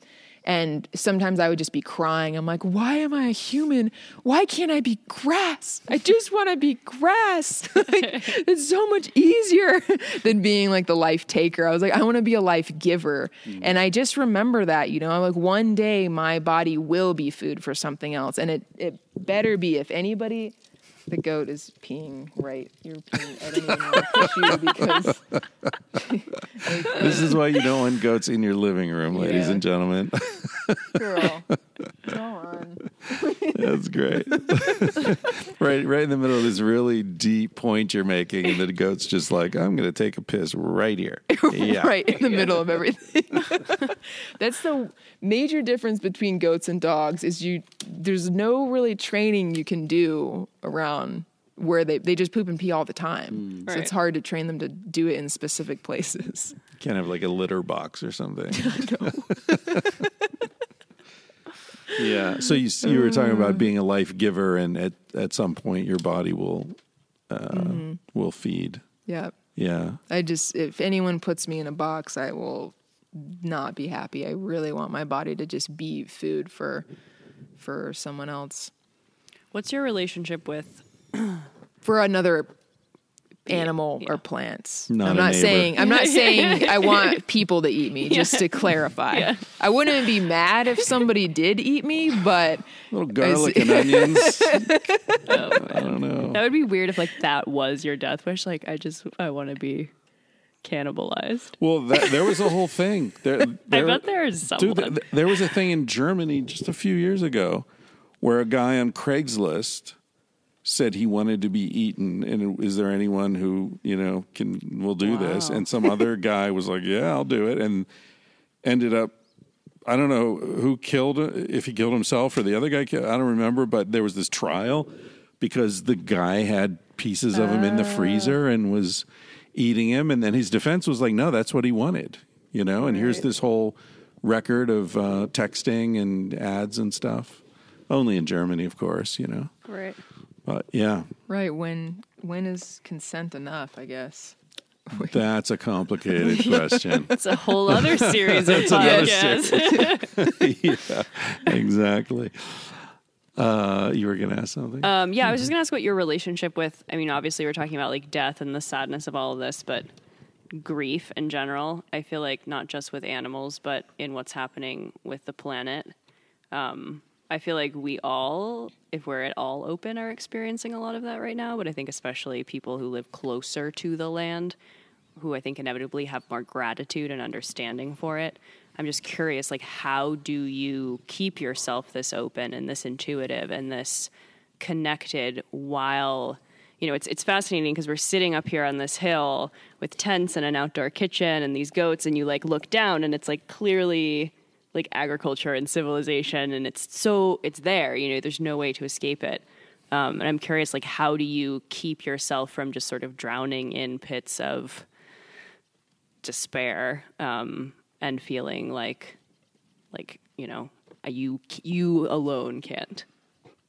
and sometimes I would just be crying. I'm like, why am I a human? Why can't I be grass? I just want to be grass. Like, it's so much easier than being like the life taker. I was like, I want to be a life giver. Mm-hmm. And I just remember that, you know, I'm like, one day my body will be food for something else. And it, it better be, if anybody... The goat is peeing right. You're peeing. I don't even know because this is why you don't want goats in your living room, yeah. ladies and gentlemen. Girl, go on. That's great. right, right in the middle of this really deep point you're making, and the goat's just like, "I'm going to take a piss right here." Yeah. Right in the middle of everything. That's the major difference between goats and dogs. Is you there's no really training you can do around where they, they just poop and pee all the time. Mm. So right. It's hard to train them to do it in specific places. You can't have like a litter box or something. No. Yeah. So you you were talking about being a life giver, and at, at some point your body will uh, mm-hmm. will feed. Yeah. Yeah. I just, if anyone puts me in a box, I will not be happy. I really want my body to just be food for for someone else. What's your relationship with for another animal yeah. or plants? Not I'm not saying I'm not saying I want people to eat me, just yeah. to clarify. Yeah. I wouldn't be mad if somebody did eat me, but a little garlic and onions. Oh, I don't know. That would be weird if like that was your death wish. Like I just I want to be cannibalized. Well, that, there was a whole thing. There, there, I bet there is someone. Dude, there was a thing in Germany just a few years ago where a guy on Craigslist said he wanted to be eaten, and is there anyone who, you know, can will do wow. this? And some other guy was like, yeah, I'll do it, and ended up, I don't know who killed, if he killed himself or the other guy killed, I don't remember, but there was this trial because the guy had pieces of him uh. in the freezer and was eating him, and then his defense was like, no, that's what he wanted, you know, right. and here's this whole record of uh, texting and ads and stuff. Only in Germany, of course, you know. Right. But yeah. Right. When when is consent enough, I guess? That's a complicated question. It's a whole other series of podcasts. Yeah, exactly. Uh, you were going to ask something? Um, yeah, I was just going to ask what your relationship with, I mean, obviously we're talking about like death and the sadness of all of this, but grief in general. I feel like not just with animals, but in what's happening with the planet. Um, I feel like we all, if we're at all open, are experiencing a lot of that right now. But I think especially people who live closer to the land, who I think inevitably have more gratitude and understanding for it. I'm just curious, like, how do you keep yourself this open and this intuitive and this connected while, you know, it's it's fascinating because we're sitting up here on this hill with tents and an outdoor kitchen and these goats, and you like look down and it's like clearly like agriculture and civilization, and it's so it's there, you know, there's no way to escape it. Um, and I'm curious, like, how do you keep yourself from just sort of drowning in pits of despair, um, and feeling like, like, you know, you, you alone can't,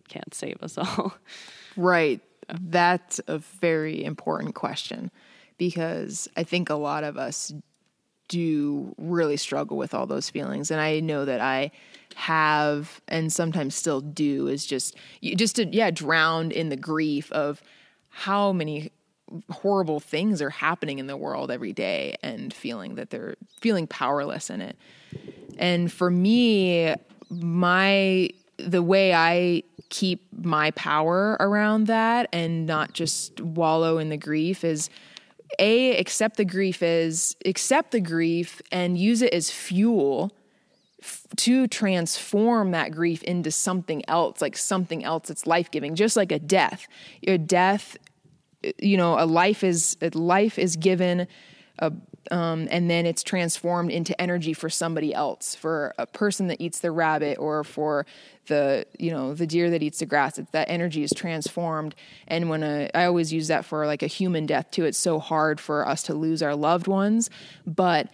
can't save us all. Right. That's a very important question, because I think a lot of us do really struggle with all those feelings. And I know that I have, and sometimes still do, is just, just to, yeah, drown in the grief of how many horrible things are happening in the world every day and feeling that they're feeling powerless in it. And for me, my, the way I keep my power around that and not just wallow in the grief is A, accept the grief is accept the grief and use it as fuel f- to transform that grief into something else, like something else that's life-giving, just like a death. Your death, you know, a life is a life is given a, um, and then it's transformed into energy for somebody else, for a person that eats the rabbit or for the, you know, the deer that eats the grass. It, that energy is transformed. And when a, I always use that for like a human death too. It's so hard for us to lose our loved ones, but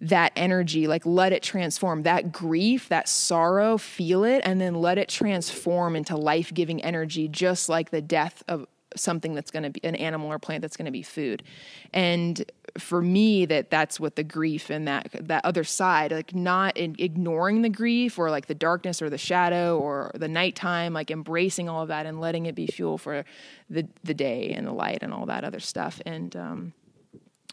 that energy, like let it transform that grief, that sorrow, feel it, and then let it transform into life-giving energy, just like the death of something that's going to be an animal or plant that's going to be food. And for me, that that's what the grief and that, that other side, like not in ignoring the grief or like the darkness or the shadow or the nighttime, like embracing all of that and letting it be fuel for the, the day and the light and all that other stuff. And, um,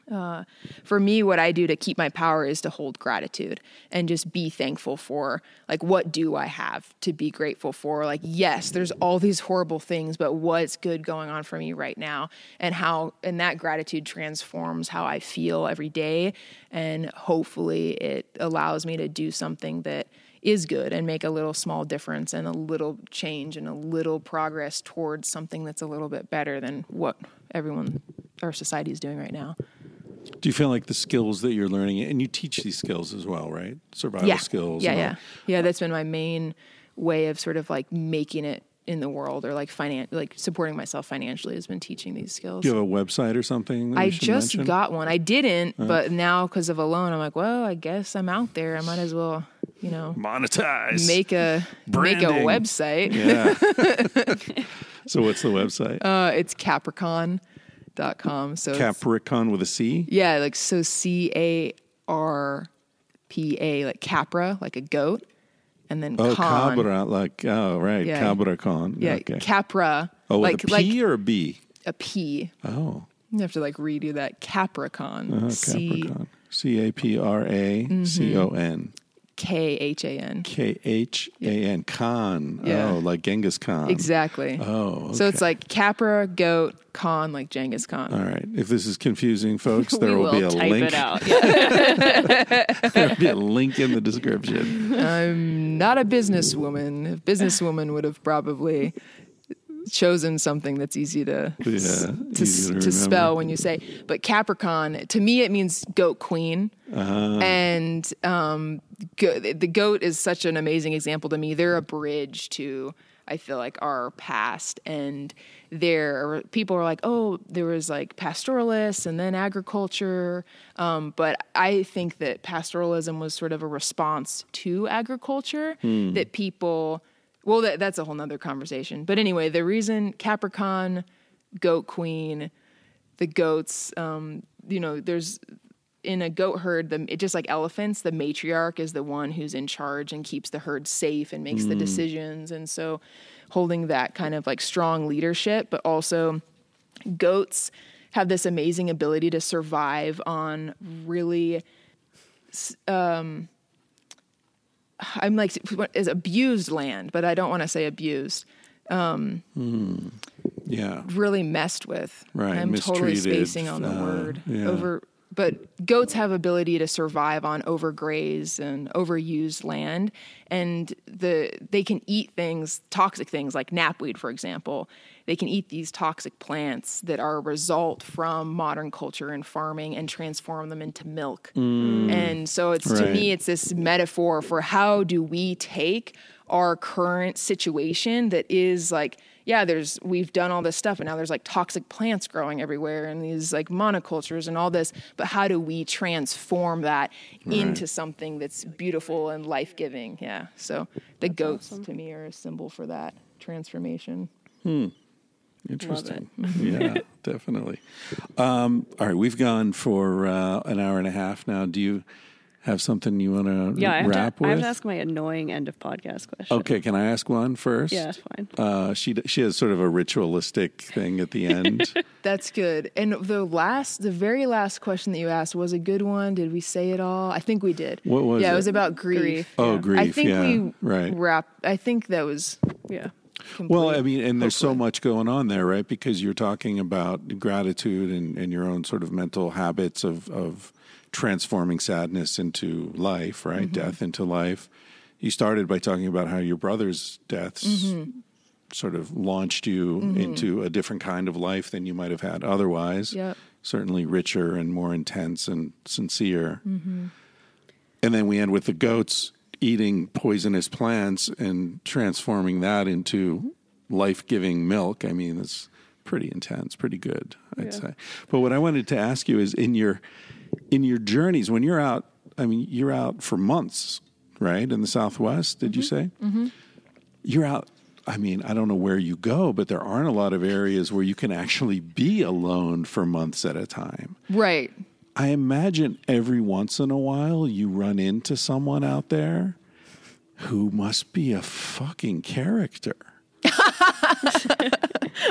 uh, for me, what I do to keep my power is to hold gratitude and just be thankful for like, what do I have to be grateful for? Like, yes, there's all these horrible things, but what's good going on for me right now, and how, and that gratitude transforms how I feel every day. And hopefully it allows me to do something that is good and make a little small difference and a little change and a little progress towards something that's a little bit better than what everyone, our society is doing right now. Do you feel like the skills that you're learning, and you teach these skills as well, right? Survival yeah. skills. Yeah, yeah. All. Yeah, that's been my main way of sort of like making it in the world, or like finan- like supporting myself financially, has been teaching these skills. Do you have a website or something that I just mention? Got one. I didn't, uh, but now because of Alone, I'm like, well, I guess I'm out there. I might as well, you know, monetize, make a, Branding. make a website. Yeah. So what's the website? Uh, it's Caprakhan. Dot com, so Caprakhan with a C? Yeah, like so C A R P A, like Capra, like a goat, and then oh, Khan. Oh, Capra, like, oh, right, yeah. Caprakhan. Yeah, okay. Capra. Oh, with like, a P like, or a B? A P. Oh. You have to like redo that. Caprakhan. Uh-huh, C- Caprakhan. C A P R A C O N. K H A N. K H A N. Khan. Yeah. Oh, like Genghis Khan. Exactly. Oh, okay. So it's like Capra, goat, Khan, like Genghis Khan. All right. If this is confusing, folks, there will, will be a type link. It out. There will be a link in the description. I'm not a businesswoman. A businesswoman would have probably chosen something that's easy to yeah, s- to, easy to, to spell when you say, but Caprakhan, to me, it means goat queen. Uh-huh. And um, go- the goat is such an amazing example to me. They're a bridge to, I feel like, our past. And there, people are like, oh, there was like pastoralists and then agriculture. Um, but I think that pastoralism was sort of a response to agriculture, mm. that people... Well, that, that's a whole nother conversation. But anyway, the reason Caprakhan, goat queen, the goats, um, you know, there's in a goat herd, the, it just like elephants, the matriarch is the one who's in charge and keeps the herd safe and makes mm. the decisions. And so holding that kind of like strong leadership, but also goats have this amazing ability to survive on really, um, I'm like, is abused land, but I don't want to say abused. Um, mm, yeah. Really messed with. Right. I'm mistreated. Totally spacing on the uh, word. Yeah. Over, but goats have ability to survive on overgrazed and overused land. And the they can eat things, toxic things like knapweed, for example. They can eat these toxic plants that are a result from modern culture and farming and transform them into milk. Mm, and so it's right. to me, it's this metaphor for how do we take our current situation that is like, yeah, there's, we've done all this stuff and now there's like toxic plants growing everywhere and these like monocultures and all this, but how do we transform that right. into something that's beautiful and life-giving? Yeah. So the that's goats awesome. To me are a symbol for that transformation. Hmm. Interesting. Yeah, definitely. Um, all right. We've gone for uh, an hour and a half now. Do you have something you want to yeah, wrap I have to, with? I have to ask my annoying end of podcast question. Okay. Can I ask one first? Yeah, that's fine. Uh, she, she has sort of a ritualistic thing at the end. That's good. And the last, the very last question that you asked was a good one. Did we say it all? I think we did. What was yeah, it? Yeah, it was about grief. grief. Oh, yeah. grief. I think yeah, we right. wrapped. I think that was, yeah. Complete. Well, I mean, and there's Hopefully. so much going on there, right? Because you're talking about gratitude and, and your own sort of mental habits of, of transforming sadness into life, right? Mm-hmm. Death into life. You started by talking about how your brother's deaths mm-hmm. sort of launched you mm-hmm. into a different kind of life than you might have had otherwise. Yep. Certainly richer and more intense and sincere. Mm-hmm. And then we end with the goats eating poisonous plants and transforming that into life-giving milk. I mean, it's pretty intense, pretty good, I'd yeah. say. But what I wanted to ask you is in your in your journeys, when you're out, I mean, you're out for months, right, in the Southwest, did mm-hmm. you say? Mm-hmm. You're out, I mean, I don't know where you go, but there aren't a lot of areas where you can actually be alone for months at a time. Right. I imagine every once in a while you run into someone out there who must be a fucking character.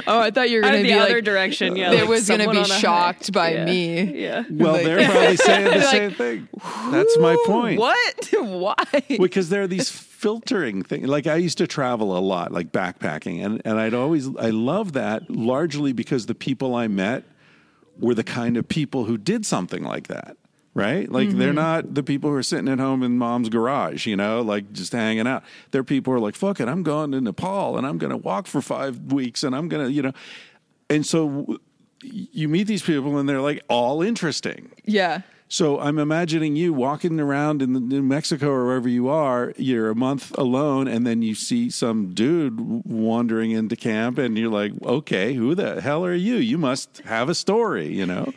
Oh, I thought you were going to be the other like, direction. Yeah, it like was going to be shocked by yeah. me. Yeah. Well, like, they're probably saying the like, same thing. That's my point. What? Why? Because there are these filtering things. Like I used to travel a lot, like backpacking, and and I'd always I love that largely because the people I met were the kind of people who did something like that, right? Like mm-hmm. they're not the people who are sitting at home in mom's garage, you know, like just hanging out. They're people who are like, fuck it, I'm going to Nepal and I'm going to walk for five weeks and I'm going to, you know. And so you meet these people and they're like all interesting. Yeah. So I'm imagining you walking around in, the, in Mexico or wherever you are, you're a month alone, and then you see some dude wandering into camp, and you're like, okay, who the hell are you? You must have a story, you know?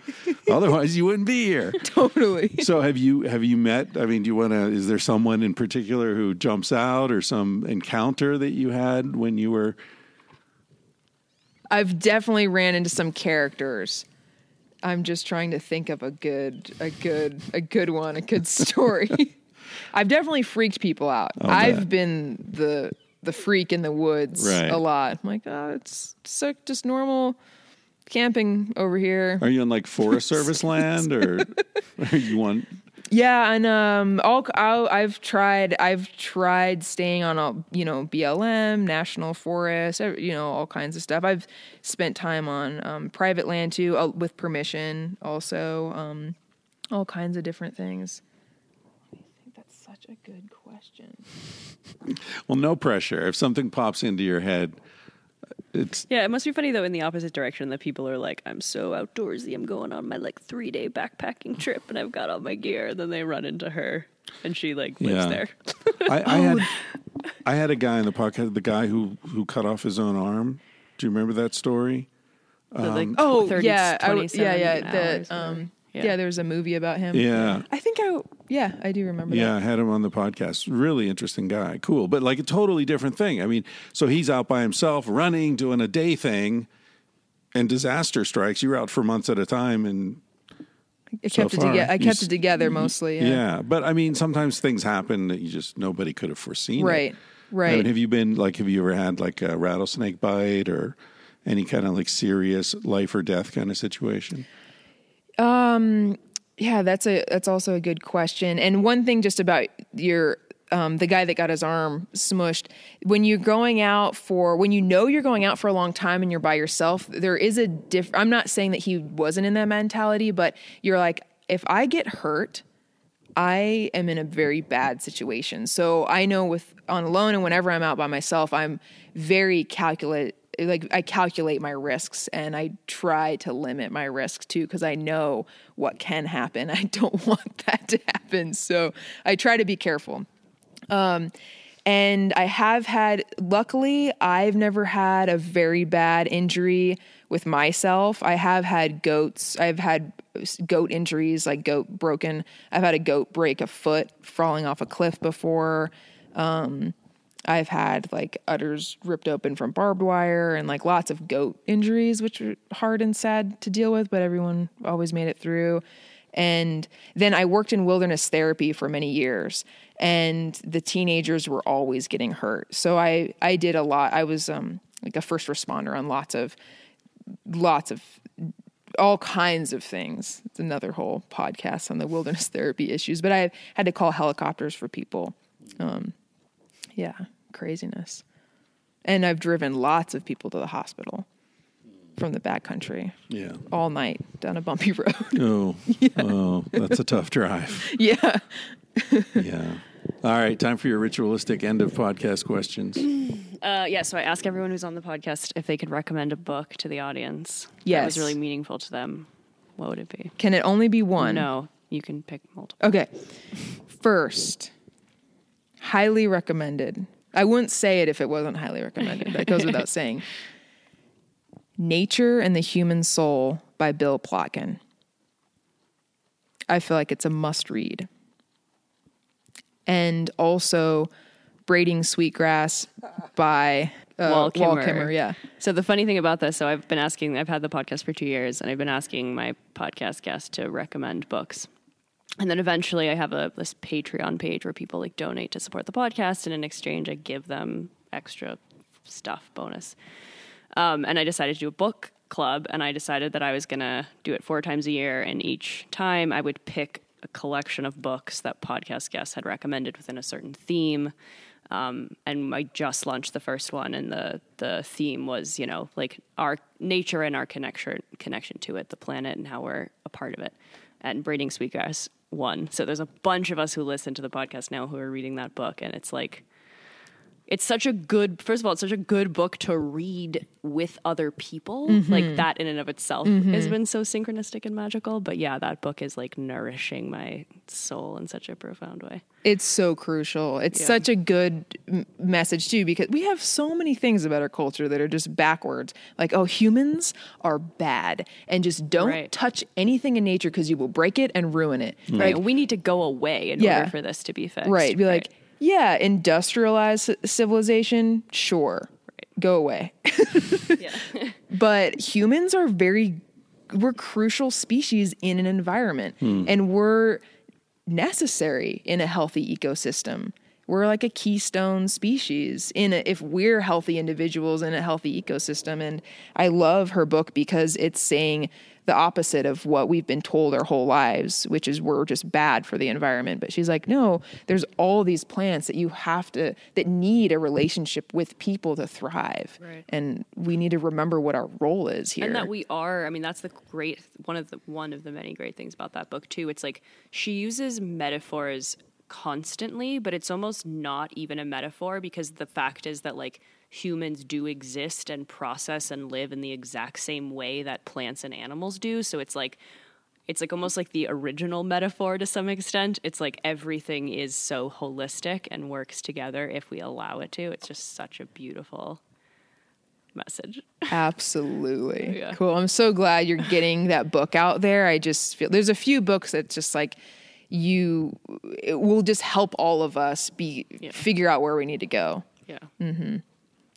Otherwise, you wouldn't be here. Totally. So have you have you met, I mean, do you want to, is there someone in particular who jumps out or some encounter that you had when you were? I've definitely ran into some characters. I'm just trying to think of a good, a good, a good one, a good story. I've definitely freaked people out. Oh, I've that. been the the freak in the woods right. a lot. I'm like, oh, it's so just normal camping over here. Are you on like Forest Service land, or are you on? Yeah, and um, all I'll, I've tried. I've tried staying on all, you know, B L M, National Forest, you know, all kinds of stuff. I've spent time on um, private land too, uh, with permission, also, um, all kinds of different things. I think that's such a good question. Well, no pressure. If something pops into your head. It's yeah, it must be funny, though, in the opposite direction that people are like, I'm so outdoorsy, I'm going on my, like, three-day backpacking trip, and I've got all my gear, and then they run into her, and she, like, lives yeah. there. I, I, had, I had a guy in the podcast, the guy who, who cut off his own arm. Do you remember that story? Um, like, oh, thirty, yeah, I w- yeah, yeah, that, um, yeah. Yeah, there was a movie about him. Yeah. I think I, yeah, I do remember yeah, that. Yeah, I had him on the podcast. Really interesting guy. Cool. But like a totally different thing. I mean, so he's out by himself running, doing a day thing, and disaster strikes. You were out for months at a time, and I kept, so it, toge- I kept you, it together mostly. Yeah. yeah. But I mean, sometimes things happen that you just, nobody could have foreseen. Right, it. right. I mean, have you been, like, have you ever had like a rattlesnake bite or any kind of like serious life or death kind of situation? Um, yeah, that's a, that's also a good question. And one thing just about your, um, the guy that got his arm smushed, when you're going out for, when you know you're going out for a long time and you're by yourself, there is a diff. I'm not saying that he wasn't in that mentality, but you're like, if I get hurt, I am in a very bad situation. So I know with on Alone and whenever I'm out by myself, I'm very calculate. Like I calculate my risks and I try to limit my risks too, because I know what can happen. I don't want that to happen. So I try to be careful. Um, and I have had, luckily, I've never had a very bad injury with myself. I have had goats. I've had goat injuries, like goat broken. I've had a goat break a foot falling off a cliff before. Um, I've had like udders ripped open from barbed wire and like lots of goat injuries, which are hard and sad to deal with, but everyone always made it through. And then I worked in wilderness therapy for many years and the teenagers were always getting hurt. So I, I did a lot. I was um, like a first responder on lots of, lots of all kinds of things. It's another whole podcast on the wilderness therapy issues, but I had to call helicopters for people. Um, yeah, craziness. And I've driven lots of people to the hospital from the backcountry. Yeah. All night down a bumpy road. Oh, yeah. Oh, that's a tough drive. Yeah. Yeah. All right. Time for your ritualistic end of podcast questions. Uh, yeah. So I ask everyone who's on the podcast if they could recommend a book to the audience. Yes. That was really meaningful to them. What would it be? Can it only be one? No, you can pick multiple. Okay. First, highly recommended. I wouldn't say it if it wasn't highly recommended. That goes without saying. Nature and the Human Soul by Bill Plotkin. I feel like it's a must read. And also Braiding Sweetgrass by uh, Wall Kimmerer. Yeah. So the funny thing about this, so I've been asking, I've had the podcast for two years and I've been asking my podcast guests to recommend books. And then eventually I have a this Patreon page where people like donate to support the podcast. And in exchange, I give them extra stuff bonus. Um, and I decided to do a book club, and I decided that I was going to do it four times a year. And each time I would pick a collection of books that podcast guests had recommended within a certain theme. Um, and I just launched the first one, and the, the theme was, you know, like our nature and our connection, connection to it, the planet and how we're a part of it. And Braiding Sweetgrass won. So there's a bunch of us who listen to the podcast now who are reading that book. And it's like, it's such a good, first of all, it's such a good book to read with other people. Mm-hmm. Like that in and of itself mm-hmm. has been so synchronistic and magical. But yeah, that book is like nourishing my soul in such a profound way. It's so crucial. It's yeah. such a good m- message too, because we have so many things about our culture that are just backwards. Like, oh, humans are bad and just don't right. touch anything in nature because you will break it and ruin it. Mm-hmm. Right. Like, we need to go away in yeah. order for this to be fixed. Right. Be like, right. yeah, industrialized civilization, sure, right. go away. yeah. But humans are very, we're crucial species in an environment, hmm. and we're necessary in a healthy ecosystem. We're like a keystone species in a, if we're healthy individuals in a healthy ecosystem. And I love her book because it's saying the opposite of what we've been told our whole lives, which is we're just bad for the environment. But she's like, no, there's all these plants that you have to, that need a relationship with people to thrive. Right. And we need to remember what our role is here. And that we are, I mean, that's the great, one of the, one of the many great things about that book too. It's like, she uses metaphors constantly, but it's almost not even a metaphor, because the fact is that like humans do exist and process and live in the exact same way that plants and animals do. So it's like, it's like almost like the original metaphor to some extent. It's like everything is so holistic and works together if we allow it to. It's just such a beautiful message. Absolutely. Yeah. Cool. I'm so glad you're getting that book out there. I just feel there's a few books that just like you, it will just help all of us be, yeah. figure out where we need to go. Yeah. Mm-hmm.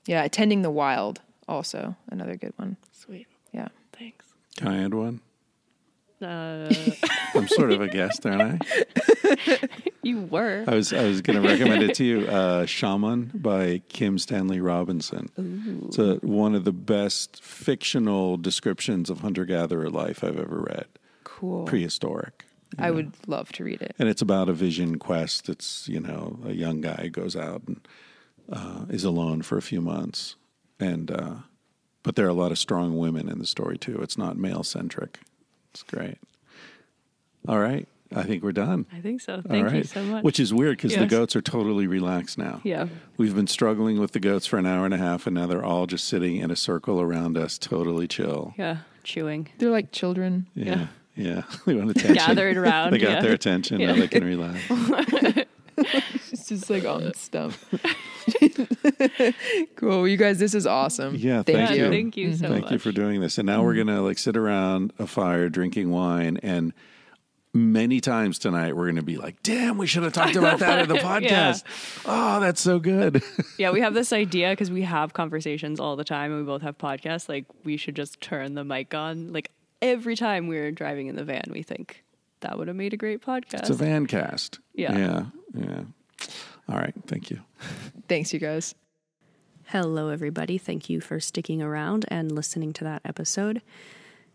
Yeah. Tending the Wild. Also another good one. Sweet. Yeah. Thanks. Can I add one? Uh, I'm sort of a guest, aren't I? You were. I was I was going to recommend it to you. Uh, Shaman by Kim Stanley Robinson. Ooh. It's a, one of the best fictional descriptions of hunter-gatherer life I've ever read. Cool. Prehistoric. I know. Would love to read it. And it's about a vision quest. It's, you know, a young guy goes out and uh, is alone for a few months. And uh, but there are a lot of strong women in the story, too. It's not male-centric. It's great. All right. I think we're done. I think so. Thank right. you so much. Which is weird because yes. the goats are totally relaxed now. Yeah. We've been struggling with the goats for an hour and a half, and now they're all just sitting in a circle around us, totally chill. Yeah. Chewing. They're like children. Yeah. Yeah. yeah. They want attention. Gathered around. They got yeah. their attention. Yeah. Now they can relax. It's just like on the stump. Cool. You guys, this is awesome. Yeah. Thank yeah, you. Thank you so thank much. Thank you for doing this. And now mm-hmm. we're going to like sit around a fire drinking wine and many times tonight, we're going to be like, damn, we should have talked about that in the podcast. yeah. Oh, that's so good. yeah, we have this idea because we have conversations all the time and we both have podcasts. Like, we should just turn the mic on. Like, every time we're driving in the van, we think that would have made a great podcast. It's a van cast. Yeah. Yeah. Yeah. All right. Thank you. Thanks, you guys. Hello, everybody. Thank you for sticking around and listening to that episode.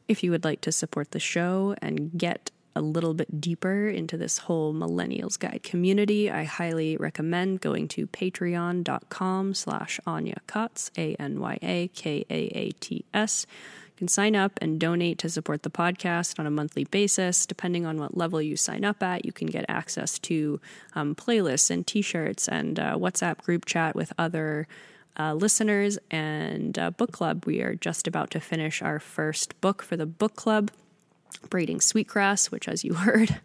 If you would like to support the show and get a little bit deeper into this whole Millennials Guide community, I highly recommend going to patreon.com slash Anya Kaats, A N Y A K A A T S. You can sign up and donate to support the podcast on a monthly basis. Depending on what level you sign up at, you can get access to um, playlists and t-shirts and uh, WhatsApp group chat with other Uh, listeners and uh, book club. We are just about to finish our first book for the book club, Braiding Sweetgrass, which, as you heard,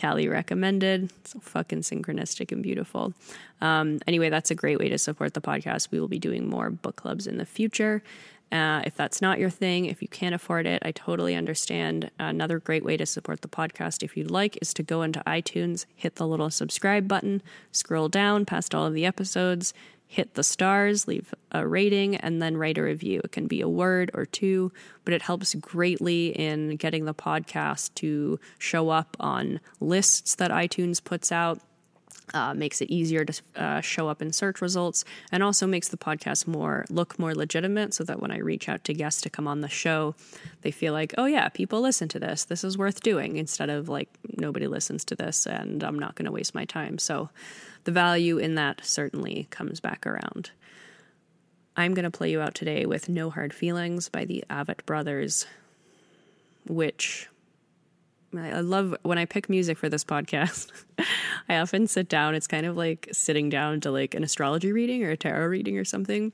Callie recommended. It's so fucking synchronistic and beautiful. Um, anyway, that's a great way to support the podcast. We will be doing more book clubs in the future. Uh, if that's not your thing, if you can't afford it, I totally understand. Another great way to support the podcast, if you'd like, is to go into iTunes, hit the little subscribe button, scroll down past all of the episodes, hit the stars, leave a rating, and then write a review. It can be a word or two, but it helps greatly in getting the podcast to show up on lists that iTunes puts out, uh, makes it easier to uh, show up in search results, and also makes the podcast more look more legitimate so that when I reach out to guests to come on the show, they feel like, oh yeah, people listen to this. This is worth doing, instead of like, nobody listens to this and I'm not going to waste my time. So the value in that certainly comes back around. I'm going to play you out today with No Hard Feelings by the Avett Brothers, which I love when I pick music for this podcast. I often sit down. It's kind of like sitting down to like an astrology reading or a tarot reading or something,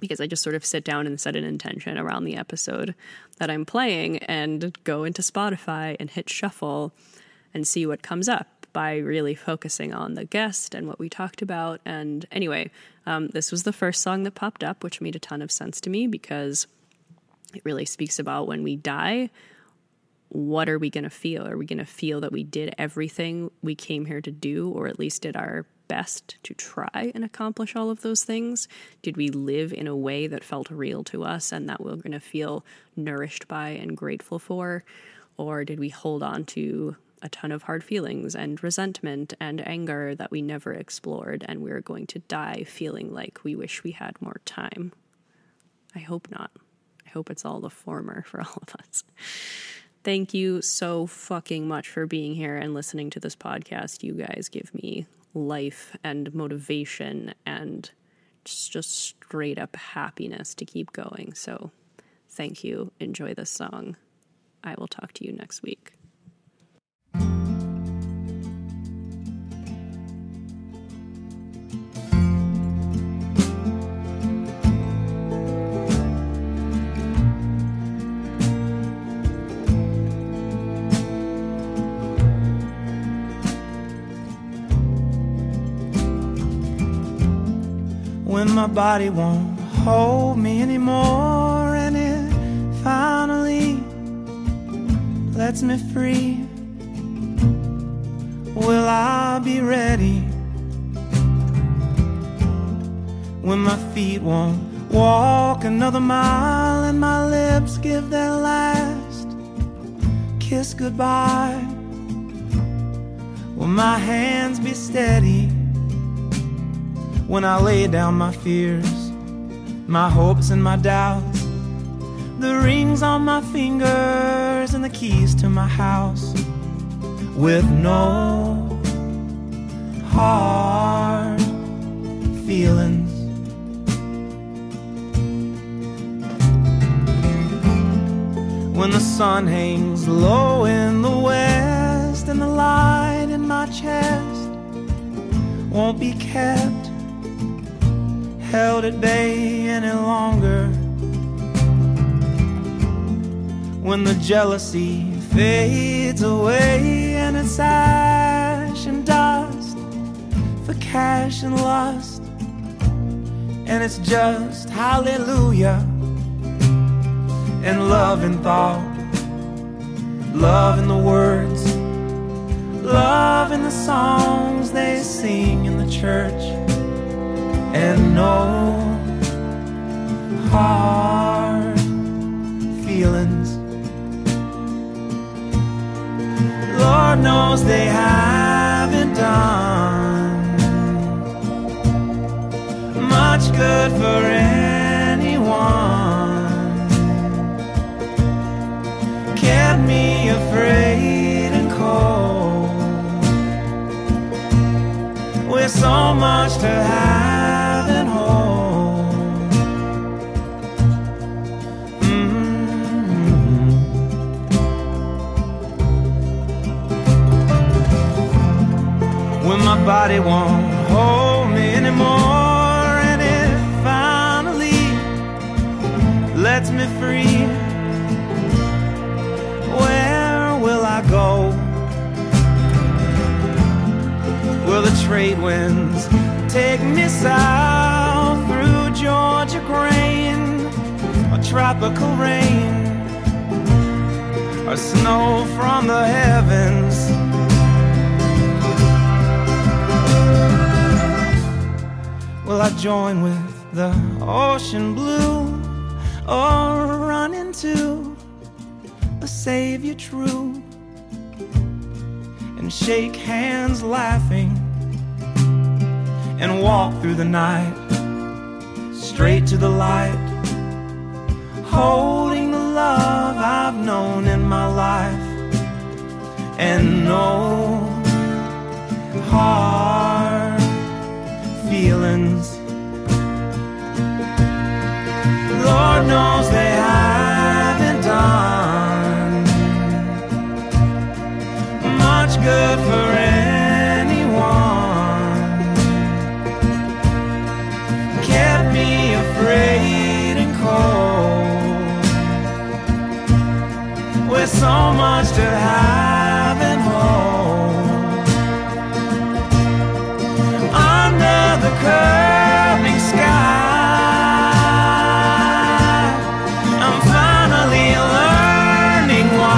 because I just sort of sit down and set an intention around the episode that I'm playing and go into Spotify and hit shuffle and see what comes up, by really focusing on the guest and what we talked about. And anyway, um, this was the first song that popped up, which made a ton of sense to me because it really speaks about when we die, what are we going to feel? Are we going to feel that we did everything we came here to do, or at least did our best to try and accomplish all of those things? Did we live in a way that felt real to us and that we're going to feel nourished by and grateful for? Or did we hold on to a ton of hard feelings and resentment and anger that we never explored, and we're going to die feeling like we wish we had more time? I hope not. I hope it's all the former for all of us. Thank you so fucking much for being here and listening to this podcast. You guys give me life and motivation and just straight up happiness to keep going. So thank you. Enjoy this song. I will talk to you next week. When my body won't hold me anymore, and it finally lets me free, will I be ready? When my feet won't walk another mile, and my lips give their last kiss goodbye, Will my hands be steady when I lay down my fears, my hopes and my doubts, the rings on my fingers and the keys to my house? With no hard feelings. When the sun hangs low in the west and the light in my chest won't be kept, held at bay any longer. When the jealousy fades away and it's ash and dust for cash and lust, and it's just hallelujah and love and thought, love in the words, love in the songs they sing in the church, and no hard feelings. Lord knows they haven't done much good for anyone. Kept me afraid and cold, with so much to have and hold. Mm-hmm. When my body won't hold me anymore, and it finally lets me free, go? Will the trade winds take me south through Georgia grain, or tropical rain, or snow from the heavens? Will I join with the ocean blue, or run into a savior true? And shake hands laughing and walk through the night straight to the light, holding the love I've known in my life, and no hard feelings. Lord knows they haven't done good for anyone. Kept me afraid and cold, with so much to have and hold. Under the curving sky, I'm finally learning why.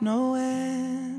No end.